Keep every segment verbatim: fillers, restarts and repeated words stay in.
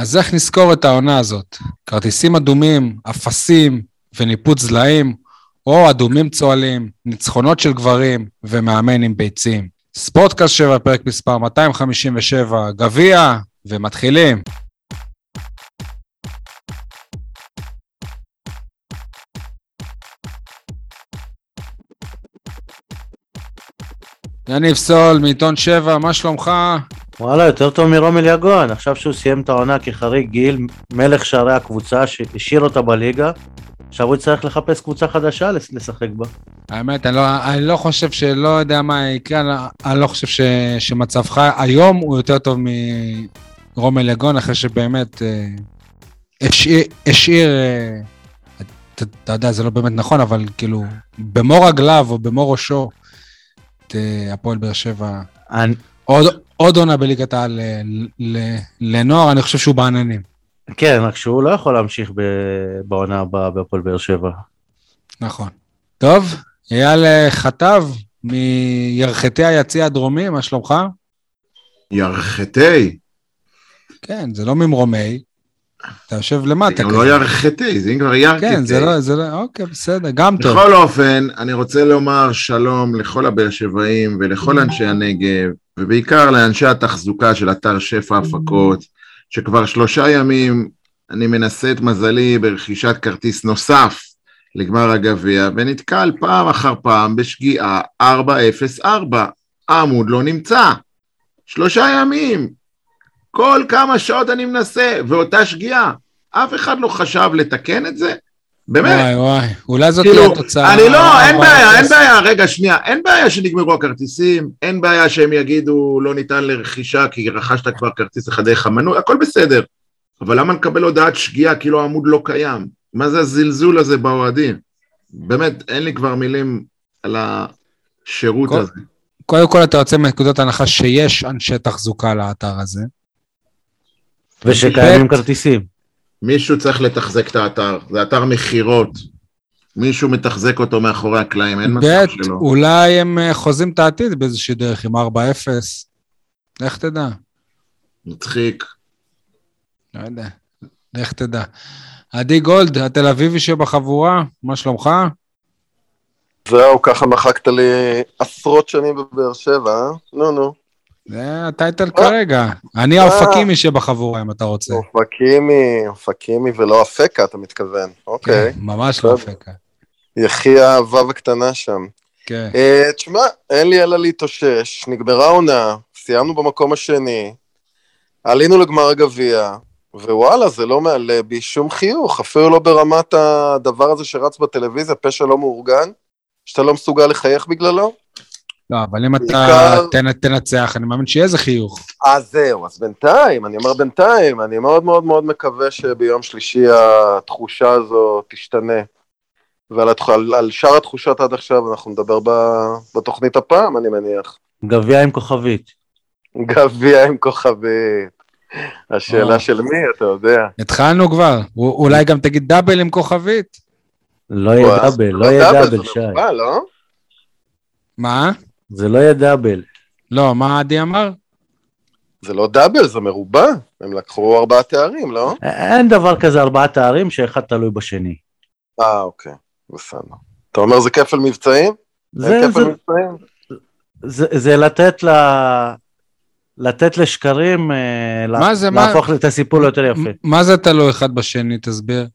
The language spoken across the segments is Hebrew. אז איך נזכור את העונה הזאת? כרטיסים אדומים, אפסים וניפוץ זלעים, או אדומים צועלים, ניצחונות של גברים ומאמן עם ביצים. ספורטקאסט שבע, פרק מספר מאתיים חמישים ושבע, גביע, ומתחילים. יניב סול, מעיתון שבע, מה שלומך? וואלה, יותר טוב מרום אליגון, עכשיו שהוא סיים את העונה כחריג גיל, מלך שערי הקבוצה שהשאיר אותה בליגה, עכשיו הוא צריך לחפש קבוצה חדשה לשחק בה. האמת, אני לא, אני לא חושב שלא יודע מה יקרה, אני לא חושב ש, שמצבך היום הוא יותר טוב מרום אליגון, אחרי שבאמת אה, השאיר, השאיר אה, אתה, אתה יודע, זה לא באמת נכון, אבל כאילו, במור הגלב או במור ראשו, את אה, הפועל באר שבע, אני... עוד... עוד עונה בליגת העל לנוער, אני חושב שהוא בעננים. כן, רק שהוא לא יכול להמשיך בעונה הבאה בהפועל באר שבע. נכון. טוב, אייל חטב מירכתי היציע הדרומי, מה שלומך? ירכתי? כן, זה לא ממרומי. אתה יושב למטה. זה לא ירכתי, זה כבר ירכתי. כן, זה לא, זה לא, אוקיי, בסדר, גם טוב. בכל אופן, אני רוצה לומר שלום לכל הבאר שבעים ולכל אנשי הנגב, ובעיקר לאנשי התחזוקה של אתר שפע הפקות, שכבר שלושה ימים אני מנסה את מזלי ברכישת כרטיס נוסף לגמר הגביע, ונתקל פעם אחר פעם בשגיאה ארבע אפס ארבע, העמוד לא נמצא. שלושה ימים, כל כמה שעות אני מנסה, ואותה שגיאה, אף אחד לא חשב לתקן את זה, באמת. וואי וואי, אולי זאת תהיה התוצאה. אני לא, אין בעיה, אין בעיה, רגע, שנייה, אין בעיה שנגמרו הכרטיסים, אין בעיה שהם יגידו לא ניתן לרכישה, כי רכשת כבר כרטיס אחד דרך המנוי, הכל בסדר. אבל למה נקבל הודעת שגיאה, כאילו העמוד לא קיים? מה זה הזלזול הזה באוהדים? באמת, אין לי כבר מילים על השירות הזה. קודם כל אתה יוצא מנקודת הנחה שיש אנשי תחזוקה לאתר הזה. ושקיימים כרטיסים. מישהו צריך לתחזק את האתר, זה אתר מחירות, מישהו מתחזק אותו מאחורי הקלעים, אין מסך שלו. אולי הם חוזים את העתיד באיזושהי דרך עם ארבע אפס, איך תדע? מצחיק. לא יודע, איך תדע. עדי גולד, התל אביבי שבחבורה, מה שלומך? זהו, ככה מחקת לי עשרות שנים בבאר שבע, נו נו. זה הטייטל כרגע, אני האופקימי שבחבורה אם אתה רוצה. אופקימי, אופקימי ולא אפקה אתה מתכוון, אוקיי. ממש לא אפקה. יחי האהבה הקטנה שם. כן. תשמע, אין לי אלא להתאושש, נגמרה עונה, סיימנו במקום השני, עלינו לגמר הגביע, ווואלה זה לא מעלה בי שום חיוך, אפילו לא ברמת הדבר הזה שרץ בטלוויזיה, פשע לא מאורגן, שאתה לא מסוגל לחייך בגללו. לא, אבל אם אתה תנצח, אני מאמין שיהיה איזה חיוך. אז זהו, אז בינתיים, אני אומר בינתיים, אני מאוד מאוד מאוד מקווה שביום שלישי התחושה הזו תשתנה, ועל שאר התחושות עד עכשיו אנחנו נדבר בתוכנית הפעם, אני מניח. גביע עם כוכבית. גביע עם כוכבית. השאלה של מי, אתה יודע. התחלנו כבר, אולי גם תגיד דאבל עם כוכבית? לא יהיה דאבל, לא יהיה דאבל, שי. מה? זה לא יהיה דאבל. לא, מה עדי אמר? זה לא דאבל, זה מרובע. הם לקחו ארבעה תארים, לא? אין דבר כזה ארבעה תארים שאחד תלוי בשני. אה, אוקיי. בסדר. אתה אומר זה כפל מבצעים? זה כפל מבצעים? זה, זה לתת ל... לתת לשקרים, מה זה, להפוך מה... את הסיפור יותר יפה. מה זה תלוי אחד בשני, תסביר?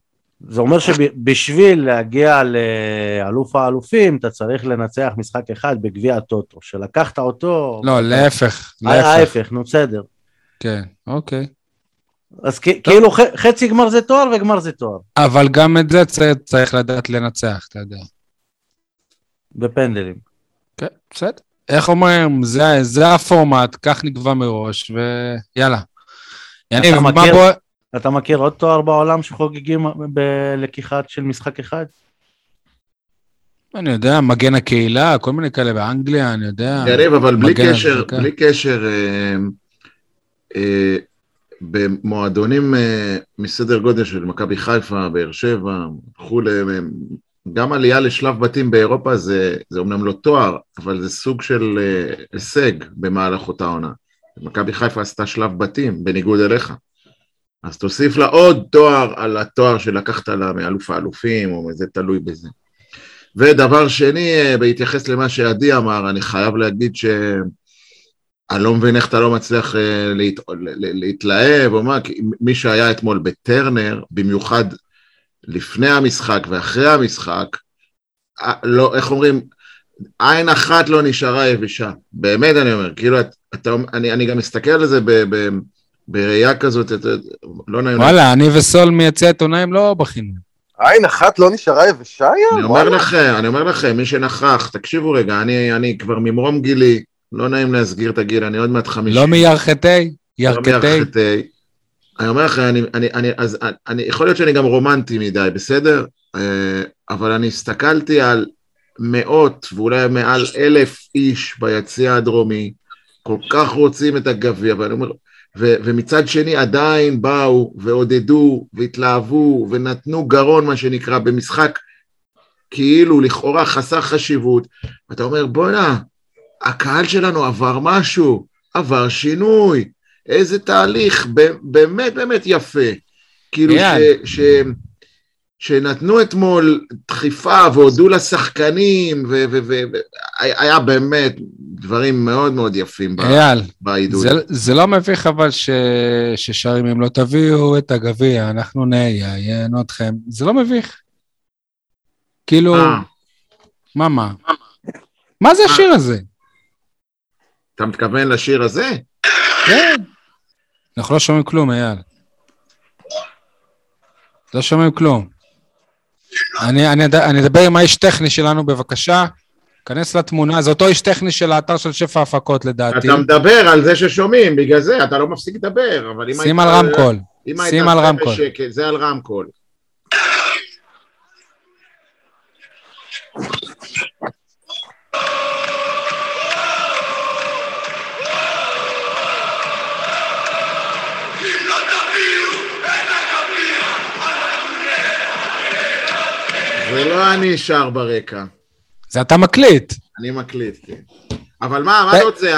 זה אומר שבשביל להגיע לאלוף האלופים, אתה צריך לנצח משחק אחד בגביע הטוטו, שלקחת אותו... לא, להפך. להפך, נו, בסדר. כן, אוקיי. אז כאילו חצי גמר זה תואר וגמר זה תואר. אבל גם את זה צריך לדעת לנצח, אתה יודע. בפנדלים. כן, בסדר. איך אומרים, זה הפורמט, כך נקבע מראש, ויאללה. יניב, מה בוא... אתה מכיר עוד תואר בעולם שחוגגים בלקיחת של משחק אחד? אני יודע, מגן הקהילה, כל מיני כאלה באנגליה, אני יודע. יריב, אבל בלי קשר, בלי קשר, אה, אה, במועדונים אה, מסדר גודל של מכבי חיפה, באר שבע, חול, אה, גם עלייה לשלב בתים באירופה, זה, זה אומנם לא תואר, אבל זה סוג של אה, הישג במהלך אותה עונה. מכבי חיפה עשתה שלב בתים, בניגוד אליך. אז תוסיף לה עוד תואר על התואר שלקחת לה מאלוף האלופים, או זה תלוי בזה. ודבר שני, בהתייחס למה שעדי אמר, אני חייב להגיד ש... אני לא מבין איך אתה לא מצליח להת... להתלהב, או מה, מי שהיה אתמול בטרנר, במיוחד לפני המשחק ואחרי המשחק, לא, איך אומרים, עין אחת לא נשארה יבשה, באמת אני אומר, כאילו, את, אתה, אני, אני גם מסתכל על זה ב, ב, בראייה כזאת, את, לא נעים. וואלה, לא... אני וסול מייצא עיתונאים לא בחינם. עין אחת לא נשארה יבשה? אני אומר לכם, אני אומר לכם, מי שנכח, תקשיבו רגע, אני, אני כבר ממרום גילי, לא נעים להסגיר את הגיל, אני עוד מעט חמישי. לא מירחתי, ירקתי. לא מירחתי. אני אומר לך, אני, אני, אני, אז, אני, יכול להיות שאני גם רומנטי מדי, בסדר? אבל אני הסתכלתי על מאות, ואולי מעל אלף איש ביציע הדרומי, כל כך רוצים את הגביע, ואני אומר, ו, ומצד שני עדיין באו, ועודדו, והתלהבו, ונתנו גרון, מה שנקרא, במשחק, כאילו, לכאורה, חסר חשיבות. ואתה אומר, בוא נע, הקהל שלנו עבר משהו, עבר שינוי, איזה תהליך, באמת באמת יפה, כאילו ש, ש, שנתנו אתמול דחיפה והודו לשחקנים, ו, ו, ו, היה באמת דברים מאוד מאוד יפים בעידוד. זה, זה לא מביך אבל ש, ששרים, אם לא תביאו את הגביע, אנחנו נהיינו אתכם, זה לא מביך, כאילו, מה מה? מה זה השיר הזה? אתה מתכוון לשיר הזה? כן. אנחנו לא שומעים כלום, אייל. לא שומעים כלום. אני, אני, אני אדבר עם האיש טכני שלנו, בבקשה. כנס לתמונה, זה אותו איש טכני של האתר של שפע הפקות, לדעתי. אתה מדבר על זה ששומעים, בגלל זה, אתה לא מפסיק לדבר. שים על רמקול. שים על רמקול. זה על רמקול. זה לא אני שר ברקע. זה אתה מקליט. אני מקליט, כן. אבל מה, מה זאת זה?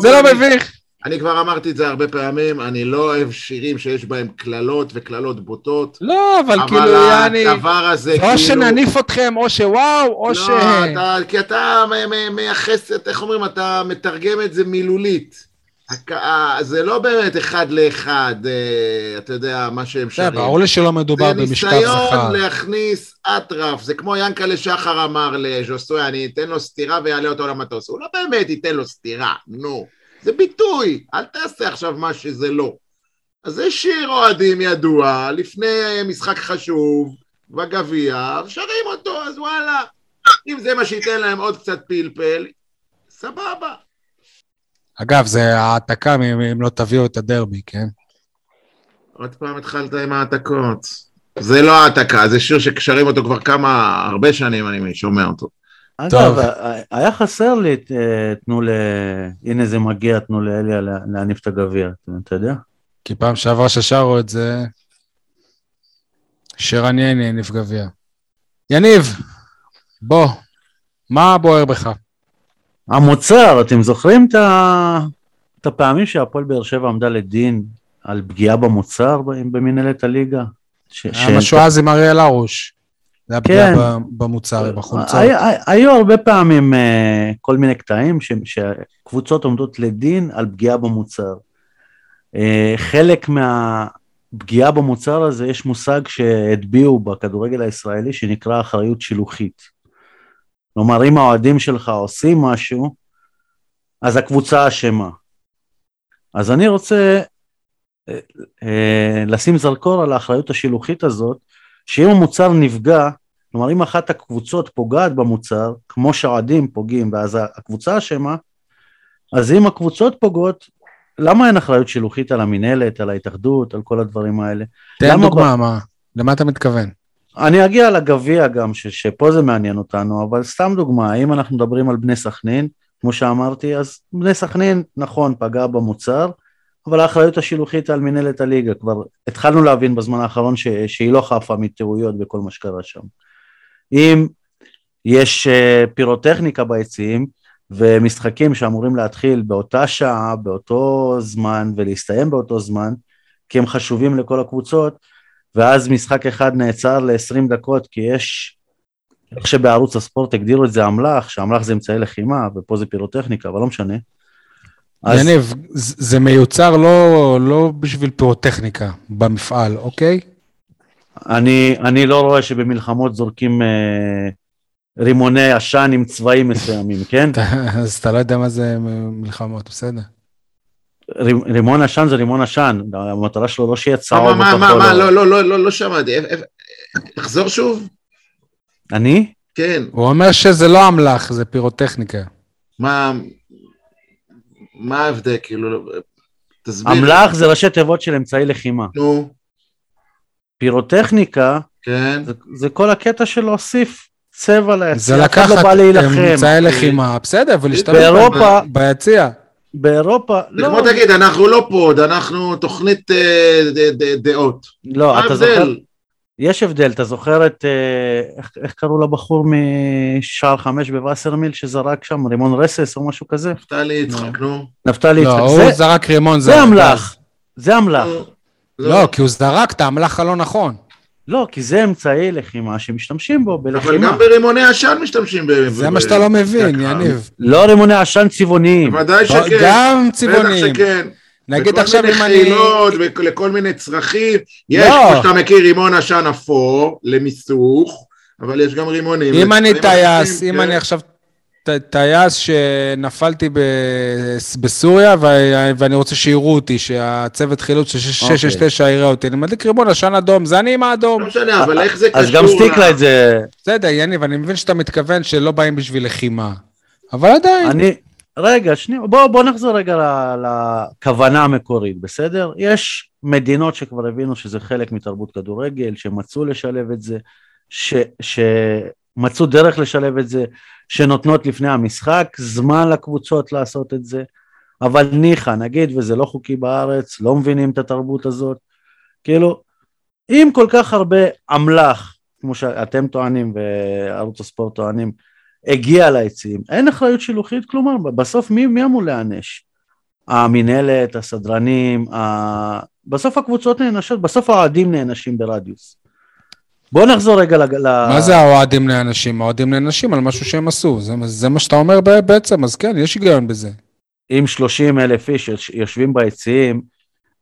זה לא מביך. אני כבר אמרתי את זה הרבה פעמים, אני לא אוהב שירים שיש בהם קללות וקללות בוטות. לא, אבל כאילו, יעני... אבל הדבר הזה כאילו... או שנניף אתכם, או שוואו, או ש... לא, כי אתה מייחס, איך אומרים, אתה מתרגם את זה מילולית. זה לא באמת אחד לאחד, אתה יודע, מה שהם שרים. זה ברור לי שלא מדובר במשקף זכר. זה ניסיון להכניס אטרף, זה כמו ינקה לשחר אמר לז'וסוי, אני אתן לו סתירה ויעלה אותו למטוס. הוא לא באמת ייתן לו סתירה, נו. זה ביטוי, אל תעשה עכשיו מה שזה לא. אז זה שיר אוהדים ידוע, לפני משחק חשוב, בגביע, שרים אותו, אז וואלה. אם זה מה שייתן להם עוד קצת פלפל, סבבה. אגב, זה העתקה, אם לא תביאו את הדרבי, כן? עוד פעם התחלת עם העתקות. זה לא העתקה, זה שיר שקשרים אותו כבר כמה, הרבה שנים אני שומע אותו. אגב, היה חסר לי, תנו ל... הנה זה מגיע, תנו לאליה להניף את הגביע, אתה יודע? כי פעם שעבר ששרו את זה, שרן יניף גביע. יניב, בוא, מה בוער בך? המוצר, אתם זוכרים את הפעמים שהפועל באר שבע עמדה לדין על פגיעה במוצר במנהלת הליגה? המשהו אז עם אריאל הרוש, זה הפגיעה במוצר, בחומצות. היו הרבה פעמים כל מיני קטעים שקבוצות עומדות לדין על פגיעה במוצר. חלק מהפגיעה במוצר הזה, יש מושג שהדביעו בכדורגל הישראלי שנקרא אחריות שילוחית. כלומר, אם האוהדים שלך עושים משהו, אז הקבוצה אשמה. אז אני רוצה אה, אה, לשים זרקור על האחריות השילוחית הזאת, שאם המוצר נפגע, כלומר, אם אחת הקבוצות פוגעת במוצר, כמו שהאוהדים פוגעים, ואז הקבוצה אשמה, אז אם הקבוצות פוגעות, למה אין אחריות שילוחית על המנהלת, על ההתאחדות, על כל הדברים האלה? תן דוגמה, ב... מה? למה אתה מתכוון? אני אגיע לגביע גם, ש, שפה זה מעניין אותנו, אבל סתם דוגמה, אם אנחנו מדברים על בני סכנין, כמו שאמרתי, אז בני סכנין, נכון, פגע במוצר, אבל האחריות השילוחית על מנהלת הליגה, כבר התחלנו להבין בזמן האחרון, ש, שהיא לא חפה מטעויות בכל מה שקרה שם. אם יש פירוטכניקה ביציעים, ומשחקים שאמורים להתחיל באותה שעה, באותו זמן, ולהסתיים באותו זמן, כי הם חשובים לכל הקבוצות, ואז משחק אחד נעצר ל-עשרים דקות, כי יש, איך שבערוץ הספורט הגדירו את זה אמל"ח, שהאמל"ח זה אמצעי לחימה, ופה זה פירוטכניקה, אבל לא משנה. יניב, זה מיוצר לא בשביל פירוטכניקה במפעל, אוקיי? אני לא רואה שבמלחמות זורקים רימוני עשן עם צבעים מסוימים, כן? אז אתה לא יודע מה זה מלחמות, בסדר? רימון עשן זה רימון עשן, המטרה שלו לא שיהיה צהוב. מה, מה, מה, לא, לא, לא, לא שמעתי, תחזור שוב? אני? כן. הוא אומר שזה לא אמל"ח, זה פירוטכניקה. מה... מה ההבדל, כאילו, תסביר. אמל"ח זה ראשי תיבות של אמצעי לחימה. נו. פירוטכניקה, כן. זה, זה כל הקטע של להוסיף צבע ליציאה. זה לקחת לא אמצעי לחימה, בסדר, ולהשתמש באירופה, ביציאה. באירופה, לא. כמו תגיד, אנחנו לא פוד, אנחנו תוכנית אה, ד, ד, דעות. לא, מה אתה הבדל? זוכר? יש הבדל, אתה זוכר את, אה, איך, איך קראו לבחור משער חמש בווסרמיל, שזרק שם רימון רסס או משהו כזה? נפתלי יצחק, נו. נפתלי יצחק. לא, זה, הוא זרק רימון. זה אמל"ח, זה אמל"ח. לא, לא, כי הוא זרק את האמל"ח הלא נכון. לא, כי זה אמצעי לחימה שמשתמשים בו, בלחימה. אבל גם ברימוני עשן משתמשים בו. זה ב- מה שאתה ב- לא מבין, יניב. לא רימוני עשן צבעוניים. בוודאי שכן. גם צבעוניים. בטח שכן. נגיד עכשיו אם אני... לכל מיני חילות, לכל מיני צרכים. יש, כמו שאתה מכיר, רימון עשן אפור, למיסוך, אבל יש גם רימונים. אם אני טייס, אם אני עכשיו טייס שנפלתי בסוריה, ואני רוצה שיראו אותי, שהצוות חילות של שש שש תשע יראה אותי, אני מדליק רימון עשן אדום, זה אני עם האדום. לא משנה, אבל איך זה קשור? אז גם סטיק לה את זה. בסדר, יניב, אני מבין שאתה מתכוון שלא באים בשביל לחימה, אבל עדיין. אני... רגע, שני, בוא, בוא נחזור רגע לכוונה המקורית, בסדר? יש מדינות שכבר הבינו שזה חלק מתרבות כדורגל, שמצאו לשלב את זה, ש, שמצאו דרך לשלב את זה, שנותנות לפני המשחק, זמן לקבוצות לעשות את זה, אבל ניחא, נגיד, וזה לא חוקי בארץ, לא מבינים את התרבות הזאת, כאילו, אם כל כך הרבה אמל"ח, כמו שאתם טוענים וערוץ הספורט טוענים, הגיע ליציעים, אין אחריות שילוחית, כלומר, בסוף מי, מי אמור להיענש? המנהלת, הסדרנים, ה... בסוף הקבוצות נענשות, בסוף האוהדים נענשים ברדיוס. בואו נחזור רגע ל... מה זה האוהדים לאנשים? האוהדים לאנשים על משהו שהם עשו, זה, זה מה שאתה אומר בעצם, אז כן, יש היגיון בזה. אם שלושים אלף איש יושבים ביציעים,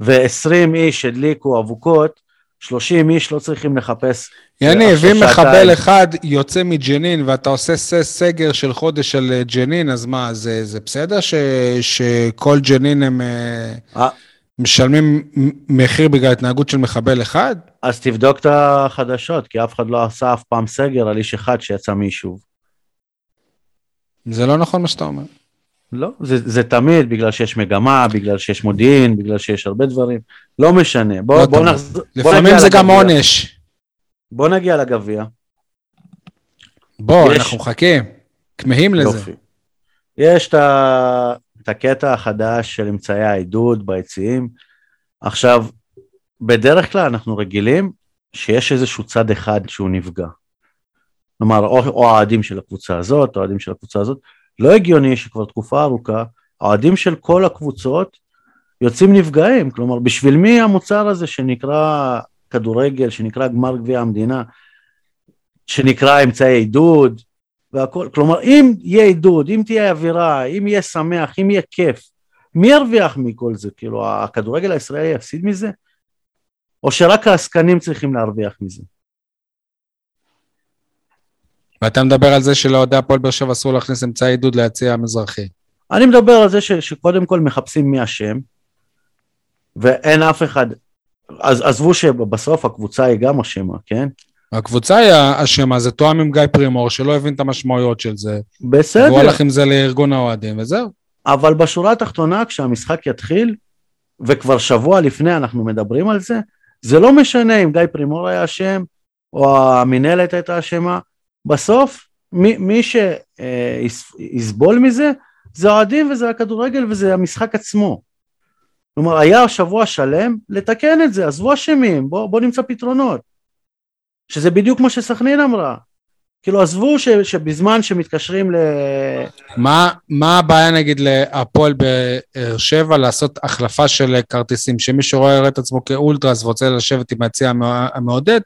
ו-עשרים איש הדליקו אבוקות, שלושים איש לא צריכים לחפש. יניב, אם מחבל אחד יוצא מג'נין, ואתה עושה סגר של חודש של ג'נין, אז מה, זה, זה בסדר ש, שכל ג'נין הם משלמים מחיר בגלל התנהגות של מחבל אחד? אז תבדוק את החדשות, כי אף אחד לא עשה אף פעם סגר על איש אחד שיצא מיישוב. זה לא נכון מה שאתה אומר. לא, זה, זה תמיד, בגלל שיש מגמה, בגלל שיש מודיעין, בגלל שיש הרבה דברים, לא משנה, בוא, לא בוא נחזור, לפעמים זה גם עונש. בוא נגיע לגביע. בוא, יש... אנחנו חכים, כמהים לזה. יופי. יש את, ה... את הקטע החדש של אמצעי העידוד ביציעים, עכשיו, בדרך כלל אנחנו רגילים שיש איזשהו צד אחד שהוא נפגע, כלומר, או העדים של הקבוצה הזאת, או העדים של הקבוצה הזאת, לא הגיוני שכבר תקופה ארוכה, העדים של כל הקבוצות יוצאים נפגעים, כלומר, בשביל מי המוצר הזה שנקרא כדורגל, שנקרא גמר גביע המדינה, שנקרא אמצעי עידוד, והכל, כלומר, אם יהיה עידוד, אם תהיה אווירה, אם יהיה שמח, אם יהיה כיף, מי ירוויח מכל זה? כאילו, הכדורגל הישראלי יפסיד מזה? או שרק העסקנים צריכים להרוויח מזה? ואתה מדבר על זה שלהודעה פועל באר שבע אסור להכניס אמצעי עידוד ליציע המזרחי. אני מדבר על זה ש, שקודם כל מחפשים מי השם, ואין אף אחד, אז עזבו שבסוף הקבוצה היא גם השמה, כן? הקבוצה היא השמה, זה תואם עם גיא פרימור, שלא הבין את המשמעויות של זה. בסדר. והוא הלך עם זה לארגון האוהדים, וזהו. אבל בשורה התחתונה, כשהמשחק יתחיל, וכבר שבוע לפני אנחנו מדברים על זה, זה לא משנה אם גיא פרימור היה השם, או המנהלת הייתה השמה, בסוף, מי, מי שיסבול מזה, זה אוהדים וזה הכדורגל וזה המשחק עצמו. כלומר, היה שבוע שלם לתקן את זה, עזבו אשמים, בוא, בוא נמצא פתרונות. שזה בדיוק מה שסכנין אמרה. כאילו עזבו ש, שבזמן שמתקשרים ל... מה, מה הבעיה נגיד להפועל באר שבע לעשות החלפה של כרטיסים, שמי שרואה את עצמו כאולטרס ורוצה לשבת עם היציע המעודד,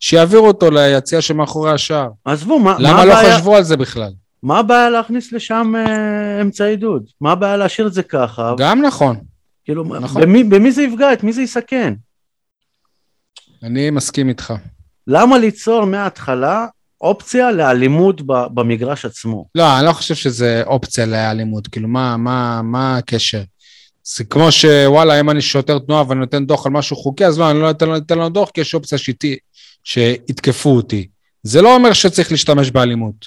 שיעבירו אותו ליציע שמאחורי השער. עזבו, מה, למה מה לא הבעיה... חשבו על זה בכלל? מה הבעיה להכניס לשם אה, אמצעי דוד? מה הבעיה להשאיר את זה ככה? גם נכון. כאילו, נכון. במי, במי זה יפגע? את מי זה יסכן? אני מסכים איתך. למה ליצור מההתחלה אופציה לאלימות במגרש עצמו? לא, אני לא חושב שזה אופציה לאלימות, כאילו מה, מה, מה הקשר? זה כמו שוואלה, אם אני שוטר תנועה ואני נותן דוח על משהו חוקי, אז לא, אני לא נותן, נותן לנו דוח, כי יש אופציה שיתי, שהתקפו אותי. זה לא אומר שצריך להשתמש באלימות.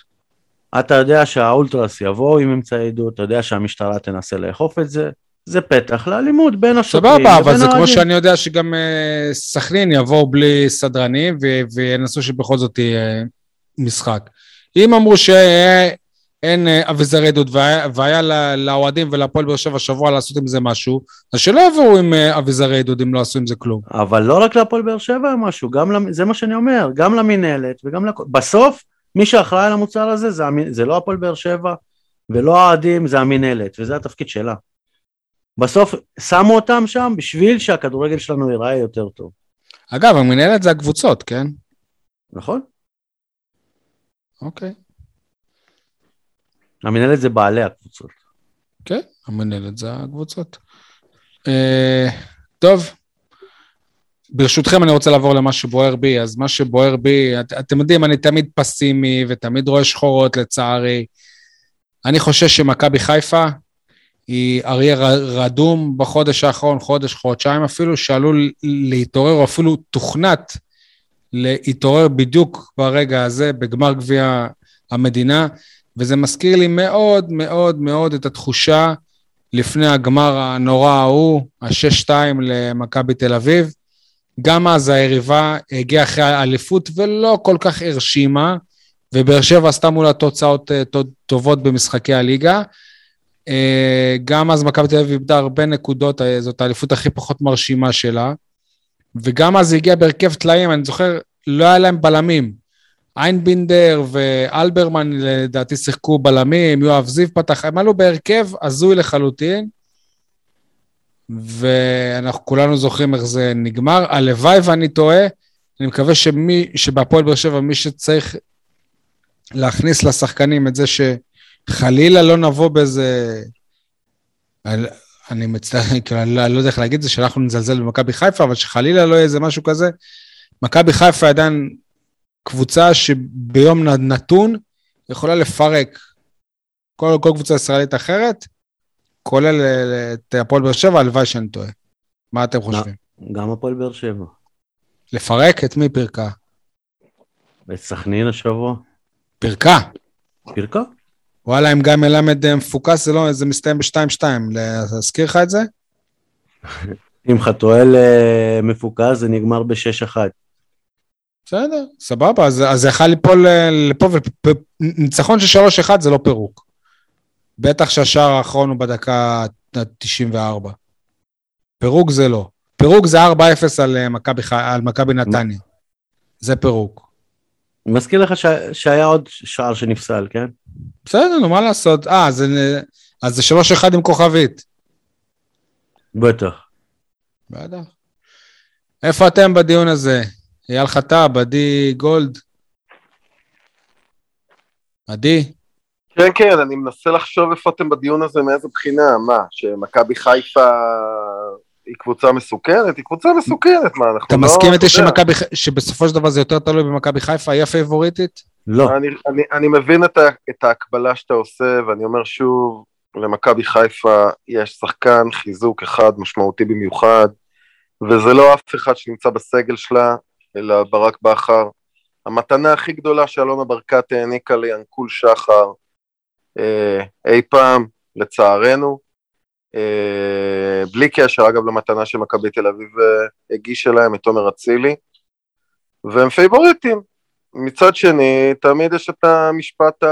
אתה יודע שהאולטרס יבואו עם אמצעי עדות, אתה יודע שהמשטרה תנסה לאכוף את זה, זה פתח לאלימות בין השוטרים. סבבה, אבל זה העדים. כמו שאני יודע שגם uh, סכנין יבואו בלי סדרנים, ו- וינסו שבכל זאת תהיה uh, משחק. אם אמרו שאין uh, אביזרי עדות, וה- והיה לאוהדים ולפועל באר שבע השבוע לעשות עם זה משהו, אז שלא יבואו עם uh, אביזרי עדות אם לא עשו עם זה כלום. אבל לא רק לפועל באר שבע משהו, גם, זה מה שאני אומר, גם למנהלת, וגם לק... בסוף, מי שאחראי על המוצר הזה, זה, זה לא הפועל באר שבע, ולא האוהדים, זה המנהלת, וזה התפקיד שלה. בסוף שמו אותם שם, בשביל שהכדורגל שלנו ייראה יותר טוב. אגב, המנהלת זה הקבוצות, כן? נכון. אוקיי. המנהלת זה בעלי הקבוצות. כן, המנהלת זה הקבוצות. אה, טוב. ברשותכם אני רוצה לעבור למה שבוער בי, אז מה שבוער בי, את, אתם יודעים, אני תמיד פסימי, ותמיד רואה שחורות לצערי, אני חושב שמכבי חיפה, היא אריה רדום בחודש האחרון, חודש, חודשיים אפילו, שעלול להתעורר, או אפילו תוכנת להתעורר בדיוק ברגע הזה, בגמר גביע המדינה, וזה מזכיר לי מאוד מאוד מאוד את התחושה, לפני הגמר הנורא ההוא, ה-שש שתיים למכבי תל אביב, גם אז היריבה הגיעה אחרי האליפות ולא כל כך הרשימה, ובאר שבע עשתה מול התוצאות טובות במשחקי הליגה, גם אז מכבי תל אביב איבדה הרבה נקודות, זאת האליפות הכי פחות מרשימה שלה, וגם אז היא הגיעה בהרכב טלאים, אני זוכר, לא היה להם בלמים, איינבינדר ואלברמן לדעתי שיחקו בלמים, יואב זיו פתח, הם עלו בהרכב הזוי לחלוטין, ואנחנו כולנו זוכרים איך זה נגמר, הלוואי ואני טועה, אני מקווה שמי, שבהפועל באר שבע, מי שצריך להכניס לשחקנים את זה שחלילה לא נבוא באיזה, אני מצטער, אני לא יודע איך להגיד זה, שאנחנו נזלזל במכבי חיפה, אבל שחלילה לא יהיה איזה משהו כזה, מכבי חיפה עדיין קבוצה שביום נתון, יכולה לפרק כל, כל קבוצה ישראלית אחרת, כולל את הפועל באר שבע, הלוואי שאני טועה. מה אתם חושבים? גם הפועל באר שבע. לפרק את מי פרקה? את סכנין השבוע. פרקה? פרקה? וואלה, אם גם מלמד מפוקס, זה לא, זה מסתיים ב-שתיים שתיים. להזכיר לך את זה? אם חתואל מפוקס, זה נגמר ב-שש אחת. בסדר, סבבה. אז זה יכל ליפול לפה, וניצחון של שלוש אחת זה לא פירוק. בטח שהשער האחרון הוא בדקה תשעים וארבע. פירוק זה לא. פירוק זה ארבע אפס על מכבי על מכבי נתניה. זה פירוק. מזכיר לך שהיה עוד שער שנפסל, כן? בסדר, נו, מה לעשות? אה, זה, אז זה שלוש אחת עם כוכבית. בטח. בטח. איפה אתם בדיון הזה? אייל חטאב, עדי גולד? עדי? כן, כן, אני מנסה לחשוב איפה אתם בדיון הזה, מאיזה בחינה, מה, שמכבי חיפה היא קבוצה מסוכנת? היא קבוצה מסוכנת, מה, אנחנו לא... אתה מסכים איתי שבסופו של דבר זה יותר תלוי במכבי חיפה, היא הפייבוריטית? לא. אני מבין את ההקבלה שאתה עושה, ואני אומר שוב, למכבי חיפה יש שחקן חיזוק אחד משמעותי במיוחד, וזה לא אף אחד שנמצא בסגל שלה, אלא ברק בכר. המתנה הכי גדולה שאלונה ברקת העניקה לינקול שחר, אי פעם, לצערנו, בלי קשר, אגב, למתנה שמכבי תל אביב הגיש אליהם את תומר אצילי, והם פייבוריטים. מצד שני, תמיד יש את המשפט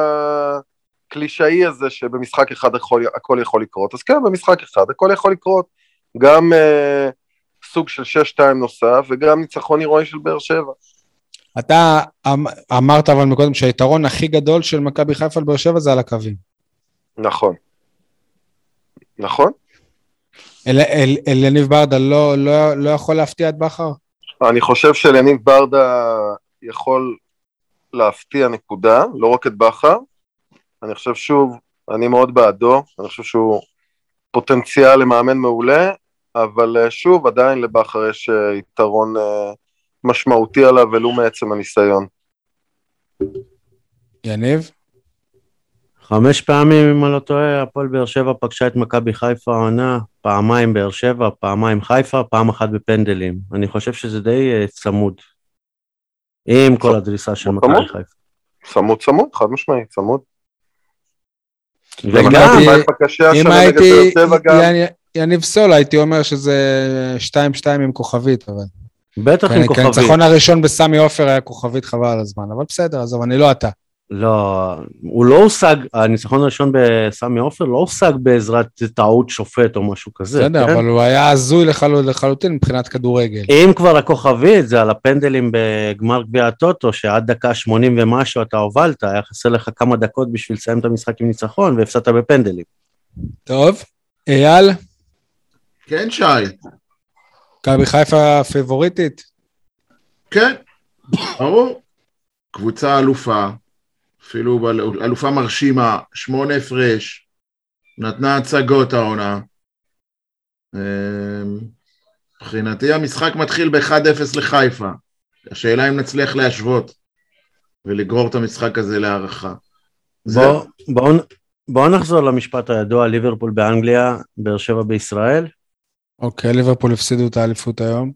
הקלישאי הזה, שבמשחק אחד הכל יכול לקרות. אז כן, במשחק אחד הכל יכול לקרות. גם סוג של שש שתיים נוסף, וגם ניצחון הירואי של באר שבע. אתה אמרת אבל מקודם שהיתרון הכי גדול של מכבי חיפה על באר שבע זה על הקווים. נכון. נכון? אלניב ברדה לא, לא, לא יכול להפתיע את בכר? אני חושב שאלניב ברדה יכול להפתיע נקודה, לא רק את בכר. אני חושב שוב, אני מאוד בעדו, אני חושב שהוא פוטנציאל למאמן מעולה, אבל שוב, עדיין לבכר יש יתרון משמעותי עליו, ולא מעצם הניסיון. יניב? חמש פעמים, אם אני לא טועה, הפועל באר שבע פגשה את מכבי חיפה העונה, פעמיים באר שבע, פעמיים חיפה, פעם אחת בפנדלים. אני חושב שזה די צמוד, עם כל הדריסה של מכבי חיפה. צמוד, צמוד, חד משמעי, צמוד. וגם, אם הייתי, יניב סול, הייתי אומר שזה שתיים שתיים עם כוכבית, אבל... בטח עם כוכבית. הניצחון הראשון בסמי עופר היה כוכבית חבל על הזמן, אבל בסדר, אז אני לא אתה. לא, הוא לא הושג, הניצחון הראשון בסמי עופר לא הושג בעזרת טעות שופט או משהו כזה. בסדר, כן? אבל הוא היה הזוי לחלוט, לחלוטין מבחינת כדורגל. אם כבר הכוכבית, זה על הפנדלים בגמר גביע הטוטו, שעד דקה שמונים ומשהו אתה הובלת, היה חסר לך כמה דקות בשביל לסיים את המשחק עם ניצחון, והפסדת בפנדלים. טוב, אייל? כן, שי. מכבי חיפה פיבוריטית? כן, ברור. קבוצה אלופה. אפילו אלופה מרשימה, שמונה הפרש, נתנה הצגות העונה. מבחינתי המשחק מתחיל ב-אחד אפס לחיפה. השאלה אם נצליח להשוות ולגרור את המשחק הזה להערכה. בואו בוא, בוא נחזור למשפט הידוע, ליברפול באנגליה, באר שבע בישראל. אוקיי, ליברפול הפסידו את האליפות היום.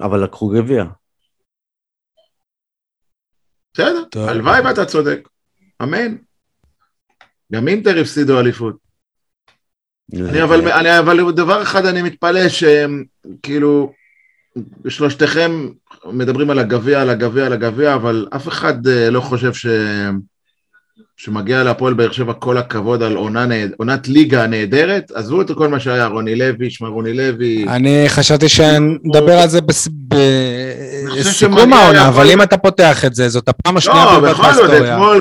אבל לקחו גביע. בסדר, הלוואי ואתה צודק, אמן. גם אינטר הפסידו אליפות. אבל דבר אחד אני מתפלא שהם, כאילו, שלושתכם מדברים על הגביע, על הגביע, על הגביע, אבל אף אחד לא חושב שמגיע להפועל באר שבע כל הכבוד על עונת ליגה נהדרת, עזבו את כל מה שהיה, רוני לוי, שמע רוני לוי. אני חשבתי שנדבר על זה בסיכום העונה, אבל אם אתה פותח את זה, זאת הפעם השנייה. לא, בכל זאת, אתמול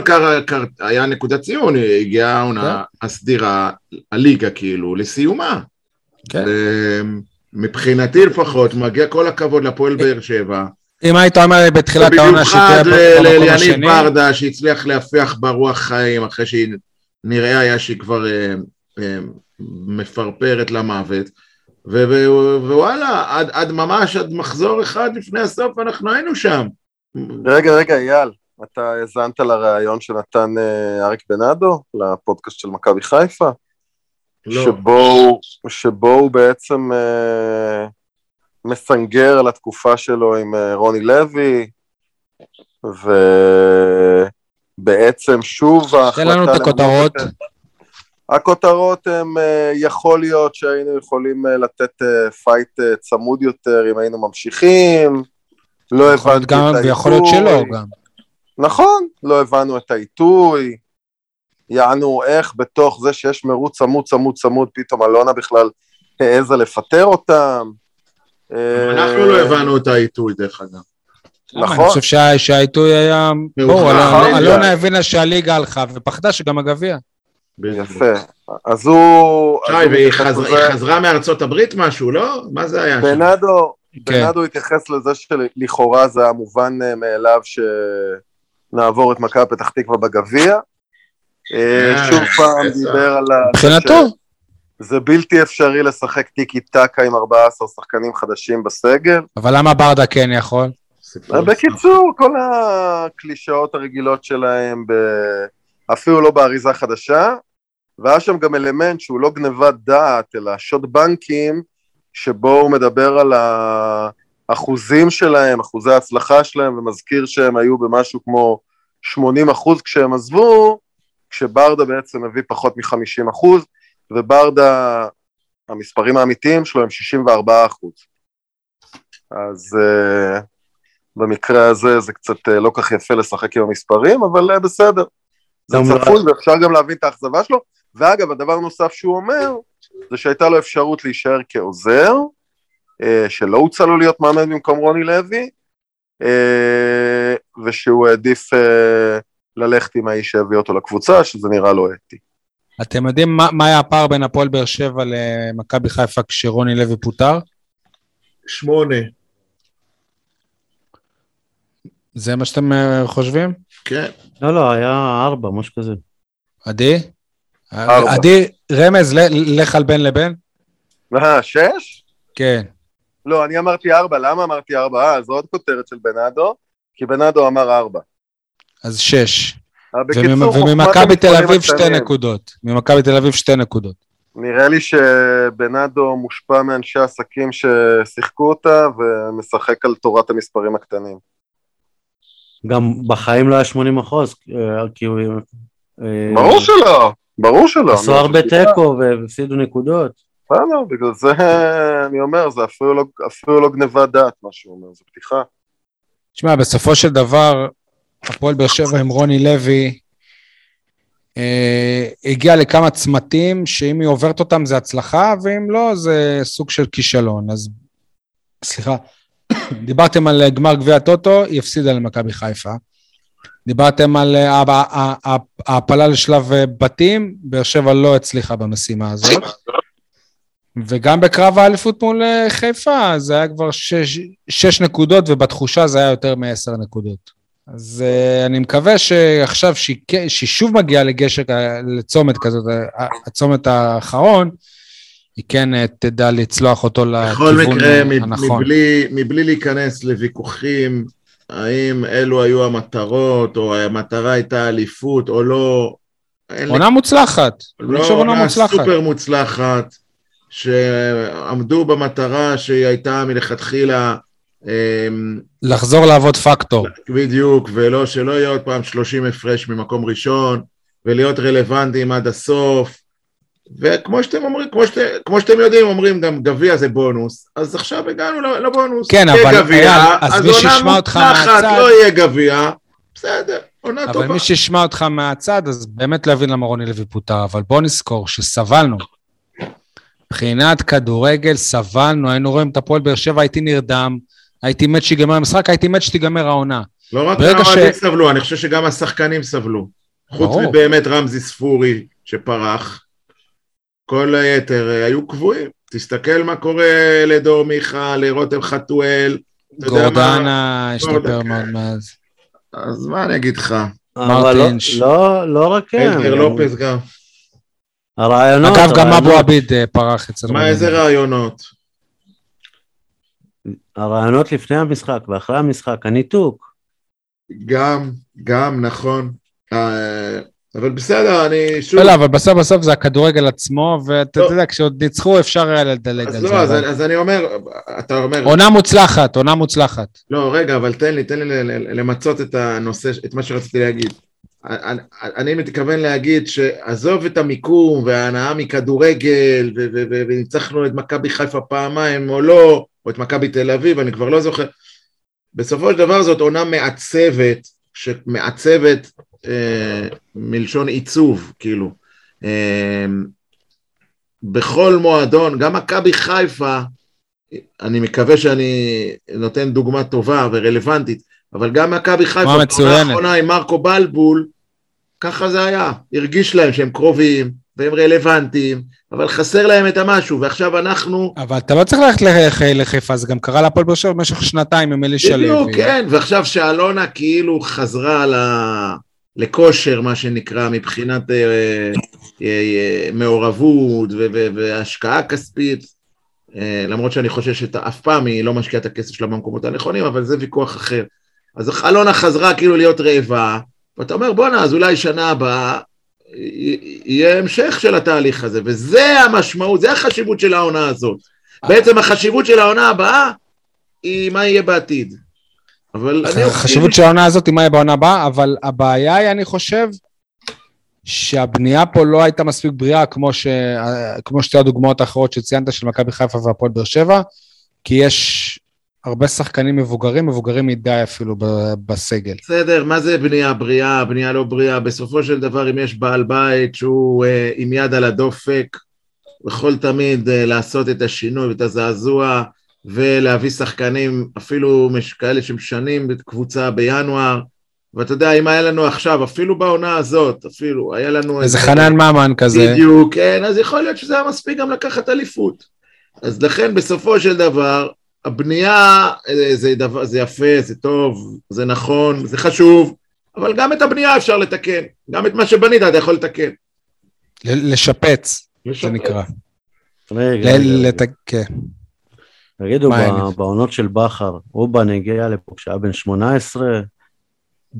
היה נקודת ציון, הגיעה העונה הסדירה, הליגה כאילו, לסיומה. מבחינתי לפחות, מגיע כל הכבוד להפועל באר שבע. אם היית אומר בתחילת העונה שתהיה במקום השני. ליניב ברדה שהצליח להפיח ברוח חיים, אחרי שנראה היה שהיא כבר מפרפרת למוות, ווואלה, עד ממש, עד מחזור אחד לפני הסוף, אנחנו היינו שם. רגע, רגע, אייל, אתה הזנת לרעיון שנתן אריק בנאדו, לפודקאסט של מכבי חיפה, שבו הוא בעצם... מסנגר על התקופה שלו עם רוני לוי, ובעצם שוב ההחלטה... תן לנו את הכותרות. הכותרות הם, יכול להיות שהיינו יכולים לתת פייט צמוד יותר, אם היינו ממשיכים, לא הבנו את העיתוי. ויכול להיות שלא גם. נכון, לא הבנו את העיתוי, יענו איך בתוך זה שיש מרוץ צמוד צמוד צמוד, פתאום אלונה בכלל העזה לפטר אותם, אנחנו לא הבנו את העיתוי דרך אגב. נכון. אני חושב שהעיתוי היה... בואו, אלונה הבינה שהליגה הלכה, ופחדה שגם הגביע. יפה. אז הוא... שי, והיא חזרה מארצות הברית משהו, לא? מה זה היה? בנאדו התייחס לזה שלכאורה זה המובן מאליו שנעבור את מכבי פתח תקווה בגביע. שוב פעם דיבר על... מבחינתו. זה בלתי אפשרי לשחק טיקי טקה עם ארבעה עשר שחקנים חדשים בסגל. אבל למה ברדה כן יכול? בקיצור, כל הקלישאות הרגילות שלהם, אפילו לא באריזה חדשה, והיה שם גם אלמנט שהוא לא גנבת דעת, אלא שוט בנקים, שבו הוא מדבר על האחוזים שלהם, אחוזי ההצלחה שלהם, ומזכיר שהם היו במשהו כמו שמונים אחוז כשהם עזבו, כשברדה בעצם הביא פחות מ-חמישים אחוז, וברדה, המספרים האמיתיים שלו הם שישים וארבעה אחוז. אז uh, במקרה הזה זה קצת uh, לא כך יפה לשחק עם המספרים, אבל uh, בסדר. זה צפוי ואפשר גם להבין את האכזבה שלו. ואגב, הדבר נוסף שהוא אומר, זה שהייתה לו אפשרות להישאר כעוזר, uh, שלא הוצא לו להיות מאמן במקום רוני לוי, uh, ושהוא העדיף ללכת עם האיש שהביא אותו לקבוצה, שזה נראה לא אתי. אתם יודעים מה היה הפער בין הפועל באר שבע למכבי חיפה כשרוני לוי פוטר? שמונה. זה מה שאתם חושבים? כן. לא, לא, היה ארבע, משהו כזה. עדי? עדי, רמז, לך על בן לבן? אה, שש? כן. לא, אני אמרתי ארבע, למה אמרתי ארבע? אז עוד כותרת של בנאדו, כי בנאדו אמר ארבע. אז שש. וממכבי תל אביב שתי נקודות. ממכבי תל אביב שתי נקודות. נראה לי שבנאדו מושפע מאנשי עסקים ששיחקו אותה, ומשחק על תורת המספרים הקטנים. גם בחיים לא היה שמונים אחוז, כי הוא... ברור שלא, ברור שלא. עשו הרבה טקו והפסידו נקודות. לא, בגלל זה אני אומר, זה אפילו לא גניבת דעת מה שהוא אומר, זה פתיחה. תשמע, בסופו של דבר, הפועל באר שבע עם רוני לוי, הגיע לכמה צמתים, שאם היא עוברת אותם זה הצלחה, ואם לא זה סוג של כישלון. אז, סליחה, דיברתם על גמר גביע הטוטו, היא הפסידה למכבי חיפה. דיברתם על ההפלה לשלב בתים, באר שבע לא הצליחה במשימה הזאת. וגם בקרב האליפות מול חיפה, זה היה כבר שש, שש נקודות, ובתחושה זה היה יותר מעשר נקודות. אז uh, אני מקווה שעכשיו שהיא שוב מגיעה לגשר לצומת כזאת, הצומת האחרון, היא כן תדע לצלוח אותו לכיוון מקרה, הנכון. מבלי, מבלי להיכנס לוויכוחים, האם אלו היו המטרות, או המטרה הייתה אליפות, או לא... עונה לי... מוצלחת. לא, עונה סופר מוצלחת. שעמדו במטרה שהיא הייתה מלכתחילה... לחזור לעבוד פקטור. בדיוק, ולא שלא יהיה עוד פעם שלושים הפרש ממקום ראשון, ולהיות רלוונטיים עד הסוף, וכמו שאתם אומרים, כמו שאתם, כמו שאתם יודעים, אומרים גם גביע זה בונוס, אז עכשיו הגענו לבונוס. כן, אבל... גביע, אז מי ששמע אותך מהצד... לא יהיה גביע, בסדר, עונה טובה. אבל מי ששמע אותך מהצד, אז באמת להבין למה רוני לוי פוטר, אבל בוא נזכור שסבלנו. מבחינת כדורגל, סבלנו, היינו רואים את הפועל באר שבע, הייתי נרדם, הייתי מת שיגמר המשחק, הייתי מת שתיגמר העונה. לא רק האוהדים סבלו, אני חושב שגם השחקנים סבלו. חוץ מבאמת רמזי ספורי שפרח, כל היתר היו קבועים. תסתכל מה קורה לדור מיכה, לרותם חתואל. גורדנה, השתפר מאוד מאז. אז מה אני אגיד לך? מרטינש. לא רק הם. אלדר לופס גם. הרעיונות, אגב, גם אבו עביד פרח אצלנו. מה, איזה רעיונות? הרעיונות לפני המשחק ואחרי המשחק, הניתוק. גם, גם, נכון. אבל בסדר, אני שוב... לא, אבל בסוף בסוף זה הכדורגל עצמו, ואתה יודע, כשעוד ניצחו אפשר היה לדלג על זה. אז לא, אז אני אומר, אתה אומר... עונה מוצלחת, עונה מוצלחת. לא, רגע, אבל תן לי, תן לי למצות את הנושא, את מה שרציתי להגיד. אני, אני מתכוון להגיד שעזוב את המיקום וההנאה מכדורגל ו- ו- ו- וניצחנו את מכבי חיפה פעמיים או לא, או את מכבי תל אביב, אני כבר לא זוכר. בסופו של דבר זאת עונה מעצבת, שמעצבת אה, מלשון עיצוב, כאילו. אה, בכל מועדון, גם מכבי חיפה, אני מקווה שאני נותן דוגמה טובה ורלוונטית, אבל גם מכבי חיפה, האחרונה עם מרקו בלבול, ככה זה היה, הרגיש להם שהם קרובים, והם רלוונטיים, אבל חסר להם את המשהו, ועכשיו אנחנו... אבל אתה לא צריך ללכת לחיפה, זה גם קרה להפועל באר שבע במשך שנתיים, עם אלישע לוי. בדיוק, כן, ועכשיו שאלונה כאילו חזרה לכושר, מה שנקרא, מבחינת מעורבות, והשקעה כספית, למרות שאני חושב שאף פעם היא לא משקיעה את הכסף שלה במקומות הנכונים, אבל זה ויכוח אחר. אז אלונה חזרה כאילו להיות רעבה, ואתה אומר, בוא נה, אז אולי שנה הבאה, יהיה המשך של התהליך הזה, וזה המשמעות, זה החשיבות של העונה הזאת. בעצם החשיבות של העונה הבאה, היא מה יהיה בעתיד. החשיבות של העונה הזאת היא מה יהיה בעונה הבאה, אבל הבעיה היא, אני חושב, שהבנייה פה לא הייתה מספיק בריאה, כמו שתי הדוגמאות האחרות שציינת, של מכבי חיפה והפועל באר שבע, כי יש... הרבה שחקנים מבוגרים, מבוגרים מדי אפילו בסגל. בסדר, מה זה בנייה בריאה, בנייה לא בריאה? בסופו של דבר, אם יש בעל בית שהוא אה, עם יד על הדופק, יכול תמיד אה, לעשות את השינוי ואת הזעזוע, ולהביא שחקנים אפילו כאלה שמשנים בקבוצה בינואר, ואתה יודע, אם היה לנו עכשיו, אפילו בעונה הזאת, אפילו, היה לנו... איזה חנן מאמן כזה. בדיוק, כן, אז יכול להיות שזה היה מספיק גם לקחת אליפות. אז לכן, בסופו של דבר, הבנייה, זה, דבר, זה יפה, זה טוב, זה נכון, זה חשוב, אבל גם את הבנייה אפשר לתקן, גם את מה שבנית, אתה יכול לתקן. לשפץ, זה נקרא. רגע, לתקן. תגידו, בעונות של בחר, אובן הגיע לפה כשהיה בן שמונה עשרה,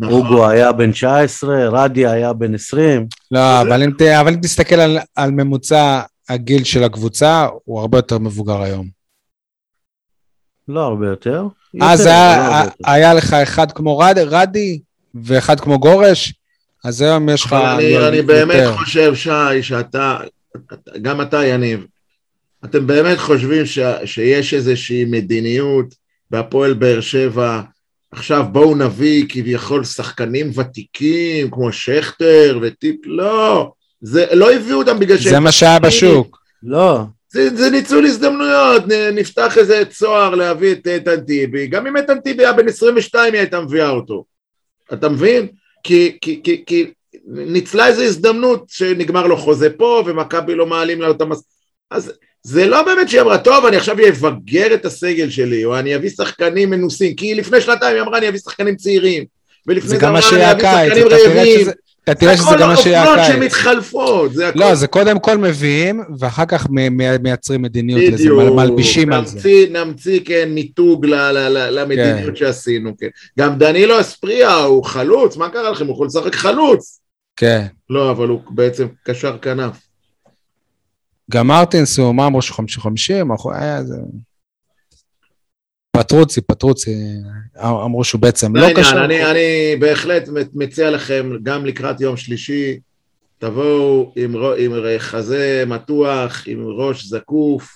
אוגו היה בן תשע עשרה, רדי היה בן עשרים. לא, אבל אם תסתכל על ממוצע הגיל של הקבוצה, הוא הרבה יותר מבוגר היום. לא הרבה יותר. אז היה לך אחד כמו רדי, ואחד כמו גורש, אז היום יש לך... אני באמת חושב, שי, שאתה, גם אתה יניב, אתם באמת חושבים שיש איזושהי מדיניות בהפועל באר שבע, עכשיו בואו נביא כביכול שחקנים ותיקים, כמו שכטר וטיפ, לא, זה לא הביאו אותם בגלל ש... זה מה שהיה בשוק, לא. זה, זה ניצול הזדמנויות, נפתח איזה צוהר להביא את איתן טיבי, גם אם איתן טיבי היה בן עשרים ושתיים, היא הייתה מביאה אותו, אתה מבין? כי, כי, כי, כי ניצלה איזו הזדמנות שנגמר לו חוזה פה, ומכבי לא מעלים לה אותם, אז... זה לא באמת שהיא אמרה, טוב, אני עכשיו אבגר את הסגל שלי, או אני אביא שחקנים מנוסים, כי לפני שנתיים היא אמרה, אני אביא שחקנים צעירים, ולפני זה אמרה, אני אביא שחקנים רעבים, אתה תראה שזה גם מה שיהיה הקיץ. זה הכל האופנות שמתחלפות. לא, זה קודם כל מביאים, ואחר כך מייצרים מדיניות לזה, מלבישים על זה. נמציא, כן, ניתוג למדיניות שעשינו, כן. גם דנילו אספריה, הוא חלוץ, מה קרה לכם? הוא יכול לשחק חלוץ. כן. לא, אבל הוא בעצם קשר כנף. גם מרטינס הוא אמרו שחמישים חמישים, פטרוצי, פטרוצי, אמרו שהוא בעצם לא קשור. אני בהחלט מציע לכם, גם לקראת יום שלישי, תבואו עם חזה מתוח, עם ראש זקוף,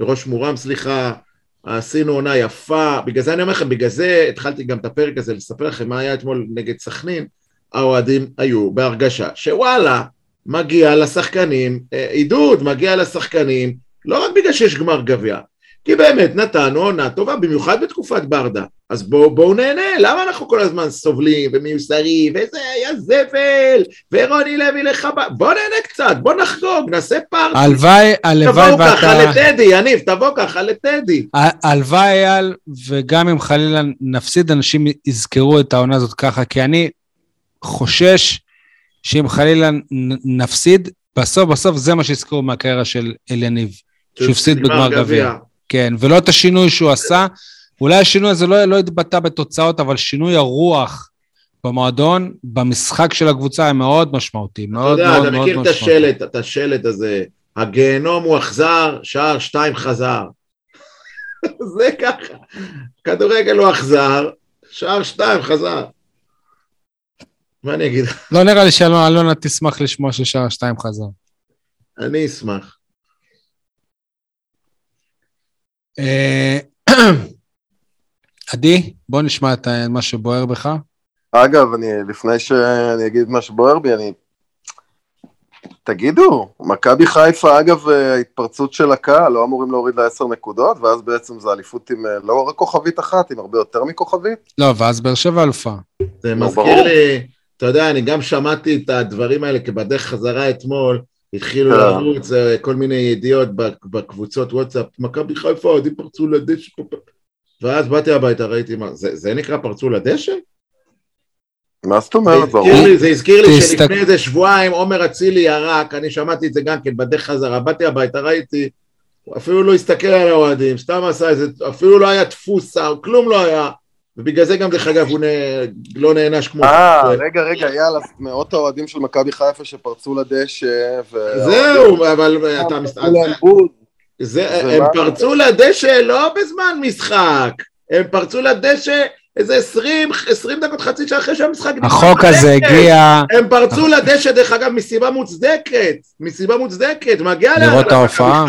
ראש מורם, סליחה, עשינו עונה יפה, בגלל זה אני אומר לכם, בגלל זה התחלתי גם את הפרק הזה, לספר לכם מה היה אתמול נגד סכנין, האוהדים היו בהרגשה, שוואלה, מגיע לשחקנים, עידוד מגיע לשחקנים, לא רק בגלל שיש גמר גביע, כי באמת נתנו עונה טובה, במיוחד בתקופת ברדה, אז בואו בוא נהנה, למה אנחנו כל הזמן סובלים ומיוסרים, וזה היה זבל, ורוני לוי לחבא, בואו נהנה קצת, בואו נחגוג, נעשה פארטי, הלוואי, הלוואי, תבואו ככה לטדי, יניב, תבואו ככה לטדי. הלוואי, אייל, וגם אם חלילה נפסיד, אנשים יזכרו את העונה הזאת ככה, כי אני חושש, שאם חלילה נפסיד, בסוף בסוף זה מה שהזכרו מהקריירה של אליניב, שהוא הפסיד בגמר גביע. כן, ולא את השינוי שהוא עשה, אולי השינוי הזה לא, לא התבטא בתוצאות, אבל שינוי הרוח במועדון, במשחק של הקבוצה, הם מאוד משמעותיים, מאוד מאוד משמעותיים. אתה מכיר את השלט, את השלט הזה, הגיהנום הוא אכזר, שער שתיים חזר. זה ככה, כדורגל הוא אכזר, שער שתיים חזר. מה אני אגיד? לא נראה לי שאלונה, אלונה תשמח לשמוע ששעה שתיים חזר. אני אשמח. עדי, בוא נשמע את מה שבוער בך. אגב, לפני שאני אגיד מה שבוער בי, אני... תגידו, מכבי חיפה, אגב, ההתפרצות של הקהל, לא אמורים להוריד לעשר נקודות, ואז בעצם זה אליפות עם לא רק כוכבית אחת, עם הרבה יותר מכוכבית. לא, ואז באר שבע אלופה. זה מזכיר לי... אתה יודע, אני גם שמעתי את הדברים האלה, כי בדרך חזרה אתמול, התחילו לרוץ כל מיני ידיעות בקבוצות וואטסאפ, מכבי חיפה, אוהדים פרצו לדשא, ואז באתי הביתה, ראיתי מה, זה נקרא פרצו לדשא? מה זאת אומרת? זה הזכיר לי שלפני איזה שבועיים, עומר אצילי ירק, אני שמעתי את זה גם כן, בדרך חזרה, באתי הביתה, ראיתי, אפילו לא הסתכל על האוהדים, סתם עשה איזה, אפילו לא היה תפוסה, כלום לא היה, ובגלל זה גם דרך אגב הוא לא נענש כמו... אה, רגע, רגע, יאללה, מאות האוהדים של מכבי חיפה שפרצו לדשא ו... זהו, אבל אתה מסתכל... הם פרצו לדשא לא בזמן משחק, הם פרצו לדשא איזה עשרים דקות חצי שעה אחרי שהמשחק... החוק הזה הגיע... הם פרצו לדשא דרך אגב מסיבה מוצדקת, מסיבה מוצדקת, מגיע לה... לראות ההופעה...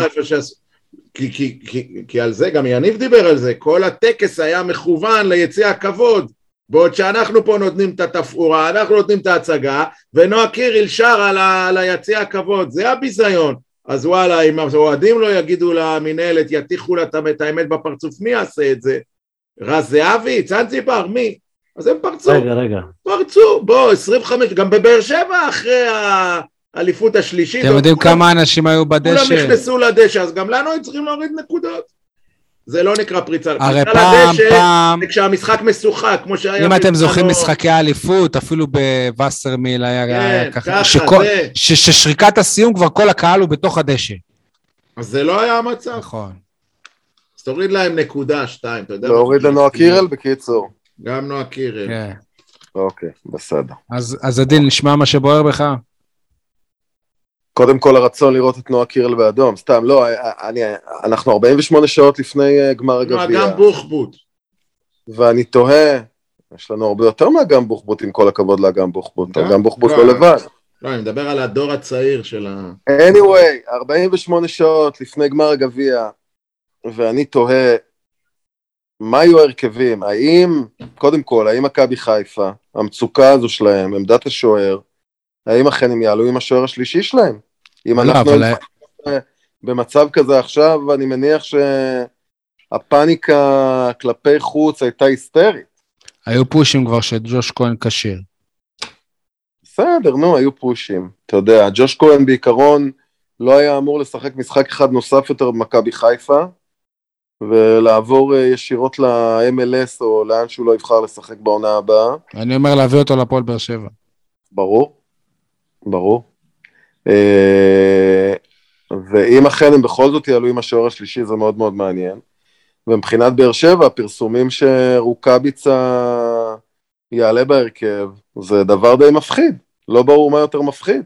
כי, כי, כי, כי על זה, גם יניב דיבר על זה, כל הטקס היה מכוון ליציע הכבוד, בעוד שאנחנו פה נותנים את התפאורה, אנחנו נותנים את ההצגה, ונועה קיריל שר על, על היציע הכבוד, זה הביזיון, אז וואלה, אם האוהדים לא יגידו למנהלת, יתיחו לה את האמת בפרצוף, מי יעשה את זה? רז זהבי, צנציפר, מי? אז הם פרצו. רגע, רגע. פרצו, בוא, עשרים וחמש, גם בבאר שבע, אחרי האליפות השלישית. אתם יודעים כמה אנשים היו בדשא? כולם נכנסו לדשא, אז גם לנו צריכים להוריד נקודות. זה לא נקרא פריצה, הרי פריצה פעם, לדשא, פעם, כשהמשחק משוחק, כמו שהיה... אם אתם זוכרים לא... משחקי האליפות, אפילו בווסרמיל היה, כן, היה ככה, ככה שכל, זה... ש, ששריקת הסיום כבר כל הקהל הוא בתוך הדשא. אז זה לא היה המצב. נכון. אז תוריד להם נקודה, שתיים, אתה יודע... להוריד לנועה קירל בקיצור. גם נועה קירל. כן. אוקיי, בסדר. אז, אז עדין, נשמע מה שבוער בך? קודם כל הרצון לראות את נועה קירל באדום, סתם, לא, אני, אנחנו ארבעים ושמונה שעות לפני גמר הגביע. גם בוחבוט. ואני תוהה, יש לנו הרבה יותר מהגם בוחבוט, עם כל הכבוד לאגם בוחבוט, גם בוחבוט לא לבד. לא, אני מדבר על הדור הצעיר של ה... anyway, ארבעים ושמונה שעות לפני גמר הגביע, ואני תוהה, מה יהיו הרכבים? האם, קודם כל, האם מכבי חיפה, המצוקה הזו שלהם, עמדת השוער, האם אכן הם יעלו עם השוער השלישי שלהם? אם אנחנו במצב כזה עכשיו, אני מניח שהפאניקה כלפי חוץ הייתה היסטרית. היו פושים כבר שג'וש כהן קשיר. בסדר, נו, היו פושים. אתה יודע, ג'וש כהן בעיקרון לא היה אמור לשחק משחק אחד נוסף יותר במכבי חיפה, ולעבור ישירות ל-אם אל אס או לאן שהוא לא יבחר לשחק בעונה הבאה. אני אומר להביא אותו לפועל באר שבע. ברור. ברור. ואם אכן הם בכל זאת יעלו עם השוער השלישי, זה מאוד מאוד מעניין. ומבחינת באר שבע, הפרסומים שרוקביצה יעלה בהרכב, זה דבר די מפחיד. לא ברור מה יותר מפחיד.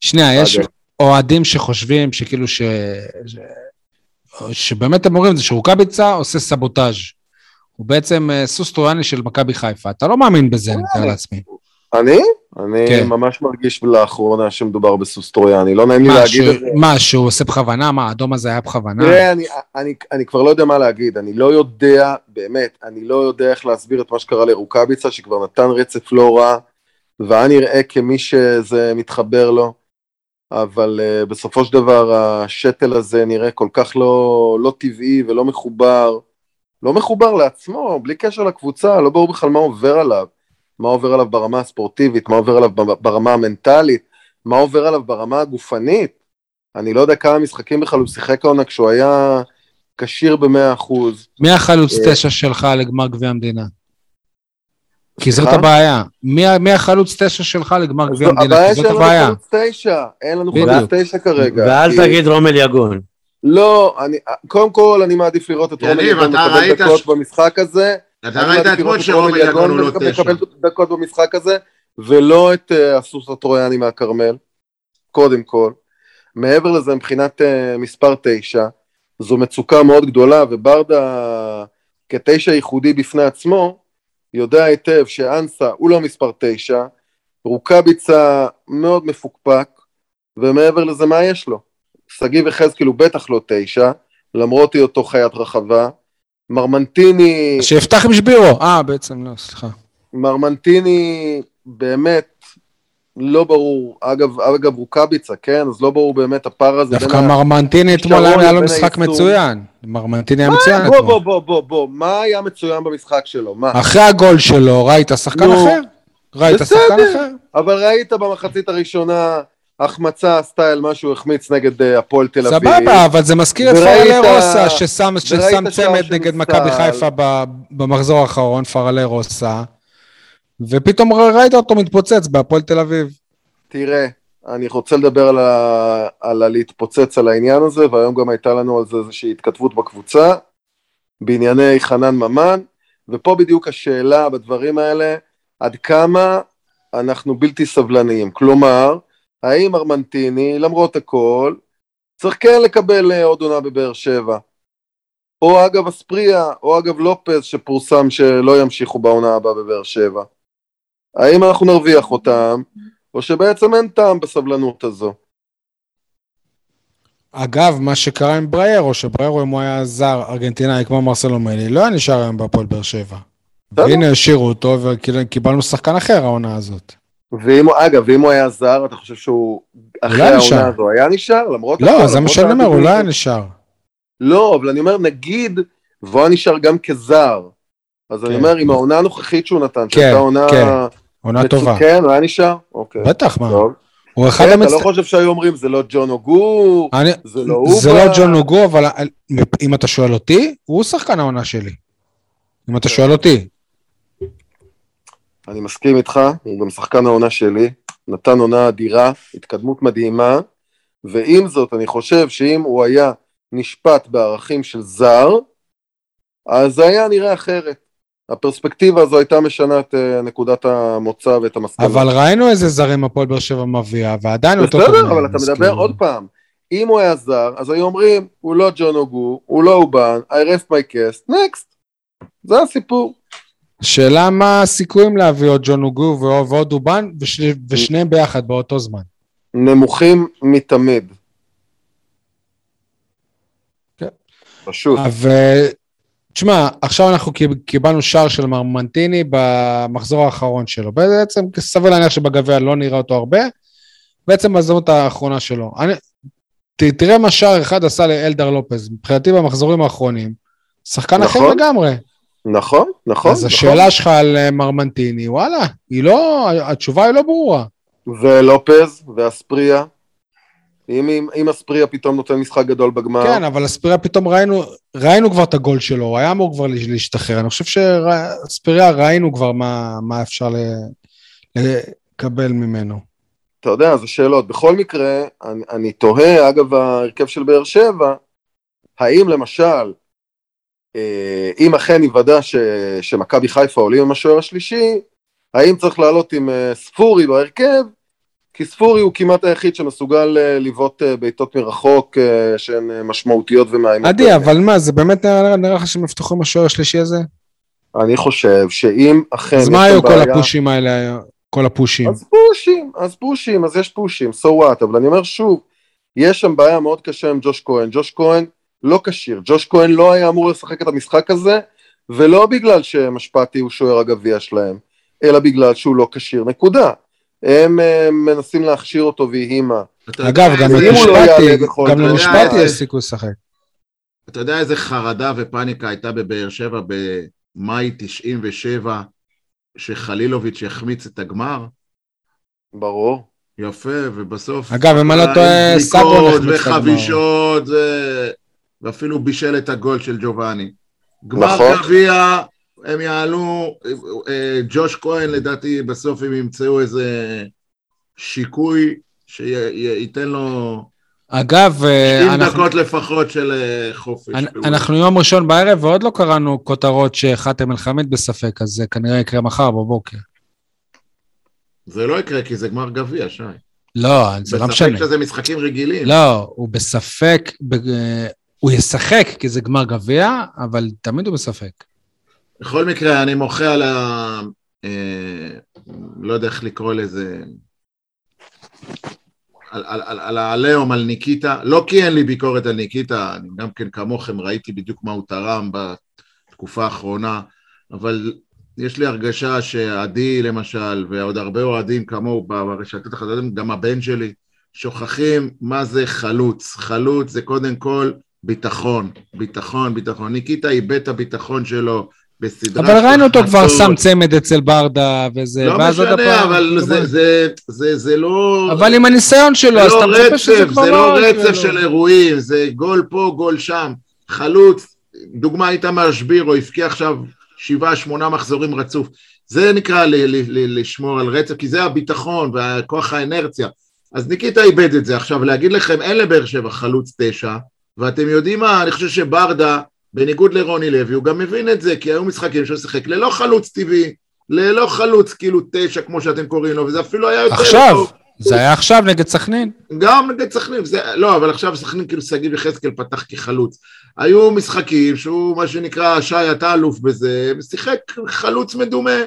שנייה, יש אוהדים שחושבים שכאילו ש... שבאמת הם אומרים את זה, שרוקביצה עושה סבוטאז'. הוא בעצם סוס טרויאני של מכבי חיפה. אתה לא מאמין בזה, אני מתאר לעצמי. אני? אני כן. ממש מרגיש לאחרונה שמדובר בסוס טרויאני, לא נעים לי להגיד ש... את זה. מה, שהוא עושה בכוונה? מה, האדום הזה היה בכוונה? תראה, אני, אני, אני כבר לא יודע מה להגיד, אני לא יודע, באמת, אני לא יודע איך להסביר את מה שקרה לרוקביצה, שכבר נתן רצף לא רע, ואני אראה כמי שזה מתחבר לו, אבל uh, בסופו של דבר, השטל הזה נראה כל כך לא, לא טבעי ולא מחובר, לא מחובר לעצמו, בלי קשר לקבוצה, לא ברור בכלל מה עובר עליו. מה עובר עליו ברמה הספורטיבית, מה עובר עליו ברמה המנטלית, מה עובר עליו ברמה הגופנית. אני לא יודע כמה משחקים בכלל הוא שיחק העונה כשהוא היה קשיר ב-מאה אחוז. מי החלוץ תשע שלך לגמר גביע המדינה? כי זאת הבעיה. מי החלוץ תשע שלך לגמר גביע המדינה? זאת הבעיה. הבעיה שלנו חלוץ תשע, אין לנו חלוץ תשע כרגע. ואל תגיד רומל יגון. לא, קודם כל אני מעדיף לראות את רומל יגון מקבל דקות במשחק הזה, אתה ראית אתמול שרומל יגון הוא לא תשע. מקבל דקות במשחק הזה, ולא את הסוס הטרויאני מהקרמל, קודם כל. מעבר לזה, מבחינת מספר תשע, זו מצוקה מאוד גדולה, וברדה, כתשע ייחודי בפני עצמו, יודע היטב שאנסה הוא לא מספר תשע, רוקביצה מאוד מפוקפק, ומעבר לזה, מה יש לו? סגי וחזקאל הוא בטח לא תשע, למרות היא אותו חיית רחבה, מרמנטיני... שיפתח עם שבירו, אה בעצם לא, סליחה. מרמנטיני באמת לא ברור, אגב, אגב רוקביצה, כן? אז לא ברור באמת הפער הזה. דווקא מרמנטיני אתמול היה לו משחק מצוין, מרמנטיני היה מצוין. בוא, בוא, בוא, בוא, בוא, מה היה מצוין במשחק שלו? אחרי הגול שלו, ראית שחקן אחר? ראית שחקן אחר? אבל ראית במחצית הראשונה... החמצה סטייל משהו החמיץ נגד הפועל תל אביב. סבבה, אבל זה מזכיר את פרלה רוסה ששם צמד נגד מכבי חיפה במחזור האחרון, פרלה רוסה, ופתאום ראית אותו מתפוצץ בהפועל תל אביב. תראה, אני רוצה לדבר על, ה... על ה... להתפוצץ על העניין הזה, והיום גם הייתה לנו על זה איזושהי התכתבות בקבוצה, בענייני חנן ממן, ופה בדיוק השאלה בדברים האלה, עד כמה אנחנו בלתי סבלניים, כלומר, האם מרמנטיני, למרות הכל, צריך כן לקבל עוד עונה בבאר שבע. או אגב אספריה, או אגב לופס, שפורסם שלא ימשיכו בעונה הבאה בבאר שבע. האם אנחנו נרוויח אותם, או שבעצם אין טעם בסבלנות הזו? אגב, מה שקרה עם בריירו, שבריירו אם הוא היה זר ארגנטינאי כמו מרסלו מלי, לא היה נשאר היום בהפועל באר שבע. והנה השאירו אותו, וקיבלנו שחקן אחר העונה הזאת. ואם, אגב, ואם הוא היה זר, אתה חושב שהוא אחרי העונה הזו היה נשאר? למרות לא, זה מה שאני אומר, הוא לא היה נשאר. לא, אבל אני אומר, נגיד, והוא היה נשאר גם כזר. אז אני אומר, עם העונה הנוכחית שהוא נתן, שאתה עונה... עונה טובה. כן, הוא היה נשאר? אוקיי. בטח, מה? אתה לא חושב שהיו אומרים, זה לא ג'ון אוגו, זה לא אובה. זה לא ג'ון אוגו, אבל אם אתה שואל אותי, הוא שחקן העונה שלי. אם אתה שואל אותי. אני מסכים איתך, הוא גם שחקן העונה שלי, נתן עונה אדירה, התקדמות מדהימה, ועם זאת אני חושב שאם הוא היה נשפט בערכים של זר, אז זה היה נראה אחרת. הפרספקטיבה הזו הייתה משנת נקודת המוצא ואת המסקנה. אבל ראינו איזה זרים הפועל באר שבע מביאה, ועדיין אותו... בסדר, אבל אתה מדבר עוד פעם, אם הוא היה זר, אז היו אומרים, הוא לא ג'ון אוגו, הוא לא אובן, I rest my case, next. זה הסיפור. שאלה מה הסיכויים להביא עוד ג'ון אוגו ועוד אובן, ושניהם ביחד באותו זמן. נמוכים מתמיד. כן. פשוט. תשמע, עכשיו אנחנו קיבלנו שער של מרמנטיני במחזור האחרון שלו. בעצם סביר להניח שבגביע לא נראה אותו הרבה, בעצם בזמות האחרונה שלו. תראה מה שער אחד עשה לאלדר לופז, מבחינתי במחזורים האחרונים, שחקן אחר לגמרי. נכון, נכון. אז השאלה שלך על מרמנטיני, וואלה, היא לא, התשובה היא לא ברורה. ולופז והספריה, אם, אם הספריה פתאום נותן משחק גדול בגמר. כן, אבל הספריה פתאום ראינו, ראינו כבר את הגול שלו, הוא היה אמור כבר להשתחרר, אני חושב שהספריה ראינו כבר מה, מה אפשר לקבל ממנו. אתה יודע, זה שאלות, בכל מקרה, אני, אני תוהה, אגב, הרכב של באר שבע, האם למשל, אם אכן יוודא שמכבי חיפה עולים עם השוער השלישי, האם צריך לעלות עם ספורי בהרכב, כי ספורי הוא כמעט היחיד שמסוגל ליוות בעיטות מרחוק שהן משמעותיות ומאיימות. עדי, אבל מה, זה באמת נראה לך שמפתחו עם השוער השלישי הזה? אני חושב שאם אכן... אז מה היו כל הפושים האלה? כל הפושים? אז פושים, אז פושים, אז יש פושים, so what, אבל אני אומר שוב, יש שם בעיה מאוד קשה עם ג'וש כהן, ג'וש כהן, לא קשיר, ג'וש כהן לא היה אמור לשחק את המשחק הזה, ולא בגלל שמשפטי הוא שוער הגביע שלהם, אלא בגלל שהוא לא קשיר, נקודה. הם מנסים להכשיר אותו והימה. אגב, גם למשפטי יש סיכוי לשחק. אתה יודע איזה חרדה ופניקה הייתה בבאר שבע במאי תשעים ושבע, שחלילוביץ' יחמיץ את הגמר? ברור. יפה, ובסוף... אגב, אם אני לא טועה, סאבו נחמיץ את הגמר. וחבישות, זה... ואפילו בישל את הגול של ג'ובאני. גמר גביע, הם יעלו, ג'וש כהן לדעתי בסוף הם ימצאו איזה שיקוי שייתן לו אגב, שתי דקות לפחות של חופש. אנחנו יום ראשון בערב ועוד לא קראנו כותרות שחתם מלחמת בספק, אז זה כנראה יקרה מחר בבוקר. זה לא יקרה כי זה גמר גביע, שי. לא, זה לא משנה. בספק שזה משחקים רגילים. לא, הוא בספק... הוא ישחק, כי זה גמר גביע, אבל תמיד הוא בספק. בכל מקרה, אני מוחה על ה... לא יודע איך לקרוא לזה... על העליום, על ניקיטה. לא כי אין לי ביקורת על ניקיטה, אני גם כן כמוכם ראיתי בדיוק מה הוא תרם בתקופה האחרונה, אבל יש לי הרגשה שעדי, למשל, ועוד הרבה אוהדים כמוהו ברשתות החברתיות, גם הבן שלי, שוכחים מה זה חלוץ. חלוץ זה קודם כל... ביטחון, ביטחון, ביטחון. ניקיטה איבד את הביטחון שלו בסדרה... אבל ראינו אותו כבר שם צמד אצל ברדה וזה... לא משנה, אבל זה לא... אבל עם הניסיון שלו, אז אתה מצפה שזה כבר... זה לא רצף של אירועים, זה גול פה, גול שם. חלוץ, דוגמה הייתה מהשביר, או הפקיע עכשיו שבעה, שמונה מחזורים רצוף. זה נקרא לשמור על רצף, כי זה הביטחון והכוח האנרציה. אז ניקיטה איבד את זה. עכשיו, להגיד לכם, אין לבאר שבע חלוץ תשע, ואתם יודעים מה, אני חושב שברדה, בניגוד לרוני לוי, הוא גם מבין את זה, כי היו משחקים שהוא שיחק ללא חלוץ טבעי, ללא חלוץ כאילו תשע, כמו שאתם קוראים לו, וזה אפילו היה יותר... עכשיו, זה היה עכשיו נגד סכנין. גם נגד סכנין, לא, אבל עכשיו סכנין כאילו שגיב יחזקאל פתח כחלוץ. היו משחקים שהוא מה שנקרא, שי אתה אלוף בזה, שיחק חלוץ מדומה,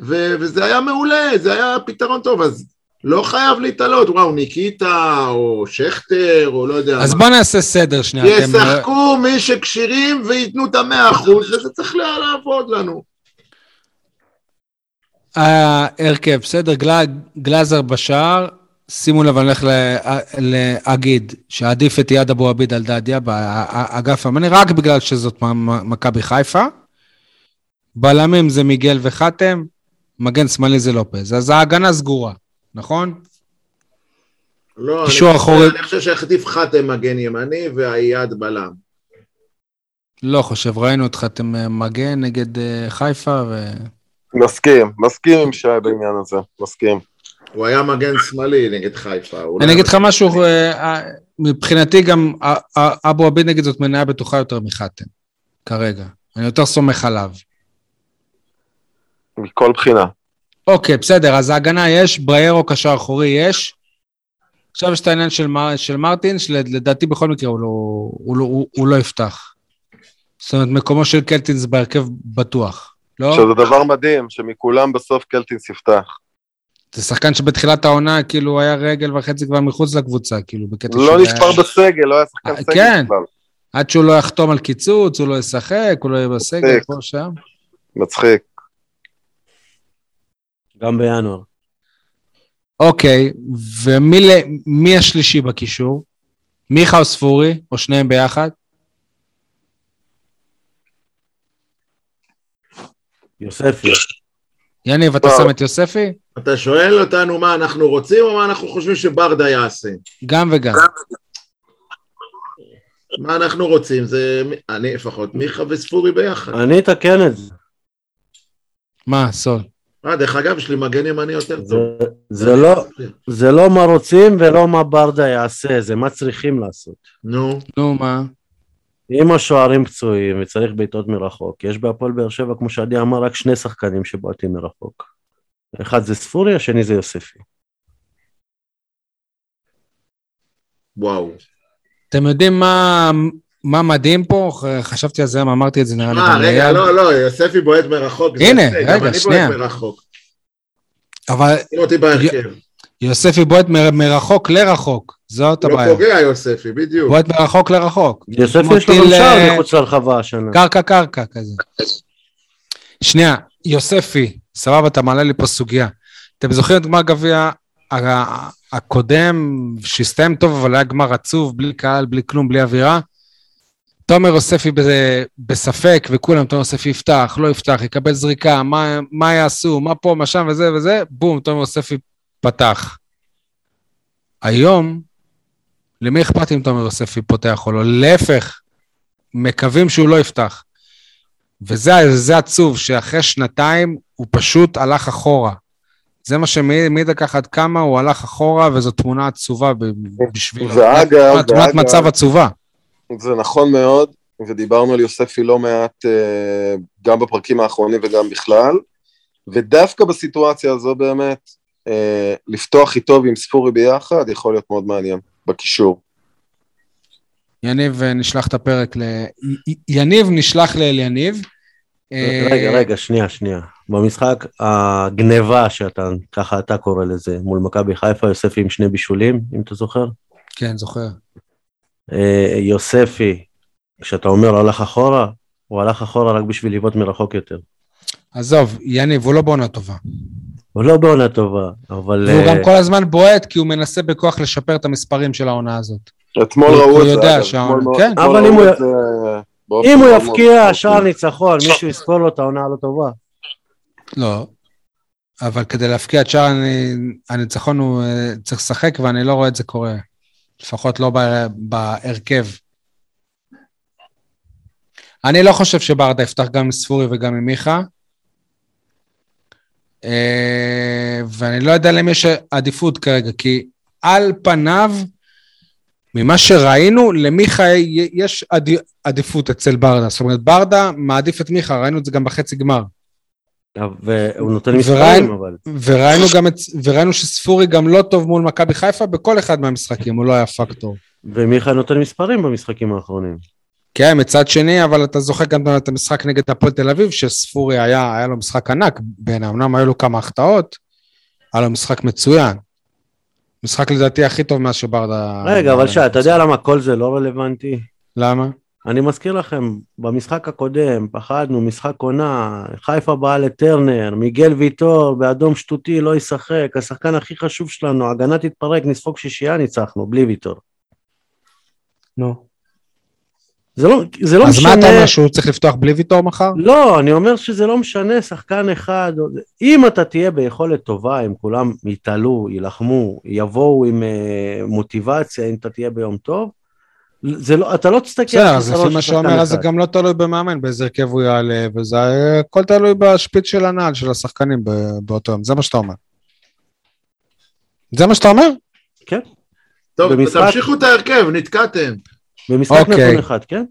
וזה היה מעולה, זה היה פתרון טוב, אז... לא חייב להתעלות, וואו, ניקיטה, או שכתר, או לא יודע. אז בוא נעשה סדר שנייה. ישחקו מי שקשירים ויתנו את המאה אחוז, וזה צריך לעבוד לנו. ההרכב, בסדר, גלאזר בשער, שימו לב, אני הולך להגיד שעדיף את יד אבו עביד על דדיה באגף המני, רק בגלל שזאת מכבי חיפה. בלמים זה מיגל וחתם, מגן שמאלי זה לופז. אז ההגנה סגורה, נכון? לא, אני חושב, אחורי... אני חושב שהחטיף חתם מגן ימני והיד בלם. לא חושב, ראינו את חתם מגן נגד חיפה ו... מסכים, מסכים עם שי בעניין הזה, מסכים. הוא היה מגן שמאלי נגד חיפה. אני אגיד לך משהו, מבחינתי גם אבו עביד נגד זאת מניה בטוחה יותר מחתם, כרגע. אני יותר סומך עליו. מכל בחינה. אוקיי, בסדר, אז ההגנה יש, בריירו קשר אחורי יש, עכשיו יש את העניין של, מר, של מרטין, שלדעתי בכל מקרה הוא לא, הוא, לא, הוא, הוא לא יפתח. זאת אומרת, מקומו של קלטינס בהרכב בטוח, לא? שזה דבר מדהים, שמכולם בסוף קלטינס יפתח. זה שחקן שבתחילת העונה, כאילו, היה רגל וחצי כבר מחוץ לקבוצה, כאילו, בקטע לא נספר היה... בסגל, לא היה שחקן 아, סגל. כן, כבר. עד שהוא לא יחתום על קיצוץ, הוא לא ישחק, הוא לא יהיה בסגל, כמו שם. מצחיק. גם בינואר. אוקיי, ומי מי השלישי בקישור? מיכה או ספורי, או שניהם ביחד? יוספי. יניב, אתה שם את יוספי? אתה שואל אותנו מה אנחנו רוצים, או מה אנחנו חושבים שברדה יעשה? גם וגם. מה אנחנו רוצים? זה, אני לפחות, מיכה וספורי ביחד. אני אתקן את זה. מה, סול? אה, דרך אגב, יש לי מגן ימני יותר טוב. זה לא מה רוצים ולא מה ברדה יעשה, זה מה צריכים לעשות. נו. נו, מה? אם השוערים פצועים וצריך בעיטות מרחוק, יש בהפועל באר שבע, כמו שעדי אמר, רק שני שחקנים שבועטים מרחוק. אחד זה ספורי, השני זה יוספי. וואו. אתם יודעים מה... מה מדהים פה? חשבתי על זה, אמרתי את זה נראה לי. מה, רגע, לא, לא, יוספי בועט מרחוק. הנה, רגע, שנייה. אבל... יוספי בועט מרחוק לרחוק, זאת הבעיה. לא פוגע יוספי, בדיוק. בועט מרחוק לרחוק. יוספי יש לו שער מחוץ לרחבה השנה. קרקע, קרקע, כזה. שנייה, יוספי, סבבה, אתה מעלה לי פה סוגיה. אתם זוכרים את גמר גביע הקודם, שהסתיים טוב, אבל היה גמר עצוב, בלי קהל, בלי כלום, בלי אווירה? תומר יוספי בספק, וכולם תומר יוספי יפתח, לא יפתח, יקבל זריקה, מה, מה יעשו, מה פה, מה שם וזה וזה, בום, תומר יוספי פתח. היום, למי אכפת אם תומר יוספי פותח או לא? להפך, מקווים שהוא לא יפתח. וזה זה עצוב, שאחרי שנתיים הוא פשוט הלך אחורה. זה מה שמעיד עד כמה הוא הלך אחורה, וזו תמונה עצובה בשביל... זה אגב, תמונת מצב עצובה. זה נכון מאוד, ודיברנו על יוספי לא מעט גם בפרקים האחרונים וגם בכלל, ודווקא בסיטואציה הזו באמת, לפתוח איתו ועם ספורי ביחד יכול להיות מאוד מעניין, בקישור. יניב נשלח את הפרק ל... יניב נשלח לאל יניב. רגע, רגע, שנייה, שנייה. במשחק הגניבה שאתה, ככה אתה קורא לזה, מול מכבי חיפה, יוספי עם שני בישולים, אם אתה זוכר? כן, זוכר. יוספי, כשאתה אומר הלך אחורה, הוא הלך אחורה רק בשביל לבעוט מרחוק יותר. עזוב, יניב, הוא לא בעונה טובה. הוא לא בעונה טובה, אבל... והוא גם כל הזמן בועט, כי הוא מנסה בכוח לשפר את המספרים של העונה הזאת. אתמול ראו את זה. אבל אם הוא יפקיע שער ניצחון, מישהו יזכור לו את העונה הלא טובה. לא, אבל כדי להפקיע את שער הניצחון, הוא צריך לשחק, ואני לא רואה את זה קורה. לפחות לא בהרכב. אני לא חושב שברדה יפתח גם עם ספורי וגם עם מיכה, ואני לא יודע למי יש עדיפות כרגע, כי על פניו, ממה שראינו, למיכה יש עדיפות אצל ברדה, זאת אומרת, ברדה מעדיף את מיכה, ראינו את זה גם בחצי גמר. והוא נותן מספרים, אבל... וראינו, גם, וראינו שספורי גם לא טוב מול מכבי חיפה בכל אחד מהמשחקים, הוא לא היה פקטור. ומיכה נותן מספרים במשחקים האחרונים. כן, מצד שני, אבל אתה זוכר גם את המשחק נגד הפועל תל אביב, שספורי היה, היה לו משחק ענק, בין אמנם היו לו כמה החטאות, היה לו משחק מצוין. משחק לדעתי הכי טוב מאז שברדה... רגע, אבל שי, אתה יודע למה כל זה לא רלוונטי? למה? אני מזכיר לכם, במשחק הקודם, פחדנו, משחק עונה, חיפה באה לטרנר, מיגל ויטור, באדום שטותי, לא ישחק, השחקן הכי חשוב שלנו, הגנה תתפרק, נספוג שישייה, ניצחנו, בלי ויטור. נו. זה לא, זה לא אז משנה... מה אתה אומר שהוא צריך לפתוח בלי ויטור מחר? לא, אני אומר שזה לא משנה, שחקן אחד, אם אתה תהיה ביכולת טובה, אם כולם יתעלו, ילחמו, יבואו עם אה, מוטיבציה, אם אתה תהיה ביום טוב, זה לא, אתה לא תסתכל... אז לפי מה שאומר, זה גם לא תלוי במאמן, באיזה הרכב הוא יעלה, וזה הכל תלוי בשפיץ של הנעל, של השחקנים באותו יום, זה מה שאתה אומר. זה מה שאתה אומר? כן. טוב, תמשיכו את ההרכב, נתקעתם. במשחק נתון אחד, כן?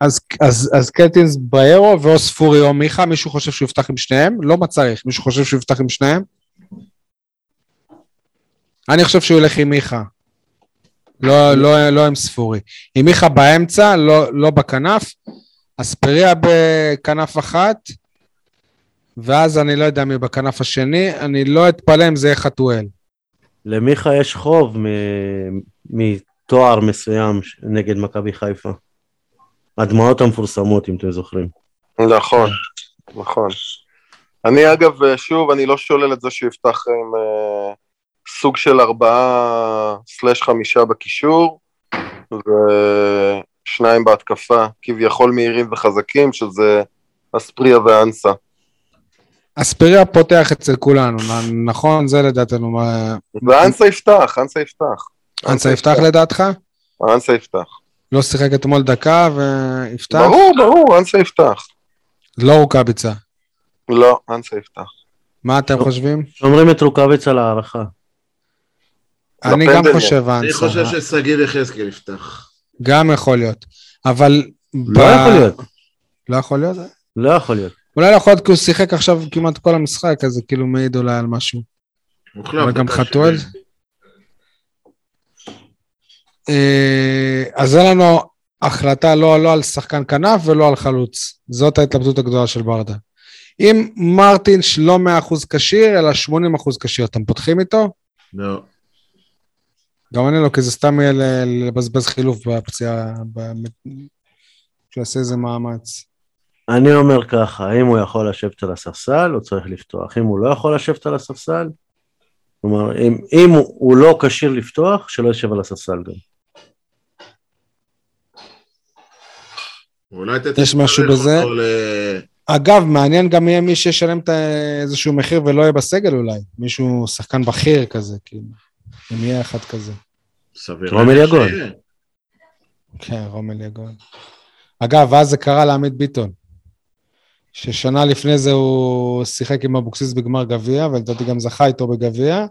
אז קלטינס באירו, ואוס פורי או מיכה, מישהו חושב שהוא יפתח עם שניהם? לא מצריך, מישהו חושב שהוא יפתח עם שניהם? אני חושב שהוא ילך עם מיכה. לא, לא, לא עם ספורי. עם מיכה באמצע, לא, לא בכנף, אספריה בכנף אחת, ואז אני לא יודע מי בכנף השני, אני לא אתפלא אם זה יהיה חתואל. למיכה יש חוב מתואר מסוים נגד מכבי חיפה. הדמעות המפורסמות, אם אתם זוכרים. נכון, נכון. אני אגב, שוב, אני לא שולל את זה שיפתח עם... סוג של ארבעה סלש חמישה בקישור, ושניים בהתקפה, כביכול מהירים וחזקים, שזה אספריה ואנסה. אספריה פותח אצל כולנו, נכון? זה לדעתנו. ואנסה יפתח, אנסה יפתח. אנסה יפתח לדעתך? אנסה יפתח. לא שיחק אתמול דקה ויפתח? ברור, ברור, אנסה יפתח. לא רוקביצה? לא, אנסה יפתח. מה אתם חושבים? אומרים את רוקביצה להערכה. אני גם חושב, אני חושב שסגיר יחזקי לפתח. גם יכול להיות, אבל... לא יכול להיות. לא יכול להיות? לא יכול להיות. אולי לא יכול להיות, כי הוא שיחק עכשיו כמעט כל המשחק, אז זה כאילו מעיד אולי על משהו. אבל גם חתואל. אז זה לנו החלטה לא על שחקן כנף ולא על חלוץ. זאת ההתלבטות הגדולה של ברדה. אם מרטינש לא מאה אחוז קשיר, אלא שמונים אחוז קשיר, אתם פותחים איתו? לא. גם אני לא, כי זה סתם יהיה לבזבז חילוף בפציעה, שעשה איזה מאמץ. אני אומר ככה, אם הוא יכול לשבת על הספסל, הוא צריך לפתוח. אם הוא לא יכול לשבת על הספסל, כלומר, אם, אם הוא, הוא לא כשיר לפתוח, שלא ישב על הספסל גם. אולי יש משהו בזה? ל... אגב, מעניין גם יהיה מי שישלם איזשהו מחיר ולא יהיה בסגל אולי. מישהו שחקן בכיר כזה, כאילו. אם יהיה אחד כזה. רומל יגון. כן, רומל יגון. אגב, אז זה קרה לעמית ביטון, ששנה לפני זה הוא שיחק עם אבוקסיס בגמר גביע, ולדעתי גם זכה איתו בגביע,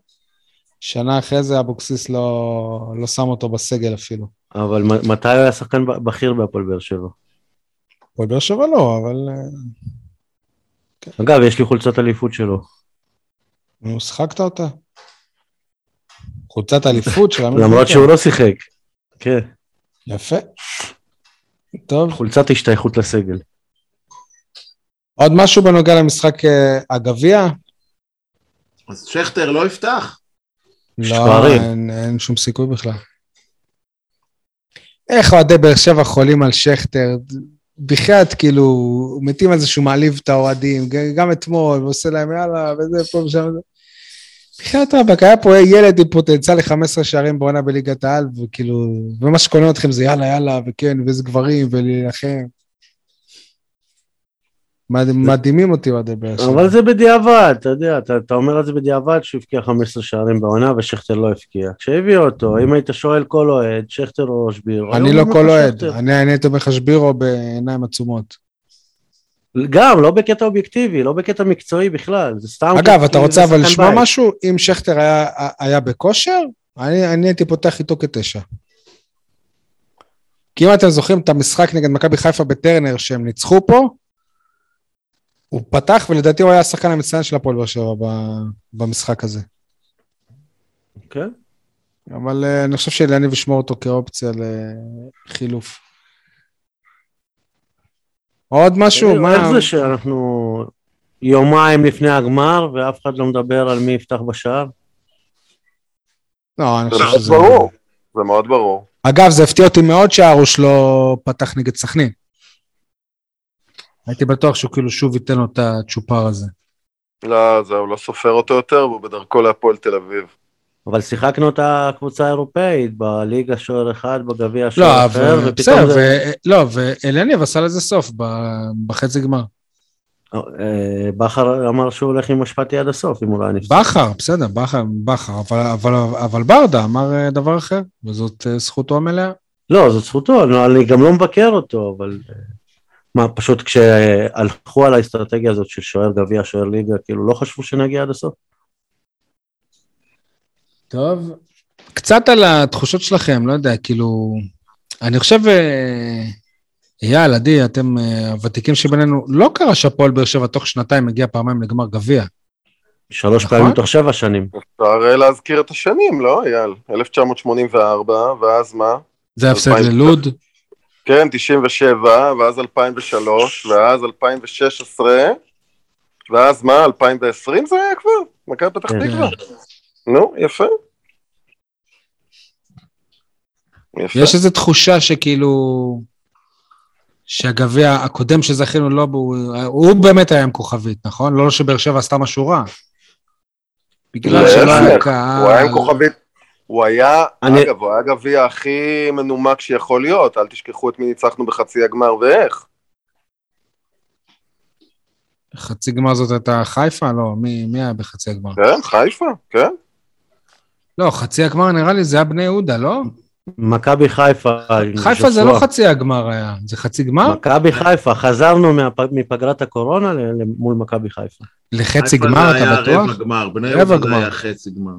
שנה אחרי זה אבוקסיס לא, לא שם אותו בסגל אפילו. אבל מתי הוא היה שחקן בכיר בהפועל באר שבע? הפועל באר שבע לא, אבל... אגב, יש לי חולצת אליפות שלו. נו, שחקת אותה? חוצת אליפות של המדינה. למרות שהוא לא שיחק. כן. יפה. טוב. חולצת השתייכות לסגל. עוד משהו בנוגע למשחק הגביע? אז שכטר לא יפתח? לא, אין שום סיכוי בכלל. איך אוהדי באר שבע חולים על שכטר? בחייאת, כאילו, מתים על זה שהוא מעליב את האוהדים, גם אתמול, ועושה להם יאללה, וזה פה ושם וזה. בכלל טרבק, היה פה ילד עם פוטנציאל ל-חמישה עשר שערים בעונה בליגת העל, וכאילו, ומה שקונה אתכם זה יאללה, יאללה, וכן, וזה גברים, ולכן. מדהימים אותי עדי באשר. אבל זה בדיעבד, אתה יודע, אתה, אתה אומר את זה בדיעבד, שהוא הבקיע חמישה עשר שערים בעונה, ושכטר לא הבקיע. כשהביא אותו, אם היית שואל כל אוהד, שכטר או שבירו. אני לא כל אוהד, אני, אני הייתי אומר שבירו בעיניים עצומות. גם, לא בקטע אובייקטיבי, לא בקטע מקצועי בכלל, זה סתם... אגב, אתה רוצה אבל לשמוע משהו? אם שכטר היה, היה בכושר, אני, אני הייתי פותח איתו כתשע. כי אם אתם זוכרים את המשחק נגד מכבי חיפה בטרנר שהם ניצחו פה, הוא פתח ולדעתי הוא היה השחקן המצטיין של הפועל באר שבע במשחק הזה. אוקיי. Okay. אבל אני חושב שאני אשמור אותו כאופציה לחילוף. עוד משהו, מה... איך זה שאנחנו יומיים לפני הגמר, ואף אחד לא מדבר על מי יפתח בשער? לא, אני חושב שזה... זה מאוד ברור. אגב, זה הפתיע אותי מאוד שהארוש לא פתח נגד סכנין. הייתי בטוח שהוא כאילו שוב ייתן לו את הצ'ופר הזה. לא, זהו, לא סופר אותו יותר, הוא בדרכו להפועל תל אביב. אבל שיחקנו את הקבוצה האירופאית, בליגה שוער אחד, בגביע שוער אחר, ופתאום זה... לא, ואלניב עשה לזה סוף, בחצי גמר. בכר אמר שהוא הולך עם משפטי עד הסוף, אם אולי נפצע. בכר, בסדר, בכר, אבל ברדה אמר דבר אחר, וזאת זכותו המלאה. לא, זאת זכותו, אני גם לא מבקר אותו, אבל... מה, פשוט כשהלכו על האסטרטגיה הזאת של שוער גביע, שוער ליגה, כאילו לא חשבו שנגיע עד הסוף? טוב, קצת על התחושות שלכם, לא יודע, כאילו, אני חושב, אייל, עדי, אתם הוותיקים שבינינו, לא קרה שהפועל באר שבע תוך שנתיים מגיע פעמיים לגמר גביע. שלוש פעמים תוך שבע שנים. אפשר להזכיר את השנים, לא, אייל? אלף תשע מאות שמונים וארבע, ואז מה? זה הפסד ללוד. כן, תשעים ושבע, ואז אלפיים ושלוש, ואז אלפיים ושש עשרה, ואז מה, אלפיים ועשרים זה היה כבר? מכבי פתח תקווה. נו, יפה. יפה. יש איזו תחושה שכאילו, שהגביע הקודם שזכינו לא, הוא באמת היה עם כוכבית, נכון? לא שבאר שבע עשתה משהו רע. בגלל שלא היה קהל. הוא היה עם כוכבית. הוא היה, אני... אגב, הוא היה גביע הכי מנומק שיכול להיות, אל תשכחו את מי ניצחנו בחצי הגמר ואיך. חצי גמר זאת הייתה חיפה? לא, מי, מי היה בחצי הגמר? כן, חיפה, כן. לא, חצי הגמר נראה לי זה היה בני יהודה, לא? מכבי חיפה. חיפה זה לא חצי הגמר היה, זה חצי גמר? מכבי חיפה, חזרנו מפגרת הקורונה מול מכבי חיפה. לחצי גמר, אתה בטוח? חיפה היה רבע גמר, בני יהודה היה חצי גמר.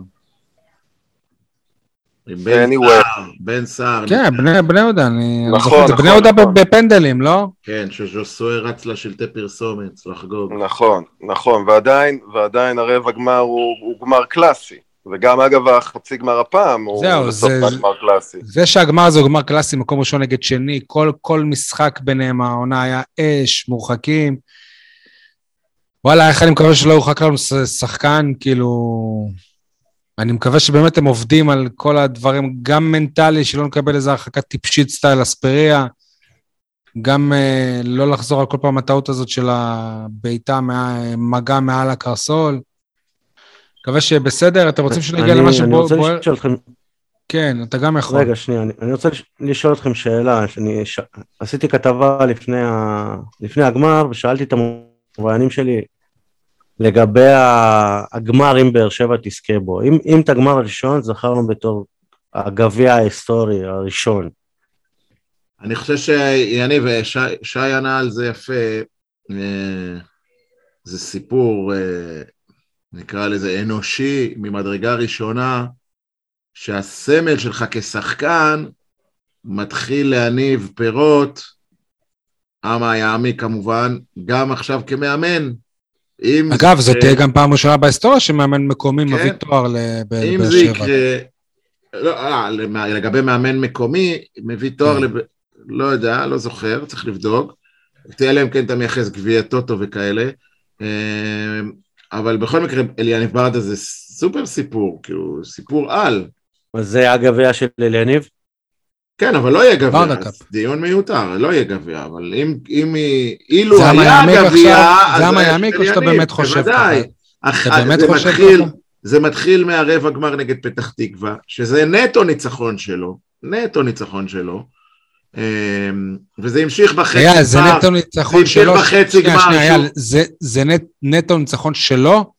בן סער. כן, בני יהודה. נכון. בני יהודה בפנדלים, לא? כן, שז'וסוי רץ לשלטי פרסומת, לחגוג. נכון, נכון, ועדיין, ועדיין הרבע גמר הוא גמר קלאסי, וגם אגב החצי גמר הפעם הוא בסוף גמר קלאסי. זה שהגמר הזה הוא גמר קלאסי, מקום ראשון נגד שני, כל משחק ביניהם, העונה היה אש, מורחקים, וואלה, איך אני מקווה שלא הורחק לנו שחקן, כאילו... אני מקווה שבאמת הם עובדים על כל הדברים, גם מנטלי, שלא נקבל איזו הרחקה טיפשית סטייל אספריה, גם אה, לא לחזור על כל פעם הטעות הזאת של הביתה, מגע מעל הקרסול. מקווה שבסדר, אתם רוצים שנגיע למה שבו... אני רוצה בוא... לשאול אתכם... כן, אתה גם יכול. רגע, שנייה, אני, אני רוצה לשאול אתכם שאלה, שאני ש... עשיתי כתבה לפני, ה... לפני הגמר, ושאלתי את המוביינים שלי, לגבי הגמר עם באר שבע תזכה בו. אם, אם את הגמר הראשון, זכרנו בתור הגביע ההיסטורי הראשון. אני חושב שיני ושי ענה על זה יפה, זה סיפור, נקרא לזה אנושי, ממדרגה ראשונה, שהסמל שלך כשחקן מתחיל להניב פירות, אמה יעמי כמובן, גם עכשיו כמאמן, אגב, זאת תהיה גם פעם ראשונה בהיסטוריה שמאמן מקומי מביא תואר לבאר שבע. אם זה יקרה, לא, לגבי מאמן מקומי, מביא תואר, לא יודע, לא זוכר, צריך לבדוק, תהיה להם כן תמייחס גביע טוטו וכאלה, אבל בכל מקרה, אליניב ברדה זה סופר סיפור, כאילו סיפור על. זה הגביע של אליניב? כן, אבל לא יהיה גביע, דיון מיותר, לא יהיה גביע, אבל אם אילו היה גביע, זה מה יעמיק או שאתה באמת חושב ככה? זה מתחיל מהרבע גמר נגד פתח תקווה, שזה נטו ניצחון שלו, נטו ניצחון שלו, וזה המשיך בחצי גמר, זה נטו ניצחון שלו, זה נטו ניצחון שלו,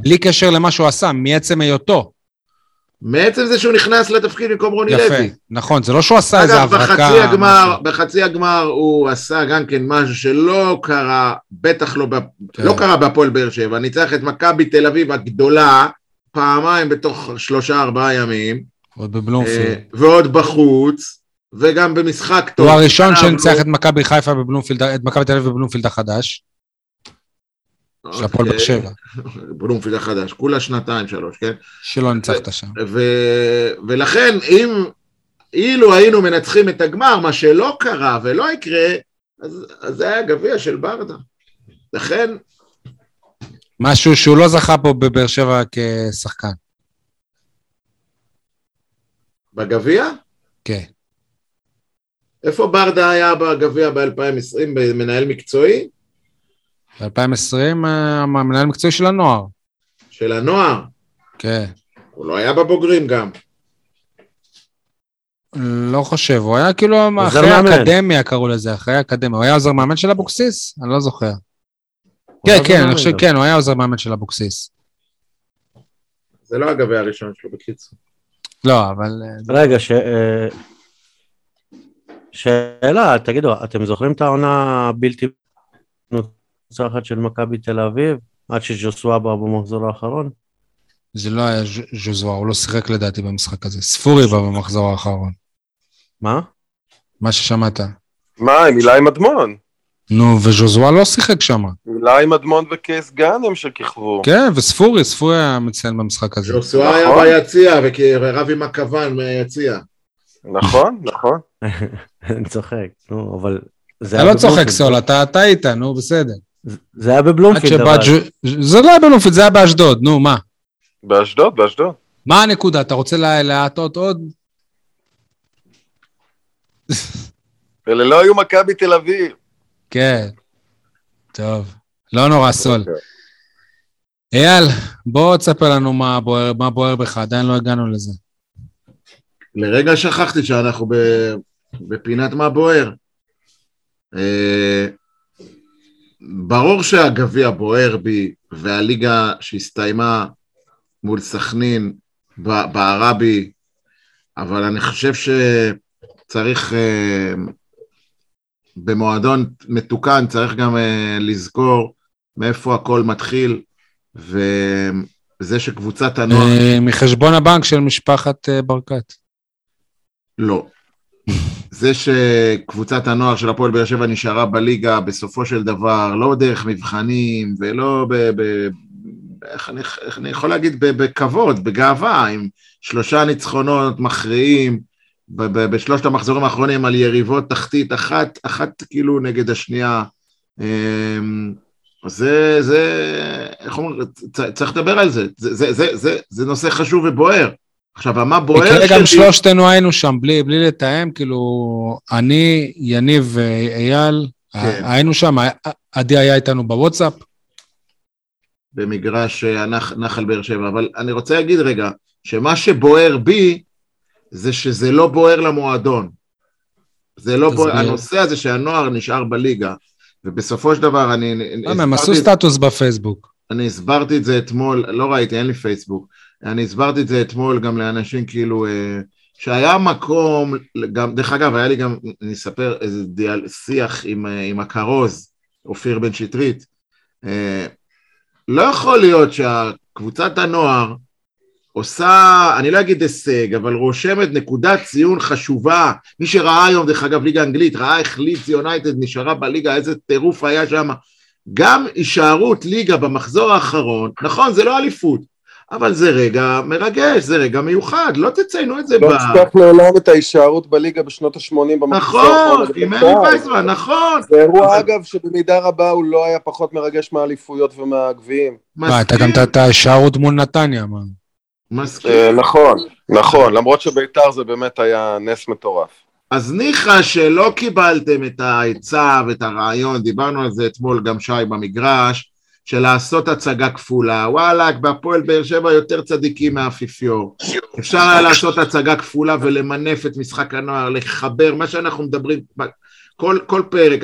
בלי קשר למה שהוא עשה, מעצם היותו, מעצם זה שהוא נכנס לתפקיד במקום רוני לוי. יפה, נכון, זה לא שהוא עשה איזה הברקה. אגב, בחצי הגמר הוא עשה גם כן משהו שלא קרה, בטח לא קרה בהפועל באר שבע, ניצח את מכבי תל אביב הגדולה, פעמיים בתוך שלושה ארבעה ימים. ועוד בבלומפילד. ועוד בחוץ, וגם במשחק טוב. הוא הראשון שניצח את מכבי חיפה בבלומפילד, את מכבי תל אביב בבלומפילד החדש. של הפועל באר שבע. בלומפילד החדש, כולה שנתיים, שלוש, כן? שלא ניצחת שם. ולכן, אם, אילו היינו מנצחים את הגמר, מה שלא קרה ולא יקרה, אז זה היה גביע של ברדה. לכן... משהו שהוא לא זכה פה בבאר שבע כשחקן. בגביע? כן. איפה ברדה היה בגביע ב-אלפיים ועשרים, במנהל מקצועי? ב-אלפיים ועשרים, המנהל מקצועי של הנוער. של הנוער? כן. הוא לא היה בבוגרים גם. לא חושב, הוא היה כאילו אחרי האקדמיה, קראו לזה, אחרי האקדמיה. הוא היה עוזר מאמן של אבוקסיס? אני לא זוכר. כן, כן, אני חושב, כן, הוא היה עוזר מאמן של אבוקסיס. זה לא הגביע הראשון שלו בקיצור. לא, אבל... רגע, ש... שאלה, תגידו, אתם זוכרים את העונה בלתי נוצחת של מכבי תל אביב, עד שז'וסואה בא במחזור האחרון? זה לא היה ז'וסואה, הוא לא שיחק לדעתי במשחק הזה, ספורי בא במחזור האחרון. מה? מה ששמעת. מה, עם אילי מדמון? נו, וז'וסואה לא שיחק שם. אילי מדמון וקייס גן הם שכיכבו. כן, וספורי, ספורי היה מציין במשחק הזה. ז'וסואה היה ביציע, ורב עם הכוון מהיציע. נכון, נכון. אני צוחק, נו, אבל... אתה לא צוחק סול, אתה איתה, נו, בסדר. זה היה בבלומפילד, אבל... זה לא היה בבלומפילד, זה היה באשדוד, נו, מה? באשדוד, באשדוד. מה הנקודה? אתה רוצה להטעות עוד? אלה לא היו מכבי תל אביב. כן, טוב. לא נורא סול. אייל, בוא תספר לנו מה בוער בך, עדיין לא הגענו לזה. לרגע שכחתי שאנחנו בפינת מה בוער. ברור שהגביע בוער בי, והליגה שהסתיימה מול סכנין בערה בי, אבל אני חושב שצריך, במועדון מתוקן, צריך גם לזכור מאיפה הכל מתחיל, וזה שקבוצת הנוער... מחשבון הבנק של משפחת ברקת. לא. זה שקבוצת הנוער של הפועל באר שבע נשארה בליגה, בסופו של דבר, לא דרך מבחנים, ולא ב... ב- איך אני, איך אני יכול להגיד, בכבוד, בגאווה, עם שלושה ניצחונות מכריעים, ב- ב- בשלושת המחזורים האחרונים, על יריבות תחתית, אחת, אחת כאילו נגד השנייה. זה, זה, איך אומר, צ- צריך לדבר על זה. זה, זה, זה, זה, זה נושא חשוב ובוער. עכשיו, מה בוער? גם שלושתנו היינו שם, בלי, בלי לתאם, כאילו, אני, יניב ואייל, היינו שם, עדי היה איתנו בוואטסאפ, במגרש נחל באר שבע, אבל אני רוצה להגיד רגע, שמה שבוער בי, זה שזה לא בוער למועדון, זה לא בוער, הנושא הזה שהנוער נשאר בליגה, ובסופו של דבר אני... הם עשו סטטוס בפייסבוק. אני הסברתי את זה אתמול, לא ראיתי, אין לי פייסבוק, אני הסברתי את זה אתמול גם לאנשים כאילו, שהיה מקום, גם, דרך אגב, היה לי גם, אני אספר איזה דיאל, שיח עם, עם הקרוז, אופיר בן שטרית, לא יכול להיות שהקבוצת הנוער עושה, אני לא אגיד הישג, אבל רושמת נקודת ציון חשובה. מי שראה היום, דרך אגב, ליגה אנגלית, ראה איך לידס יונייטד נשארה בליגה, איזה טירוף היה שם. גם הישארות ליגה במחזור האחרון, נכון, זה לא אליפות, אבל זה רגע מרגש, זה רגע מיוחד, לא תציינו את זה. לא תשכח לעולם את ההישארות בליגה בשנות ה-שמונים במחזור. נכון, עם אלי וייסמן, נכון. זה אירוע אגב שבמידה רבה הוא לא היה פחות מרגש מהאליפויות ומהגביעים. אתה גם את ההישארות מול נתניה. נכון, נכון, למרות שביתר זה באמת היה נס מטורף. אז ניחא שלא קיבלתם את העצה ואת הרעיון, דיברנו על זה אתמול גם שי במגרש, של לעשות הצגה כפולה, וואלק, בהפועל באר שבע יותר צדיקים מהאפיפיור, אפשר היה לעשות הצגה כפולה ולמנף את משחק הנוער, לחבר, מה שאנחנו מדברים, כל, כל פרק,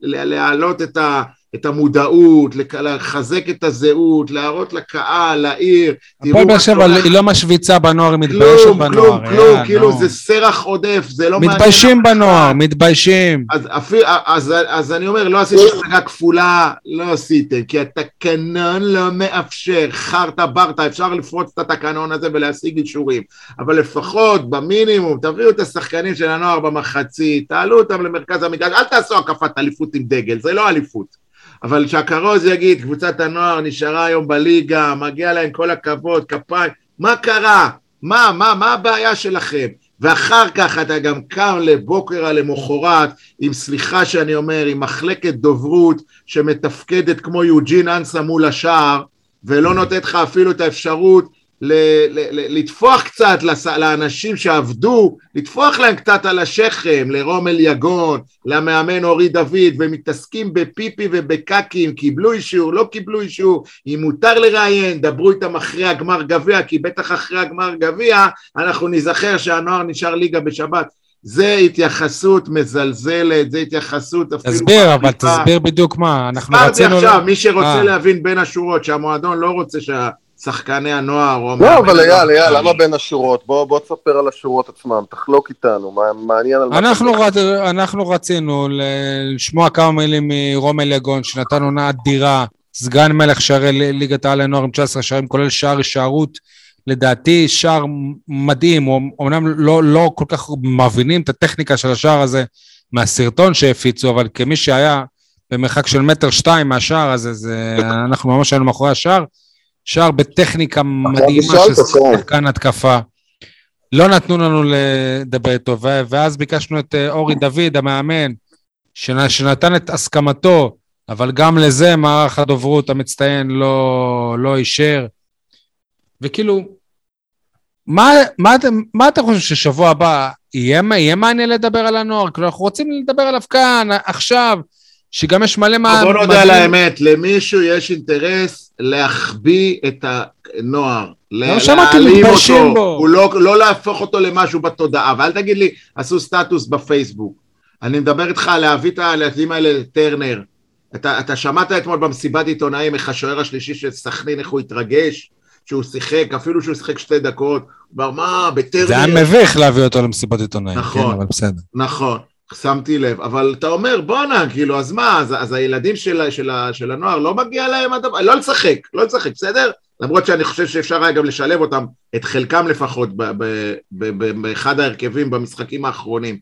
להעלות את, ה, את המודעות, לחזק את הזהות, להראות לקהל, לעיר, הפועל באר שבע היא לא משוויצה בנוער, היא מתביישת בנוער, כלום, כלום, כלום, כאילו זה סרח עודף, זה לא מעניין, מתביישים בנוער, מתביישים, אז, אז, אז אני אומר, לא עשיתם הצגה כפולה, לא עשיתם, כי התקנון לא מאפשר, חרטה ברטה, אפשר לפרוץ את התקנון הזה ולהשיג אישורים, אבל לפחות במינימום, תביאו את השחקנים של הנוער במחצית, תעלו אותם למרכז המגרש, אל תעשו הקפת אליפות עם דגל, זה לא אליפות. אבל שהקרוז יגיד, קבוצת הנוער נשארה היום בליגה, מגיע להם כל הכבוד, כפיים, מה קרה? מה, מה, מה הבעיה שלכם? ואחר כך אתה גם קם לבוקר למחרת, עם סליחה שאני אומר, עם מחלקת דוברות, שמתפקדת כמו יוג'ין אנסה מול השער, ולא נותנת לך אפילו את האפשרות ל- ל- ל- לתפוח קצת לס- לאנשים שעבדו, לתפוח להם קצת על השכם, לרומל יגון, למאמן אורי דוד, ומתעסקים בפיפי ובקקים, קיבלו אישור, לא קיבלו אישור, אם מותר לראיין, דברו איתם אחרי הגמר גביע, כי בטח אחרי הגמר גביע, אנחנו נזכר שהנוער נשאר ליגה בשבת. זה התייחסות מזלזלת, זה התייחסות אפילו... תסביר, אבל תסביר בדיוק מה, אנחנו רצינו... עכשיו, מי שרוצה להבין בין השורות, שהמועדון לא רוצה ששחקני הנוער... לא, אבל אייל, אייל, למה בין השורות? בוא תספר על השורות עצמם, תחלוק איתנו, מעניין על מה... אנחנו רצינו לשמוע כמה מילים מרומל יגון, שנתן עונה אדירה, סגן מלך שערי ליגת העל לנוער עם תשע עשרה שערים, כולל שער הישארות, לדעתי שער מדהים, אומנם לא, לא כל כך מבינים את הטכניקה של השער הזה מהסרטון שהפיצו, אבל כמי שהיה במרחק של מטר שתיים מהשער הזה, זה, אנחנו ממש היינו מאחורי השער, שער בטכניקה מדהימה ששחקן התקפה. לא נתנו לנו לדבר איתו, ואז ביקשנו את אורי דוד, המאמן, שנתן את הסכמתו, אבל גם לזה מערך הדוברות המצטיין לא, לא אישר, וכאילו, מה, מה, מה אתה חושב ששבוע הבא יהיה, יהיה מעניין לדבר על הנוער? כאילו אנחנו רוצים לדבר עליו כאן, עכשיו, שגם יש מלא מה... בוא נודע על האמת, למישהו יש אינטרס להחביא את הנוער, להעלים אותו, לא להפוך אותו למשהו בתודעה, ואל תגיד לי, עשו סטטוס בפייסבוק, אני מדבר איתך להביא את הילדים האלה לטרנר, אתה, אתה שמעת אתמול במסיבת עיתונאים, איך השוער השלישי של סכנין, איך הוא התרגש, שהוא שיחק, אפילו שהוא שיחק שתי דקות, הוא אמר, מה, בטרנר... זה היה מביך להביא אותו למסיבת עיתונאים, נכון, כן, אבל בסדר. נכון, שמתי לב, אבל אתה אומר, בוא נה, כאילו, אז מה, אז, אז הילדים של, של, של הנוער לא מגיע להם, לא לשחק, לא לשחק, בסדר? למרות שאני חושב שאפשר היה גם לשלב אותם, את חלקם לפחות, ב, ב, ב, ב, באחד ההרכבים במשחקים האחרונים.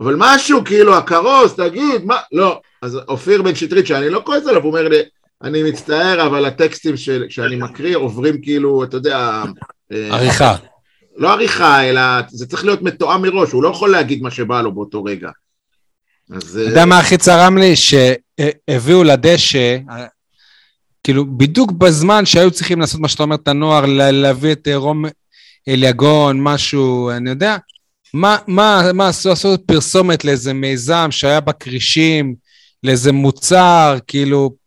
אבל משהו, כאילו, הקרוס, תגיד, מה, לא. אז אופיר בן שטרית, שאני לא כועס עליו, הוא אומר לי, אני מצטער, אבל הטקסטים שאני מקריא עוברים כאילו, אתה יודע... עריכה. לא עריכה, אלא זה צריך להיות מתואם מראש, הוא לא יכול להגיד מה שבא לו באותו רגע. אתה יודע מה הכי צרם לי? שהביאו לדשא, כאילו בדיוק בזמן שהיו צריכים לעשות מה שאתה אומר את הנוער, להביא את רום אליגון, משהו, אני יודע, מה עשו? עשו פרסומת לאיזה מיזם שהיה בקרישים, לאיזה מוצר, כאילו...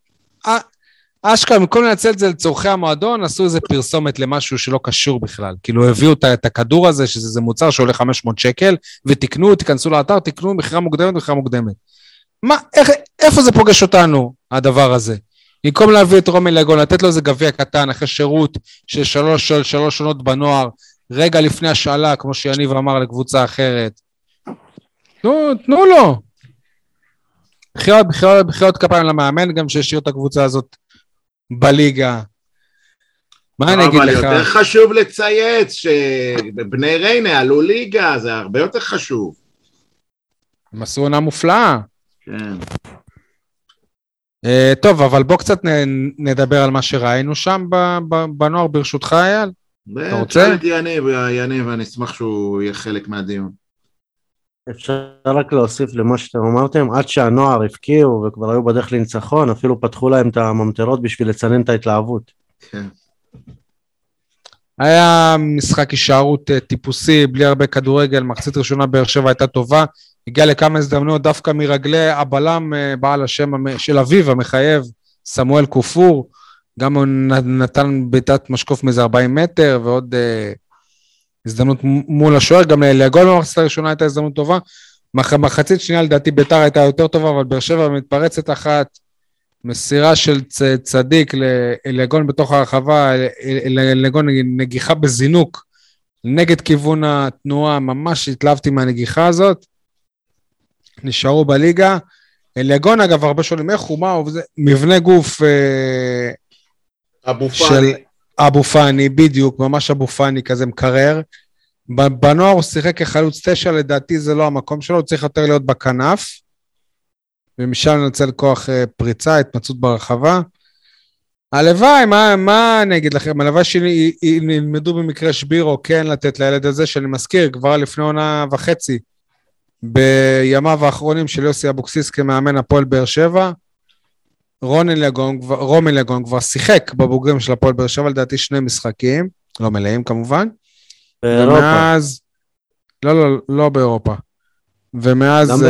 אשכרה, במקום לנצל את זה לצורכי המועדון, עשו איזה פרסומת למשהו שלא קשור בכלל. כאילו, הביאו את הכדור הזה, שזה מוצר שעולה חמש מאות שקל, ותקנו, תיכנסו לאתר, תקנו מחירה מוקדמת, מחירה מוקדמת. מה, איך, איפה זה פוגש אותנו, הדבר הזה? במקום להביא את רומי לגון, לתת לו איזה גביע קטן, אחרי שירות של שלוש, שלוש שנות בנוער, רגע לפני השאלה, כמו שיניב אמר לקבוצה אחרת. תנו, תנו לו. בחיות, בחיות, בחיות כפיים למאמן, גם שישאיר את הקבוצה הזאת בליגה. מה אני אגיד לך? אבל יותר חשוב לצייץ שבני ריינה עלו ליגה, זה הרבה יותר חשוב. הם עשו עונה מופלאה. כן. Uh, טוב, אבל בוא קצת נ, נדבר על מה שראינו שם בנוער ברשותך, אייל. אתה רוצה? יניב, יניב, אני אשמח שהוא יהיה חלק מהדיון. אפשר רק להוסיף למה שאתם אמרתם, עד שהנוער הפקיעו וכבר היו בדרך לנצחון, אפילו פתחו להם את הממטרות בשביל לצנן את ההתלהבות. כן. היה משחק הישארות טיפוסי, בלי הרבה כדורגל, מחצית ראשונה באר שבע הייתה טובה, הגיע לכמה הזדמנויות דווקא מרגלי הבלם בעל השם של אביו המחייב, סמואל קופור, גם הוא נתן ביתת משקוף מזה ארבעים מטר, ועוד... הזדמנות מול השוער, גם לגול במחצית הראשונה הייתה הזדמנות טובה, מחצית שנייה לדעתי ביתר הייתה יותר טובה, אבל באר שבע מתפרצת אחת, מסירה של צ, צדיק לגון בתוך הרחבה, לגון נגיחה בזינוק, נגד כיוון התנועה, ממש התלהבתי מהנגיחה הזאת, נשארו בליגה, לגון אגב הרבה שואלים, איך הוא מה, מבנה גוף אבו פאני, של... אבו פאני, בדיוק, ממש אבו פאני כזה מקרר, בנוער הוא שיחק כחלוץ תשע, לדעתי זה לא המקום שלו, הוא צריך יותר להיות בכנף, ומשם ננצל כוח פריצה, התמצאות ברחבה, הלוואי, מה, מה אני אגיד לכם, הלוואי שילמדו במקרה שבירו, כן לתת לילד הזה, שאני מזכיר, כבר לפני עונה וחצי, בימיו האחרונים של יוסי אבוקסיס, כמאמן הפועל באר שבע, רוני לגון, רומי לגון כבר שיחק בבוגרים של הפועל באר שבע, לדעתי שני משחקים, לא מלאים כמובן, באירופה. ומאז, לא, לא, לא באירופה, ומאז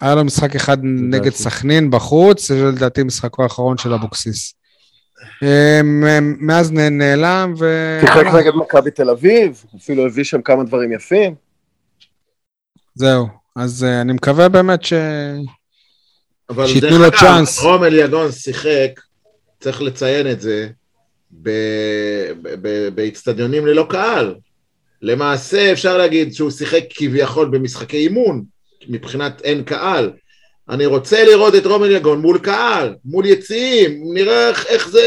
היה לו משחק אחד נגד סכנין בחוץ, זה לדעתי משחקו האחרון של אבוקסיס. מאז נעלם ו... תחק נגד מכבי תל אביב, אפילו הביא שם כמה דברים יפים. זהו, אז אני מקווה באמת ש... שיתנו לו צ'אנס. רום אליגון שיחק, צריך לציין את זה, באצטדיונים ללא קהל. למעשה אפשר להגיד שהוא שיחק כביכול במשחקי אימון, מבחינת אין קהל. אני רוצה לראות את רום אליגון מול קהל, מול יציאים, נראה איך זה,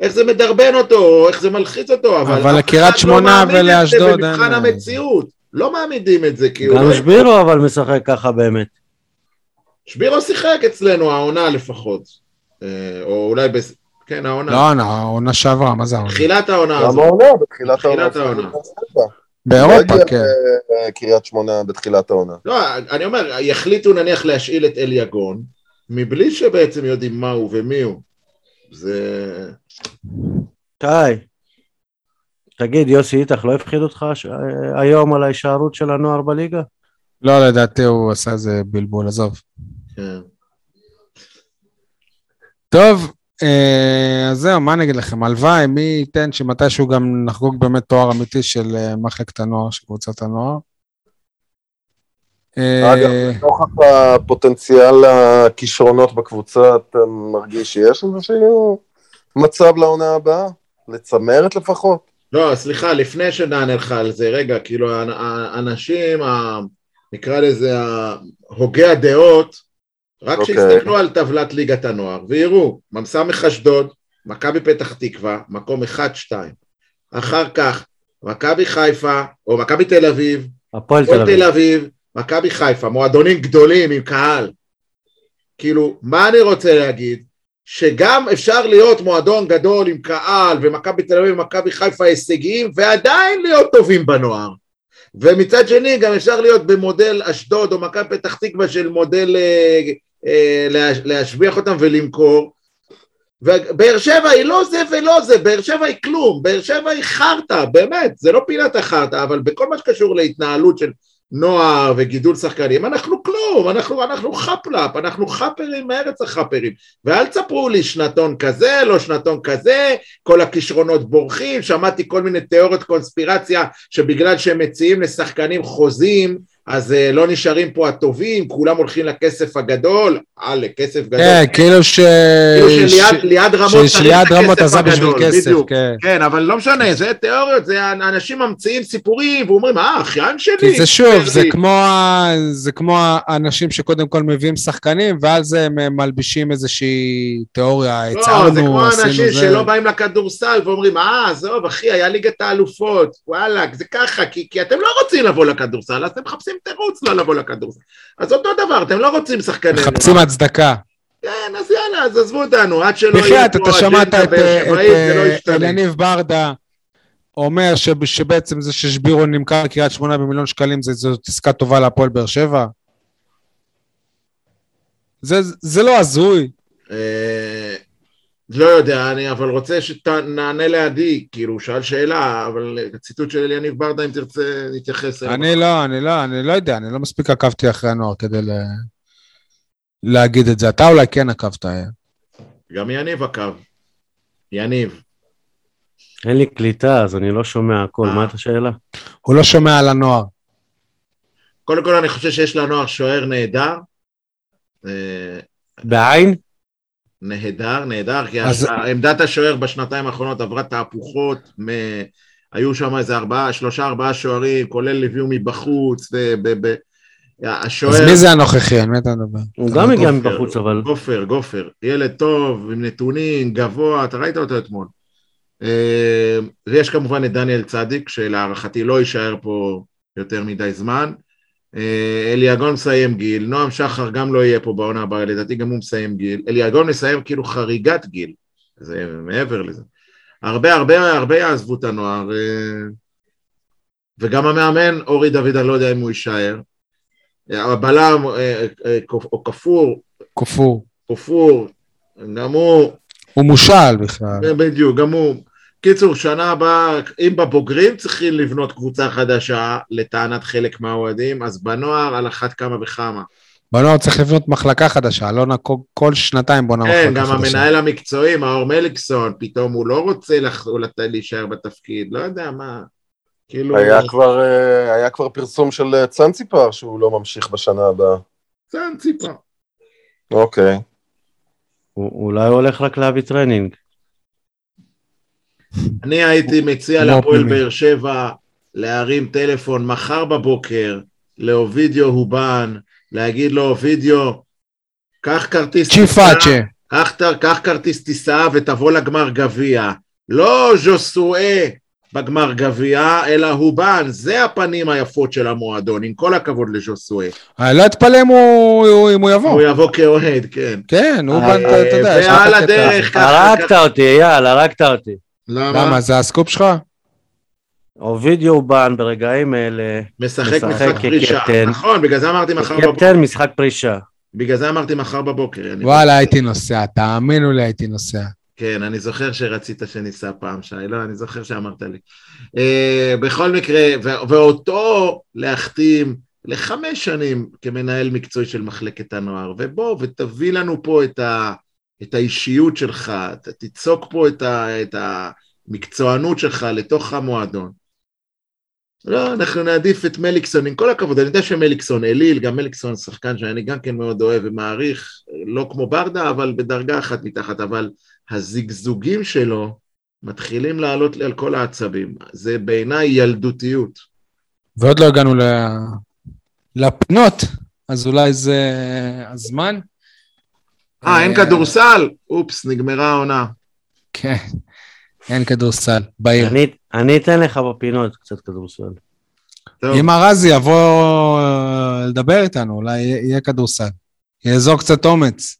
איך זה מדרבן אותו, איך זה מלחיץ אותו, אבל, אבל לקראת שמונה לא ולאשדוד, במבחן אין... המציאות, לא מעמידים את זה, כאילו. גם שבירו לא... אבל משחק ככה באמת. שבירו שיחק אצלנו, העונה לפחות, או אולי, ב... כן, העונה. לא, העונה שעברה, מה זה העונה? תחילת העונה הזאת. למה העונה? בתחילת העונה. בתחילת העונה. באירופה, כן. קריית שמונה בתחילת העונה. לא, אני אומר, יחליטו נניח להשאיל את אליגון, מבלי שבעצם יודעים מה הוא ומי הוא. זה... תאי, תגיד, יוסי איתך, לא הפחיד אותך היום על ההישארות של הנוער בליגה? לא, לדעתי הוא עשה איזה בלבול, עזוב. כן. טוב, אז זהו, מה נגיד לכם? הלוואי, מי ייתן שמתישהו גם נחגוג באמת תואר אמיתי של מחלקת הנוער, של קבוצת הנוער? אגב, בתוך הפוטנציאל הכישרונות בקבוצה, אתה מרגיש שיש איזשהו מצב לעונה הבאה? לצמרת לפחות? לא, סליחה, לפני שנענה לך על זה, רגע, כאילו, האנשים, נקרא לזה, הוגי הדעות, רק okay. שיסתכלו על טבלת ליגת הנוער, ויראו, ממסמך אשדוד, מכבי פתח תקווה, מקום אחת שתיים, אחר כך, מכבי חיפה, או מכבי תל אביב, הפועל תל, תל אביב, מכבי חיפה, מועדונים גדולים עם קהל, כאילו, מה אני רוצה להגיד? שגם אפשר להיות מועדון גדול עם קהל, ומכבי תל אביב, מכבי חיפה הישגיים, ועדיין להיות טובים בנוער, ומצד שני גם אפשר להיות במודל אשדוד, או מכבי פתח תקווה של מודל... להשביח אותם ולמכור. ובאר שבע היא לא זה ולא זה, באר שבע היא כלום, באר שבע היא חרטה, באמת, זה לא פינת החרטה, אבל בכל מה שקשור להתנהלות של נוער וגידול שחקנים, אנחנו כלום, אנחנו, אנחנו חפלאפ, אנחנו חפרים מארץ החפרים, ואל תספרו לי שנתון כזה, לא שנתון כזה, כל הכישרונות בורחים, שמעתי כל מיני תיאוריות קונספירציה, שבגלל שהם מציעים לשחקנים חוזים, אז לא נשארים פה הטובים, כולם הולכים לכסף הגדול, אה, לכסף גדול. כן, כאילו ש... כאילו שליד רמות צריך את הכסף הגדול, בדיוק. כן, אבל לא משנה, זה תיאוריות, זה אנשים ממציאים סיפורים, ואומרים, אה, אחיין שלי. זה שוב, זה כמו האנשים שקודם כל מביאים שחקנים, ועל זה הם מלבישים איזושהי תיאוריה, הצענו, עשינו זה. לא, זה כמו אנשים שלא באים לכדורסל, ואומרים, אה, עזוב, אחי, היה ליגת האלופות, וואלה, זה ככה, כי אתם לא רוצים לבוא לכדורסל, אז אתם מחפשים תירוץ לא לבוא לכדורסל. אז אותו דבר, אתם לא רוצים שחקנים. מחפשים הצדקה. כן, אז יאללה, אז עזבו אותנו, עד שלא יהיה פה אג'נדה ושמעית את אליניב ברדה אומר שבעצם זה ששבירו נמכר קריית שמונה במיליון שקלים, זו עסקה טובה להפועל באר שבע. זה לא הזוי. לא יודע, אני אבל רוצה שתענה לעדי, כאילו, שאל שאלה, אבל הציטוט של אליניב ברדה, אם תרצה, נתייחס. אני לא, אני לא, אני לא יודע, אני לא מספיק עקבתי אחרי הנוער כדי להגיד את זה. אתה אולי כן עקבת. גם יניב עקב. יניב. אין לי קליטה, אז אני לא שומע הכל. מה את השאלה? הוא לא שומע על הנוער. קודם כל, אני חושב שיש לנוער שוער נהדר. בעין? נהדר, נהדר, כי אז... עמדת השוער בשנתיים האחרונות עברה תהפוכות, מ... היו שם איזה ארבעה, שלושה ארבעה שוערים, כולל הביאו מבחוץ, ב... השוער... אז מי זה הנוכחי? אני מת לדבר. הוא גם הגיע מבחוץ, אבל... גופר, גופר, ילד טוב, עם נתונים, גבוה, אתה ראית אותו אתמול. ויש כמובן את דניאל צדיק, שלהערכתי לא יישאר פה יותר מדי זמן, אליגון מסיים גיל, נועם שחר גם לא יהיה פה בעונה הבאה, לדעתי גם הוא מסיים גיל, אליגון מסיים כאילו חריגת גיל, זה מעבר לזה, הרבה הרבה הרבה יעזבו את הנוער, וגם המאמן אורי דוד, אני לא יודע אם הוא יישאר, הבלם או כפור, כפור, כפור, גם הוא, הוא מושל בכלל, בדיוק, גם הוא, קיצור, שנה הבאה, אם בבוגרים צריכים לבנות קבוצה חדשה, לטענת חלק מהאוהדים, אז בנוער על אחת כמה וכמה. בנוער צריך לבנות מחלקה חדשה, לא נקו, כל שנתיים בוא נעמחלקה חדשה. כן, גם המנהל המקצועי, מאור מליקסון, פתאום הוא לא רוצה להישאר בתפקיד, לא יודע מה. כאילו... היה, כבר, היה כבר פרסום של צנציפר, שהוא לא ממשיך בשנה הבאה. צנציפר. אוקיי. הוא אולי הולך רק להביא טרנינג. אני הייתי מציע לפועל באר שבע להרים טלפון מחר בבוקר לאובידיו הובן, להגיד לו אובידיו, קח כרטיס טיסה, קח כרטיס טיסה ותבוא לגמר גביע. לא ז'וסואה בגמר גביע, אלא הובן, זה הפנים היפות של המועדון, עם כל הכבוד לז'וסואה. לא אתפלא אם הוא יבוא. הוא יבוא כאוהד, כן. כן, הובן, אתה יודע. ועל הדרך. הרקת אותי, יאללה, הרקת אותי. למה? זה הסקופ שלך? אובידיו בן ברגעים אלה משחק משחק פרישה, נכון, בגלל זה אמרתי מחר בבוקר. קפטן משחק פרישה. בגלל זה אמרתי מחר בבוקר. וואלה, הייתי נוסע, תאמינו לי, הייתי נוסע. כן, אני זוכר שרצית שניסע פעם, שי, לא, אני זוכר שאמרת לי. בכל מקרה, ואותו להחתים לחמש שנים כמנהל מקצועי של מחלקת הנוער, ובוא, ותביא לנו פה את ה... את האישיות שלך, תצוק פה את, ה, את המקצוענות שלך לתוך המועדון. לא, אנחנו נעדיף את מליקסון, עם כל הכבוד, אני יודע שמליקסון אליל, גם מליקסון שחקן שאני גם כן מאוד אוהב ומעריך, לא כמו ברדה, אבל בדרגה אחת מתחת, אבל הזיגזוגים שלו מתחילים לעלות לי על כל העצבים, זה בעיניי ילדותיות. ועוד לא הגענו לפנות, אז אולי זה הזמן? אה, אין כדורסל? אופס, נגמרה העונה. כן, אין כדורסל, בעיר. אני אתן לך בפינות קצת כדורסל. אם הרזי יבוא לדבר איתנו, אולי יהיה כדורסל. יעזור קצת אומץ.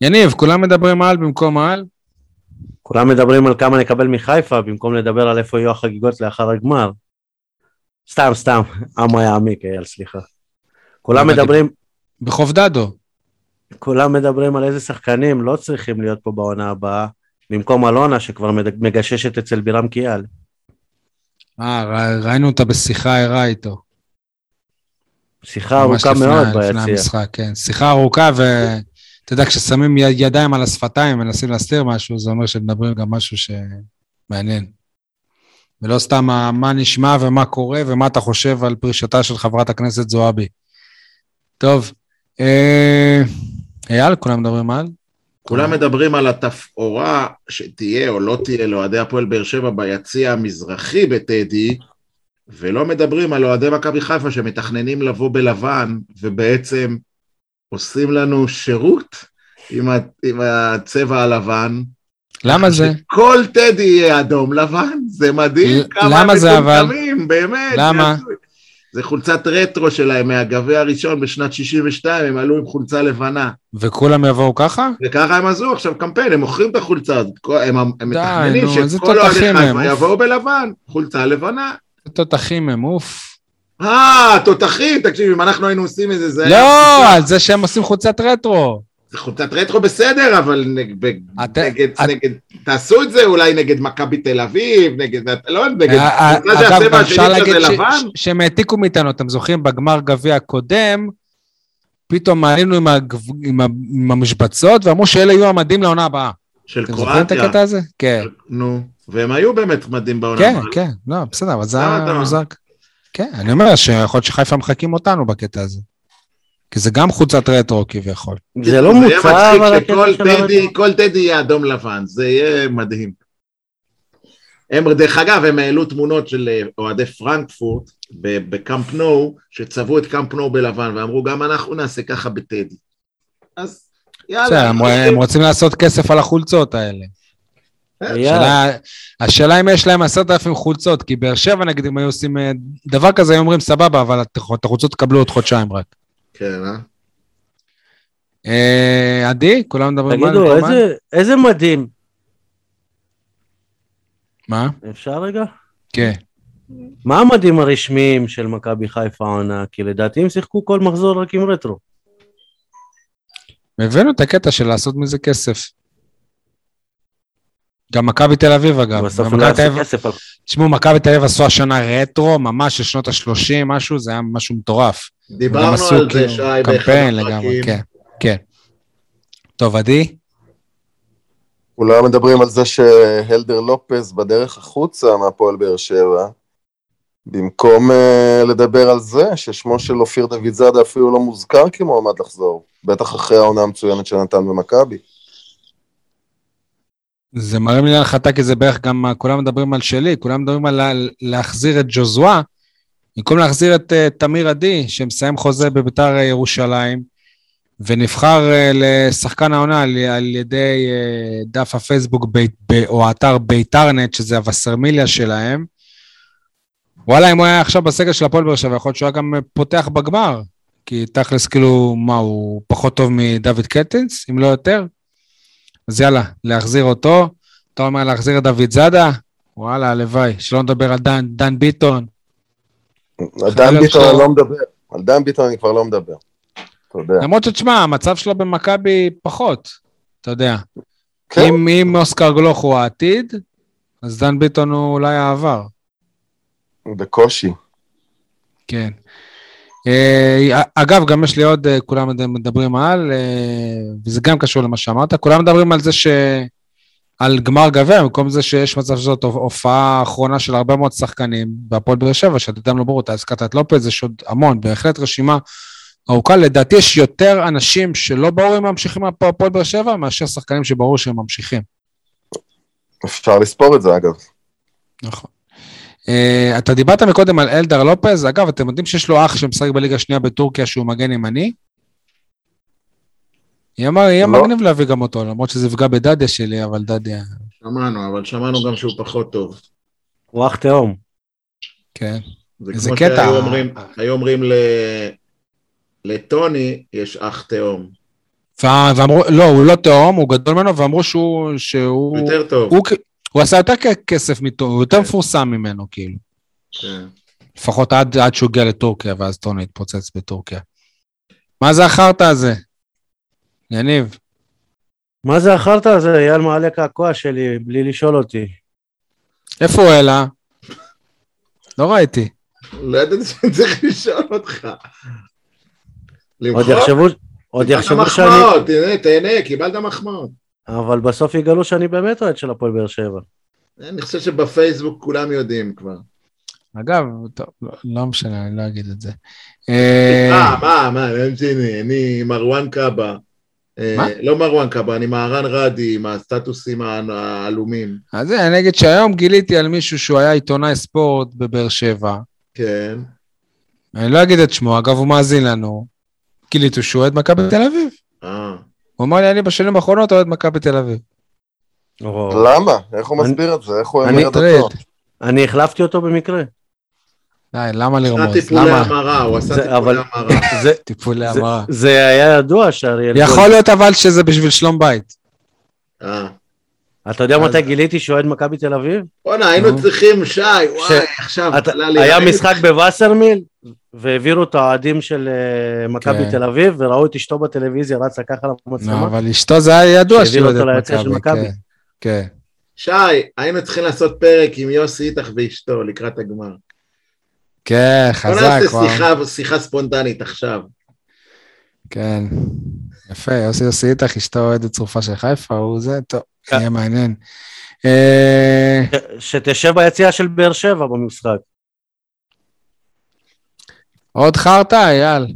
יניב, כולם מדברים על במקום על? כולם מדברים על כמה נקבל מחיפה, במקום לדבר על איפה יהיו החגיגות לאחר הגמר. סתם, סתם, עם היה עמיק, אייל, סליחה. כולם מדברים... בחוף דדו. כולם מדברים על איזה שחקנים לא צריכים להיות פה בעונה הבאה, במקום אלונה שכבר מגששת אצל בירם קיאל. אה, ראינו אותה בשיחה הראה איתו. שיחה ארוכה מאוד ביציאה. כן, שיחה ארוכה ו... אתה יודע, כששמים ידיים על השפתיים ונסים להסתיר משהו, זה אומר שמדברים גם משהו שמעניין. ולא סתם מה נשמע ומה קורה ומה אתה חושב על פרישתה של חברת הכנסת זועבי. טוב, אייל, כולם מדברים על? כולם מדברים על התפאורה שתהיה או לא תהיה לאוהדי הפועל באר שבע ביציע המזרחי בטדי, ולא מדברים על אוהדי מכבי חיפה שמתכננים לבוא בלבן ובעצם... עושים לנו שירות עם, ה, עם הצבע הלבן. למה זה? כל טדי יהיה אדום לבן, זה מדהים. ל- כמה למה זה אבל? באמת. למה? זה חולצת רטרו שלהם, מהגבי הראשון בשנת שישים ושתיים, הם עלו עם חולצה לבנה. וכולם יבואו ככה? וככה הם עזרו, עכשיו קמפיין, הם מוכרים את החולצה, הם, הם, הם מתכננים שכל הולכים הם יבואו בלבן, חולצה לבנה. תותחים הם, אוף. אה, תותחים, תקשיב, אם אנחנו היינו עושים איזה זה... לא, על זה שהם עושים חוצת רטרו. זה חוצת רטרו בסדר, אבל נגד... תעשו את זה אולי נגד מכבי תל אביב, נגד... לא, נגד... אגב, אפשר להגיד שהם העתיקו מאיתנו, אתם זוכרים, בגמר גביע הקודם, פתאום מעלינו עם המשבצות, ואמרו שאלה יהיו המדים לעונה הבאה. של קרואטיה. אתם זוכרים את הקטע הזה? כן. נו, והם היו באמת מדים בעונה. כן, כן, לא, בסדר, אבל זה מוזק. כן, אני אומר שיכול שחיפה מחכים אותנו בקטע הזה. כי זה גם חוצת רטרו כביכול. זה לא מוצא, אבל... כל טדי יהיה אדום לבן, זה יהיה מדהים. דרך אגב, הם העלו תמונות של אוהדי פרנקפורט בקאמפ נו, שצבעו את קאמפ נו בלבן, ואמרו גם אנחנו נעשה ככה בטדי. אז יאללה. הם רוצים לעשות כסף על החולצות האלה. השאלה אם יש להם עשרת אלפים חולצות, כי באר שבע נגיד אם היו עושים דבר כזה, היו אומרים סבבה, אבל את החולצות תקבלו עוד חודשיים רק. כן, אה? עדי, כולם מדברים על... תגידו, איזה מדהים. מה? אפשר רגע? כן. מה המדים הרשמיים של מכבי חיפה עונה? כי לדעתי הם שיחקו כל מחזור רק עם רטרו. הבאנו את הקטע של לעשות מזה כסף. גם מכבי תל אביב אגב. בסוף לא עשו כסף. תשמעו, מכבי תל אביב עשו השנה רטרו, ממש של שנות ה-שלושים, משהו, זה היה משהו מטורף. דיברנו על זה, שי, קמפיין לגמרי, כן, כן. טוב, עדי? אולי מדברים על זה שהלדר לופס בדרך החוצה מהפועל באר שבע, במקום uh, לדבר על זה ששמו של אופיר דוד זאדה אפילו לא מוזכר כמועמד לחזור, בטח אחרי העונה המצוינת שנתן במכבי. זה מראה לי להחתה, כי זה בערך גם כולם מדברים על שלי, כולם מדברים על להחזיר את ג'וזואה, במקום להחזיר את uh, תמיר עדי, שמסיים חוזה בביתר ירושלים, ונבחר לשחקן העונה על ידי דף הפייסבוק או האתר ביתרנט, שזה הווסרמיליה שלהם. וואלה, אם הוא היה עכשיו בסגל של הפועל באר שבע, יכול להיות שהוא היה גם פותח בגמר, כי תכלס כאילו, מה, הוא פחות טוב מדוד קטינס, אם לא יותר? אז יאללה, להחזיר אותו, אתה אומר להחזיר את דוד זאדה, וואלה, הלוואי, שלא נדבר על דן, דן ביטון. על דן ביטון אני לא מדבר, על דן ביטון אני כבר לא מדבר. למרות שתשמע, המצב שלו במכבי פחות, אתה יודע. אם אם אוסקר גלוך הוא העתיד, אז דן ביטון הוא אולי העבר. בקושי. כן. אגב, גם יש לי עוד, כולם מדברים על, וזה גם קשור למה שאמרת, כולם מדברים על זה ש... על גמר גביע, במקום זה שיש מצב שזאת הופעה האחרונה של הרבה מאוד שחקנים, בהפועל באר שבע, שאתה דם לא ברור, אתה הזכרת את לופס, זה שעוד המון, בהחלט רשימה, ארוכה, לדעתי יש יותר אנשים שלא ברור אם ממשיכים מהפועל באר שבע, מאשר שחקנים שברור שהם ממשיכים. אפשר לספור את זה, אגב. נכון. Uh, אתה דיברת מקודם על אלדר לופז, אגב, אתם יודעים שיש לו אח שמשחק בליגה השנייה בטורקיה, שהוא מגן ימני? היא אמר, היא לא. מגניב להביא גם אותו, למרות שזה יפגע בדדיה שלי, אבל דדיה... שמענו, אבל שמענו גם שהוא פחות טוב. הוא אח תאום. כן. זה כמו שהיו אומרים, היו אומרים ל... לטוני יש אח תאום. ואמרו, לא, הוא לא תאום, הוא גדול ממנו, ואמרו שהוא, שהוא... יותר טוב. הוא, הוא עשה יותר כסף מתאום, הוא יותר מפורסם ממנו, כאילו. כן. לפחות עד, עד שהוא הגיע לטורקיה, ואז טוני התפוצץ בטורקיה. מה זה החרטא הזה? יניב. מה זה החרטא הזה? יאל מעלה קעקוע שלי, בלי לשאול אותי. איפה הוא אלה? לא ראיתי. לא יודעת שצריך לשאול אותך. עוד יחשבו, עוד יחשבו שאני... מחמאות, תהנה, תהנה, קיבלת מחמאות. אבל בסוף יגלו שאני באמת אוהד של הפועל באר שבע. אני חושב שבפייסבוק כולם יודעים כבר. אגב, טוב, לא משנה, אני לא אגיד את זה. מה, מה, מה, אני מרואן קאבה. לא מרואן קאבה, אני מהרן רדי עם הסטטוסים העלומים. אז זה, אני אגיד שהיום גיליתי על מישהו שהוא היה עיתונאי ספורט בבאר שבע. כן. אני לא אגיד את שמו, אגב הוא מאזין לנו. גיליתו שהוא אוהד מכבי תל אביב. הוא אמר לי, אני בשנים האחרונות אוהד מכבי תל אביב. למה? איך הוא מסביר את זה? איך הוא אמר את אותו? אני החלפתי אותו במקרה. די, למה לרמוז? זה טיפולי המרה, הוא עשה טיפולי המרה. טיפולי המרה. זה היה ידוע שאריאל... יכול להיות אבל שזה בשביל שלום בית. אתה יודע מתי גיליתי שהוא אוהד מכבי תל אביב? בונה, היינו צריכים שי, וואי, עכשיו... היה משחק בווסרמיל? והעבירו את העדים של מכבי תל אביב, וראו את אשתו בטלוויזיה, רצה ככה למצלמה. אבל אשתו זה היה ידוע שהיא יודעת מכבי. שי, היינו צריכים לעשות פרק עם יוסי איתך ואשתו, לקראת הגמר. כן, חזק. שיחה ספונטנית עכשיו. כן, יפה, יוסי יוסי איתך, אשתו אוהדת צרופה של חיפה, הוא זה, טוב, יהיה מעניין. שתשב ביציאה של באר שבע במשחק. עוד חרטה, אייל.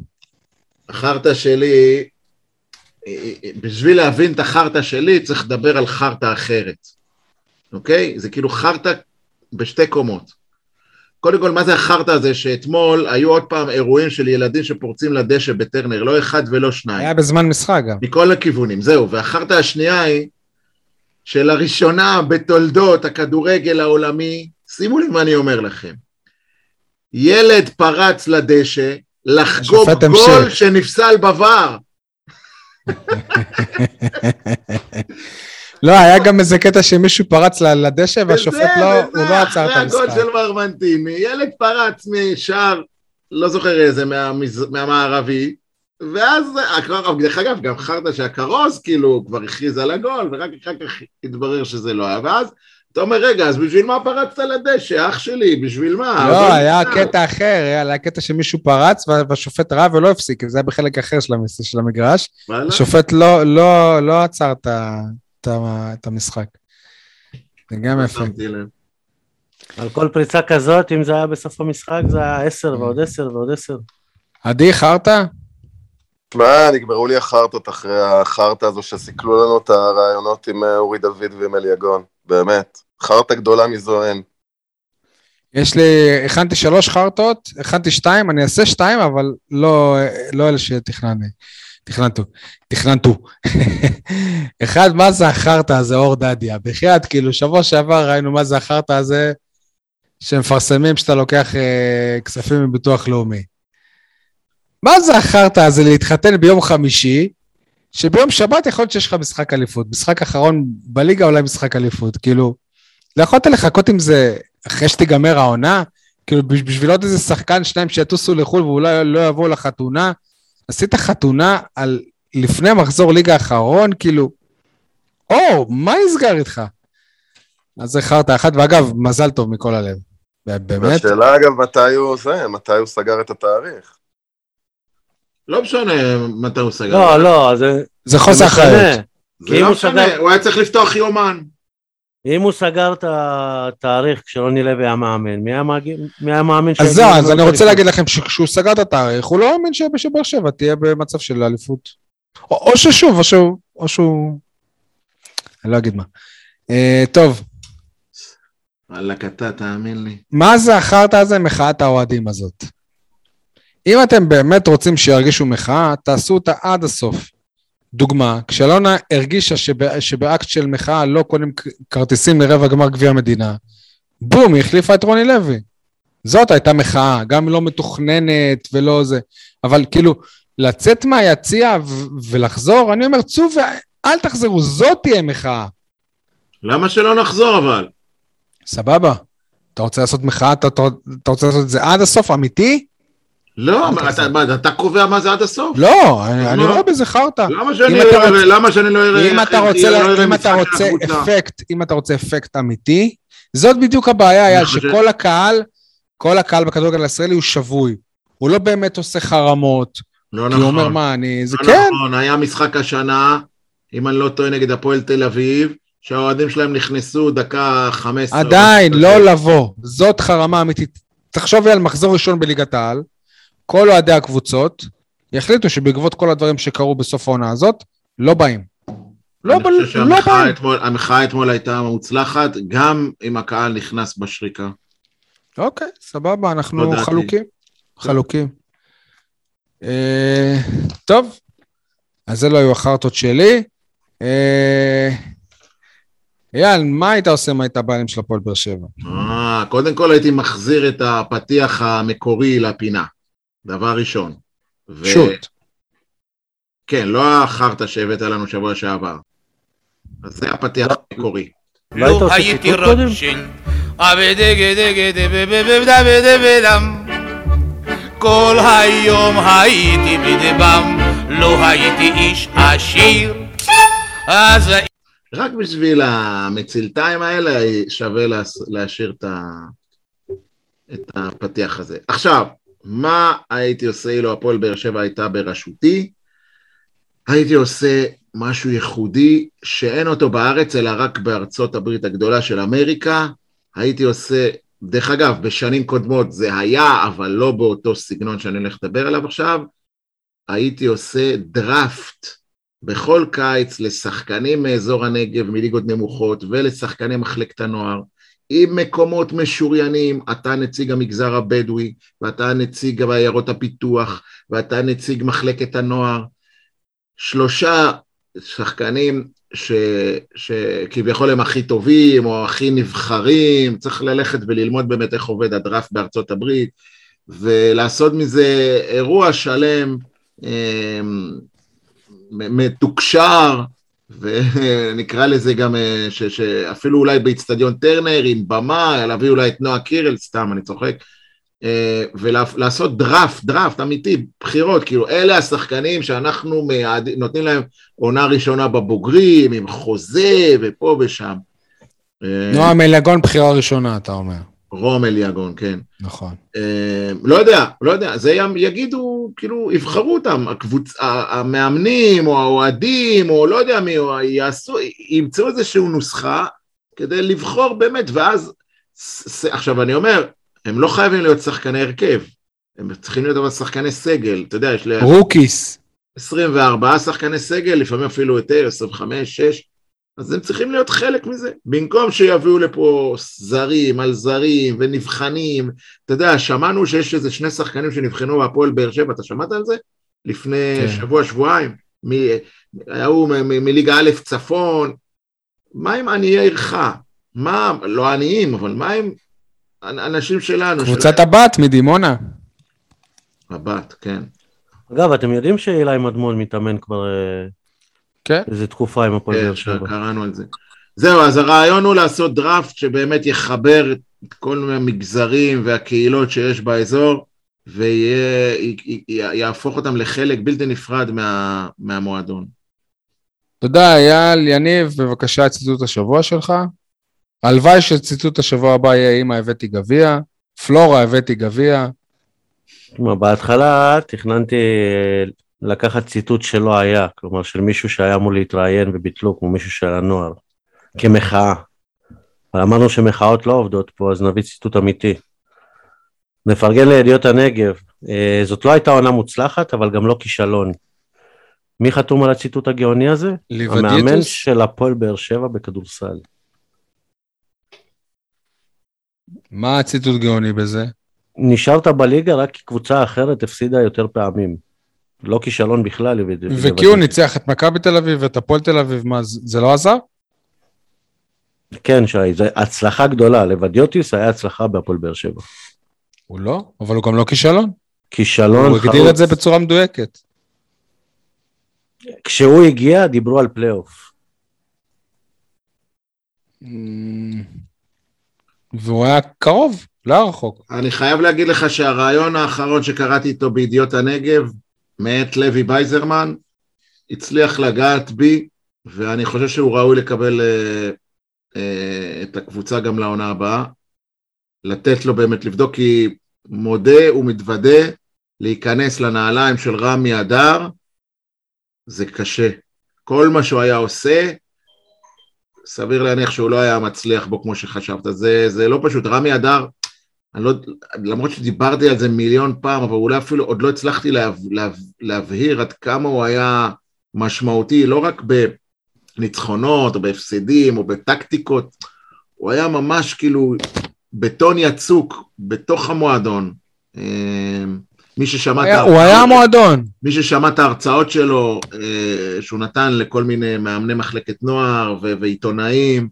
החרטה שלי, בשביל להבין את החרטה שלי, צריך לדבר על חרטה אחרת. אוקיי? זה כאילו חרטה בשתי קומות. קודם כל, מה זה החרטה הזה? שאתמול היו עוד פעם אירועים של ילדים שפורצים לדשא בטרנר, לא אחד ולא שניים. היה בזמן משחק גם. מכל הכיוונים, זהו. והחרטה השנייה היא, שלראשונה בתולדות הכדורגל העולמי, שימו לי מה אני אומר לכם. ילד פרץ לדשא, לחגוג גול שנפסל בוואר. לא, היה גם איזה קטע שמישהו פרץ לדשא, והשופט לא עצר את המשחק. זה הגול של מרמנטיני, ילד פרץ משער, לא זוכר איזה, מהמערבי, ואז, דרך אגב, גם חרטה שהקרוס, כאילו, כבר הכריז על הגול, ורק אחר כך התברר שזה לא היה, ואז, אתה אומר, רגע, אז בשביל מה פרצת לדשא, אח שלי, בשביל מה? לא, היה קטע אחר, היה קטע שמישהו פרץ, והשופט ראה ולא הפסיק, זה היה בחלק אחר של המגרש, השופט לא עצר את המשחק. זה גם יפה. על כל פריצה כזאת, אם זה היה בסוף המשחק, זה היה עשר ועוד עשר ועוד עשר. עדי, חרטה? מה, נגמרו לי החרטות אחרי החרטה הזו, שסיכלו לנו את הרעיונות עם אורי דוד ועם אליגון. באמת, חרטה גדולה מזוהן. יש לי, הכנתי שלוש חרטות, הכנתי שתיים, אני אעשה שתיים, אבל לא, לא אלה שתכננו, תכננתו, תכננתו. אחד, מה זה החרטה הזה, אור דדיה? בחייאת, כאילו, שבוע שעבר ראינו מה זה החרטה הזה, שמפרסמים שאתה לוקח אה, כספים מביטוח לאומי. מה זה החרטה הזה להתחתן ביום חמישי, שביום שבת יכול להיות שיש לך משחק אליפות, משחק אחרון בליגה אולי משחק אליפות, כאילו, לא יכולת לחכות עם זה אחרי שתיגמר העונה, כאילו בשביל עוד איזה שחקן שניים שיתוסו לחול ואולי לא יבואו לחתונה, עשית חתונה על לפני מחזור ליגה האחרון, כאילו, או, מה יסגר איתך? אז זכרת אחת, ואגב, מזל טוב מכל הלב, באמת. השאלה אגב, מתי הוא זה, מתי הוא סגר את התאריך? לא משנה מתי הוא סגר. לא, לא, זה... זה חוסר אחריות. זה לא משנה, הוא היה צריך לפתוח יומן. אם הוא סגר את התאריך כשרוני לוי המאמן, מי המאמן... אז זה, אז אני רוצה להגיד לכם שכשהוא סגר את התאריך, הוא לא מאמין שבאר שבע תהיה במצב של אליפות. או ששוב, או שהוא... או שהוא... אני לא אגיד מה. טוב. על הקטע, תאמין לי. מה זה החרטא הזה מחאת האוהדים הזאת? אם אתם באמת רוצים שירגישו מחאה, תעשו אותה עד הסוף. דוגמה, כשאלונה הרגישה שבא, שבאקט של מחאה לא קונים כרטיסים לרבע גמר גביע המדינה, בום, היא החליפה את רוני לוי. זאת הייתה מחאה, גם לא מתוכננת ולא זה, אבל כאילו, לצאת מהיציע ו- ולחזור, אני אומר, צאו ואל תחזרו, זאת תהיה מחאה. למה שלא נחזור אבל? סבבה, אתה רוצה לעשות מחאה, אתה, אתה רוצה לעשות את זה עד הסוף, אמיתי? לא, אתה קובע מה זה עד הסוף? לא, אני רואה בזה חרטה. למה שאני לא אראה... אם אתה רוצה אפקט אמיתי, זאת בדיוק הבעיה היה שכל הקהל, כל הקהל בכדורגל הישראלי הוא שבוי. הוא לא באמת עושה חרמות. לא נכון. כי הוא אומר מה, אני... זה כן. נכון, היה משחק השנה, אם אני לא טועה נגד הפועל תל אביב, שהאוהדים שלהם נכנסו דקה חמש עשרה. עדיין, לא לבוא. זאת חרמה אמיתית. תחשובי על מחזור ראשון בליגת העל, כל אוהדי הקבוצות יחליטו שבעקבות כל הדברים שקרו בסוף העונה הזאת, לא באים. לא, ב... לא באים. אתמול, המחאה אתמול הייתה מוצלחת, גם אם הקהל נכנס בשריקה. אוקיי, סבבה, אנחנו חלוקים. חלוקים. אה, טוב, אז זה לא היו החרטות שלי. אה, יאל, מה היית עושה מה הייתה בעלים של הפועל באר שבע? אה, קודם כל הייתי מחזיר את הפתיח המקורי לפינה. דבר ראשון. ו... שוט. כן, לא החרטה שהבאת לנו שבוע שעבר. אז זה הפתיח המקורי. לא הייתי רושן, כל היום הייתי בדבם, לא הייתי איש עשיר, אז... רק בשביל המצלתיים האלה שווה להשאיר את הפתיח הזה. עכשיו, מה הייתי עושה אילו הפועל באר שבע הייתה בראשותי? הייתי עושה משהו ייחודי שאין אותו בארץ, אלא רק בארצות הברית הגדולה של אמריקה. הייתי עושה, דרך אגב, בשנים קודמות זה היה, אבל לא באותו סגנון שאני הולך לדבר עליו עכשיו, הייתי עושה דראפט בכל קיץ לשחקנים מאזור הנגב, מליגות נמוכות, ולשחקנים מחלקת הנוער. עם מקומות משוריינים, אתה נציג המגזר הבדואי, ואתה נציג בעיירות הפיתוח, ואתה נציג מחלקת הנוער, שלושה שחקנים ש... שכביכול הם הכי טובים, או הכי נבחרים, צריך ללכת וללמוד באמת איך עובד הדראפט בארצות הברית, ולעשות מזה אירוע שלם, אה, מתוקשר, ונקרא לזה גם שאפילו אולי באצטדיון טרנר עם במה, להביא אולי את נועה קירל, סתם אני צוחק, ולעשות דראפט, דראפט אמיתי, בחירות, כאילו אלה השחקנים שאנחנו נותנים להם עונה ראשונה בבוגרים, עם חוזה ופה ושם. נועם אליגון בחירה ראשונה, אתה אומר. רום אליגון, כן. נכון. לא יודע, לא יודע, זה יגידו, כאילו, יבחרו אותם, המאמנים או האוהדים, או לא יודע מי, ימצאו איזשהו נוסחה כדי לבחור באמת, ואז, עכשיו אני אומר, הם לא חייבים להיות שחקני הרכב, הם צריכים להיות אבל שחקני סגל, אתה יודע, יש לי... רוקיס. עשרים וארבעה שחקני סגל, לפעמים אפילו יותר, עשרים וחמש, שש, אז הם צריכים להיות חלק מזה, במקום שיביאו לפה זרים על זרים ונבחנים, אתה יודע, שמענו שיש איזה שני שחקנים שנבחנו בהפועל באר שבע, אתה שמעת על זה? לפני כן. שבוע, שבועיים, מ... היה הוא מליגה א' צפון, מה עם עניי עירך? מה, לא עניים, אבל מה עם... אנשים שלנו. קבוצת של... הבת מדימונה. הבת, כן. אגב, אתם יודעים שאילי מדמון מתאמן כבר כן? איזו תקופה עם הפועל באר שבע. כן, קראנו על זה. זהו, אז הרעיון הוא לעשות דראפט שבאמת יחבר את כל המגזרים והקהילות שיש באזור, ויהפוך אותם לחלק בלתי נפרד מה, מהמועדון. תודה, אייל, יניב, בבקשה ציטוט השבוע שלך. הלוואי שציטוט השבוע הבא יהיה אימא הבאתי גביה, פלורה הבאתי גביה. בהתחלה תכננתי לקחת ציטוט שלא היה, כלומר של מישהו שהיה אמור להתראיין וביטלו, כמו מישהו של הנוער, כמחאה. אבל אמרנו שמחאות לא עובדות פה, אז נביא ציטוט אמיתי. נפרגן לידיעות הנגב, זאת לא הייתה עונה מוצלחת, אבל גם לא כישלון. מי חתום על הציטוט הגאוני הזה? ליבדיטוס? המאמן של הפועל באר שבע בכדורסל. מה הציטוט גאוני בזה? נשארת בליגה רק כי קבוצה אחרת הפסידה יותר פעמים. לא כישלון בכלל. וכי הוא ניצח את מכבי תל אביב ואת הפועל תל אביב, מה, זה לא עזר? כן, שי, זו הצלחה גדולה. לבדיוטיס היה הצלחה בהפועל באר שבע. הוא לא, אבל הוא גם לא כישלון. כישלון חרוץ. הוא הגדיר את זה בצורה מדויקת. כשהוא הגיע, דיברו על פלייאוף. והוא היה קרוב, לא רחוק. אני חייב להגיד לך שהרעיון האחרון שקראתי איתו בידיעות הנגב, מאת לוי בייזרמן, הצליח לגעת בי, ואני חושב שהוא ראוי לקבל אה, אה, את הקבוצה גם לעונה הבאה, לתת לו באמת לבדוק, כי מודה ומתוודה, להיכנס לנעליים של רמי אדר, זה קשה. כל מה שהוא היה עושה, סביר להניח שהוא לא היה מצליח בו כמו שחשבת, זה, זה לא פשוט, רמי אדר, לא, למרות שדיברתי על זה מיליון פעם, אבל אולי אפילו עוד לא הצלחתי להב, להב, להבהיר עד כמה הוא היה משמעותי, לא רק בניצחונות או בהפסדים או בטקטיקות, הוא היה ממש כאילו בטון יצוק בתוך המועדון, מי ששמע היה, את הוא היה המועדון. מי ששמע את ההרצאות שלו, אה, שהוא נתן לכל מיני מאמני מחלקת נוער ו- ועיתונאים,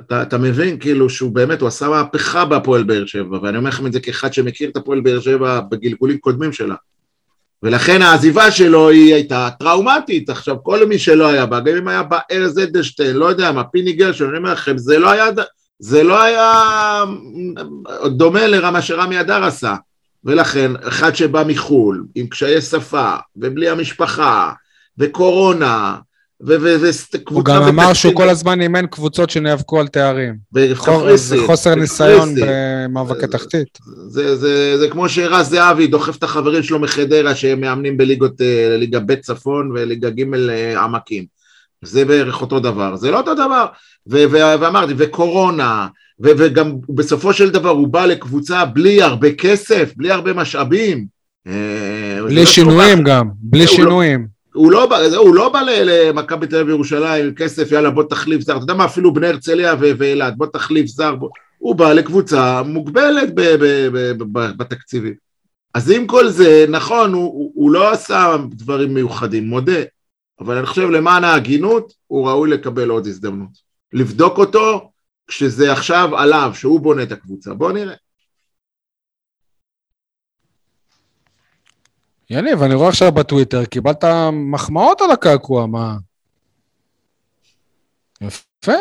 אתה, אתה מבין כאילו שהוא באמת, הוא עשה מהפכה בהפועל באר שבע, ואני אומר לכם את זה כאחד שמכיר את הפועל באר שבע בגלגולים קודמים שלה, ולכן העזיבה שלו היא הייתה טראומטית, עכשיו כל מי שלא היה בה, גם אם היה בה ארז אדלשטיין, לא יודע מה, פיני גרשון, אני אומר לכם, זה לא היה, זה לא היה דומה למה שרמי אדר עשה, ולכן, אחד שבא מחול, עם קשיי שפה, ובלי המשפחה, וקורונה, וקבוצה... הוא גם אמר שהוא כל הזמן אימן קבוצות שנאבקו על תארים. וחוסר ניסיון במאבקי תחתית. זה כמו שרז זהבי דוחף את החברים שלו מחדרה, שהם מאמנים בליגות, ליגה ב' צפון וליגה ג' עמקים. זה בערך אותו דבר. זה לא אותו דבר. ואמרתי, וקורונה... וגם בסופו של דבר הוא בא לקבוצה בלי הרבה כסף, בלי הרבה משאבים. בלי שינויים גם, בלי שינויים. הוא לא בא למכבי תל אביב ירושלים, כסף, יאללה בוא תחליף זר, אתה יודע מה, אפילו בני הרצליה ואילת, בוא תחליף זר, הוא בא לקבוצה מוגבלת בתקציבים. אז עם כל זה, נכון, הוא לא עשה דברים מיוחדים, מודה, אבל אני חושב למען ההגינות, הוא ראוי לקבל עוד הזדמנות. לבדוק אותו, כשזה עכשיו עליו, שהוא בונה את הקבוצה. בואו נראה. יניב, אני רואה עכשיו בטוויטר, קיבלת מחמאות על הקעקוע, מה? יפה.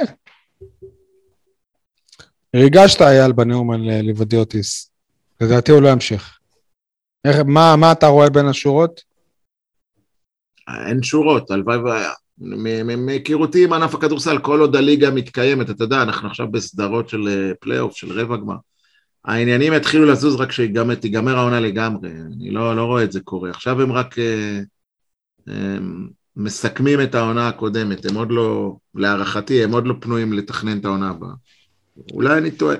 ריגשת אייל בנאום על לבדי אוטיס. לדעתי הוא לא ימשיך. איך, מה, מה אתה רואה בין השורות? אין שורות, הלוואי והיה. מהיכרותי עם ענף הכדורסל, כל עוד הליגה מתקיימת, אתה יודע, אנחנו עכשיו בסדרות של פלייאוף, של רבע גמר. העניינים התחילו לזוז רק שתיגמר העונה לגמרי, אני לא, לא רואה את זה קורה. עכשיו הם רק אה, אה, מסכמים את העונה הקודמת, הם עוד לא, להערכתי, הם עוד לא פנויים לתכנן את העונה הבאה. אולי אני טועה.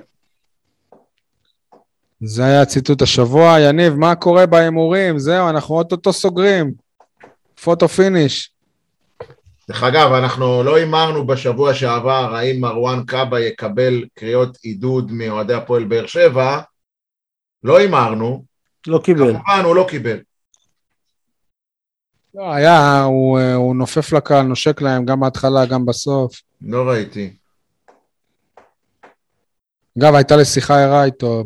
זה היה הציטוט השבוע, יניב, מה קורה באימורים? זהו, אנחנו עוד אותו סוגרים. פוטו פיניש. דרך אגב, אנחנו לא אמרנו בשבוע שעבר, האם מרואן קאבה יקבל קריאות עידוד מאוהדי הפועל באר שבע, לא אמרנו. לא קיבל. כמובן, הוא לא קיבל. לא, היה, הוא, הוא נופף לקהל, נושק להם, גם בהתחלה, גם בסוף. לא ראיתי. אגב, הייתה לי שיחה ערה איתו,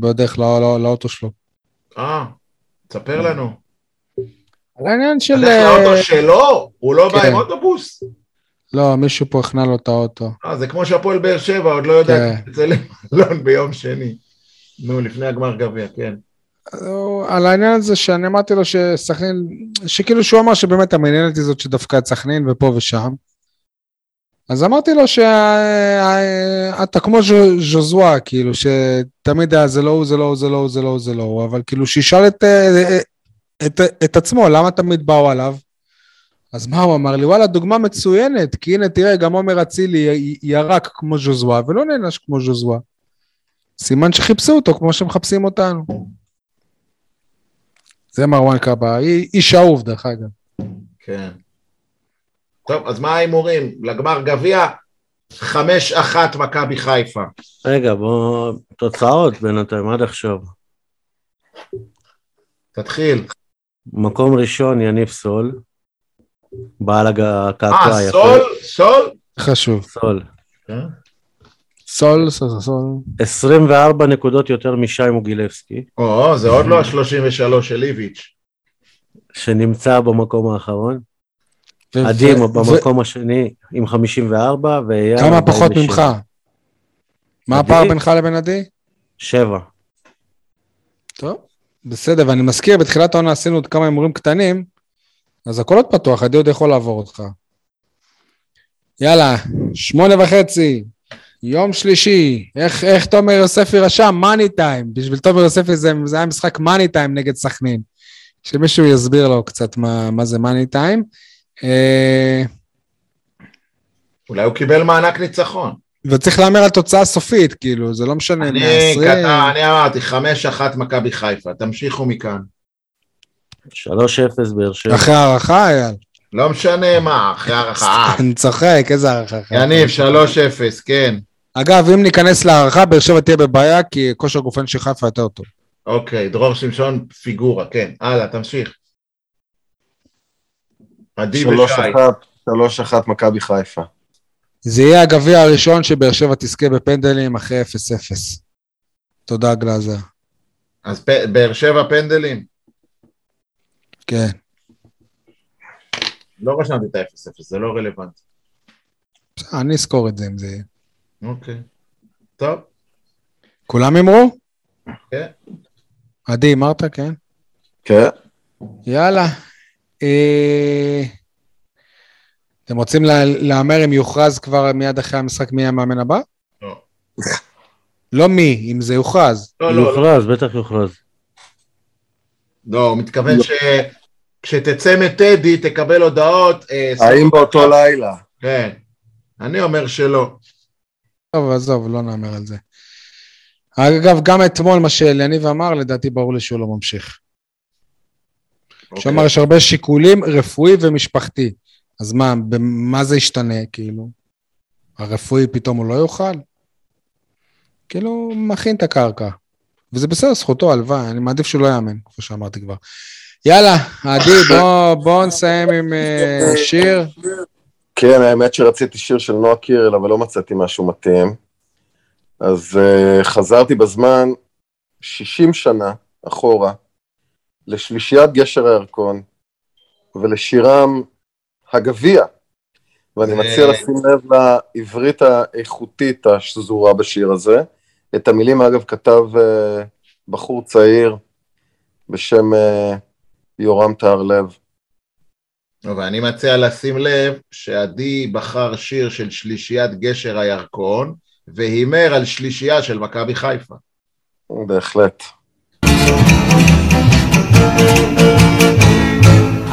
בדרך לא, לא, לאוטו שלו. אה, תספר לנו. העניין של... הלך לאוטו שלו, הוא לא בא עם אוטובוס. לא, מישהו פה הכנע לו את האוטו. זה כמו שהפועל באר שבע, עוד לא יודע שזה למלון ביום שני. נו, לפני הגמר גביע, כן. על העניין הזה שאני אמרתי לו שסכנין, שכאילו שהוא אמר שבאמת המעניינת היא זאת שדווקא סכנין ופה ושם. אז אמרתי לו שאתה כמו ז'וזווה, כאילו, שתמיד היה זה לא, זה לא, זה לא, זה לא, זה לא, אבל כאילו שישאל את... את, את עצמו, למה תמיד באו עליו? אז מה הוא אמר לי? וואלה, דוגמה מצוינת, כי הנה תראה, גם עומר אצילי ירק כמו ז'וזווה, ולא נענש כמו ז'וזווה. סימן שחיפשו אותו כמו שמחפשים אותנו. זה מרואן קאבה, איש אהוב דרך אגב. כן. טוב, אז מה האימורים? לגמר גביע, חמש אחת מכבי חיפה. רגע, בוא, תוצאות בינתיים, עד עכשיו. תתחיל. מקום ראשון, יניב סול, בעל הקעקוע היפה. אה, סול, סול? חשוב. סול. סול, סול, סול. עשרים וארבע נקודות יותר משי מוגילבסקי. או, זה עוד לא ה-שלושים ושלוש של איביץ'. שנמצא במקום האחרון. עדים במקום השני עם חמישים וארבע, ואייל... כמה פחות ממך? מה הפער בינך לבין עדי? שבע. טוב. בסדר, ואני מזכיר, בתחילת העונה עשינו עוד כמה אימורים קטנים, אז הכל עוד פתוח, עדי עוד יכול לעבור אותך. יאללה, שמונה וחצי, יום שלישי, איך, איך תומר יוספי רשם? מאני טיים, בשביל תומר יוספי זה, זה היה משחק מאני טיים נגד סכנין, שמישהו יסביר לו קצת מה, מה זה מאני טיים. אה... אולי הוא קיבל מענק ניצחון. וצריך להאמר על תוצאה סופית, כאילו, זה לא משנה. אני, מעשרים... קטע, אני אמרתי, חמש אחת מכבי חיפה, תמשיכו מכאן. שלוש אפס באר שבע. אחרי הערכה, אייל? לא משנה מה, אחרי הערכה. אני צוחק, איזה הערכה? יניב, שלוש אפס, כן. אגב, אם ניכנס להערכה, באר שבע תהיה בבעיה, כי כושר גופן של חיפה יותר טוב. אוקיי, דרור שמשון, פיגורה, כן. הלאה, תמשיך. עדי ושי. שלוש אחת מכבי חיפה. זה יהיה הגביע הראשון שבאר שבע תזכה בפנדלים אחרי אפס אפס. תודה גלאזר. אז באר שבע פנדלים? כן. לא רשמתי את ה-אפס אפס, זה לא רלוונטי. אני אזכור את זה אם זה יהיה. אוקיי. טוב. כולם אמרו? כן. עדי, אמרת, כן? כן. יאללה. אה... אתם רוצים לאמר אם יוכרז כבר מיד אחרי המשחק מי המאמן הבא? לא. לא מי, אם זה יוכרז. לא, לא. יוכרז, בטח יוכרז. לא, הוא מתכוון שכשתצא מטדי, תקבל הודעות. האם באותו לילה? כן. אני אומר שלא. טוב, עזוב, לא נאמר על זה. אגב, גם אתמול מה שיניב אמר, לדעתי ברור לי שהוא לא ממשיך. שאמר, יש הרבה שיקולים רפואי ומשפחתי. אז מה, במה זה ישתנה, כאילו? הרפואי פתאום הוא לא יאכל? כאילו, מכין את הקרקע. וזה בסדר, זכותו, הלוואי, אני מעדיף שהוא לא יאמן, כמו שאמרתי כבר. יאללה, עדי, בוא, בוא נסיים עם uh, שיר. כן, האמת שרציתי שיר של נועה קירל, אבל לא מצאתי משהו מתאים. אז uh, חזרתי בזמן שישים שנה אחורה, לשלישיית גשר הירקון, ולשירם הגביע ואני מציע לשים לב לעברית האיכותית השזורה בשיר הזה. את המילים, אגב, כתב בחור צעיר בשם יורם תהרלב. ואני מציע לשים לב שעדי בחר שיר של שלישיית גשר הירקון, והימר על שלישייה של מכבי חיפה. בהחלט.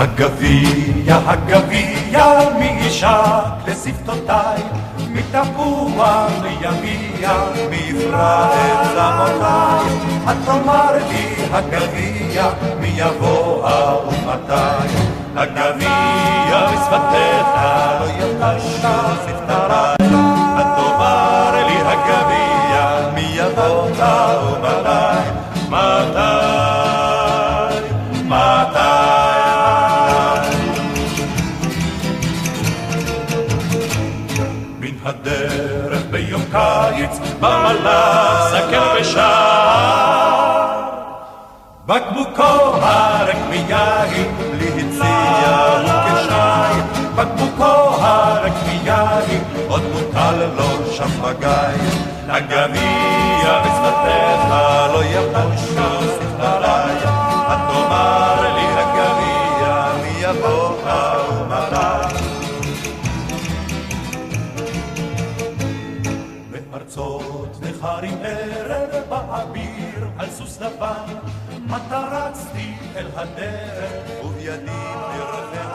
הגביע, הגביע, מאישק לספתותיי, מתפוח ליביע, מיפרעת זמותיי. את תאמר לי, הגביע, מי יבוא ומתי. הגביע, בשפתך, לא יבש ספתריי. את תאמר לי, הגביע, מי יבוא ומתי. מתי, מתי. הדרך ביום קיץ במלאך סקר ושער בקבוקו הרק מיין להציע וכשעי בקבוקו הרק מיין עוד מוטל לו שם בגי הגביע בשפתך לא יבוש ספתריי את תאמר לי הגביע מי יבוא ומתי צות נחרים ערב באביר על סוס לבן מטרצתי אל הדרך ובידי ברכה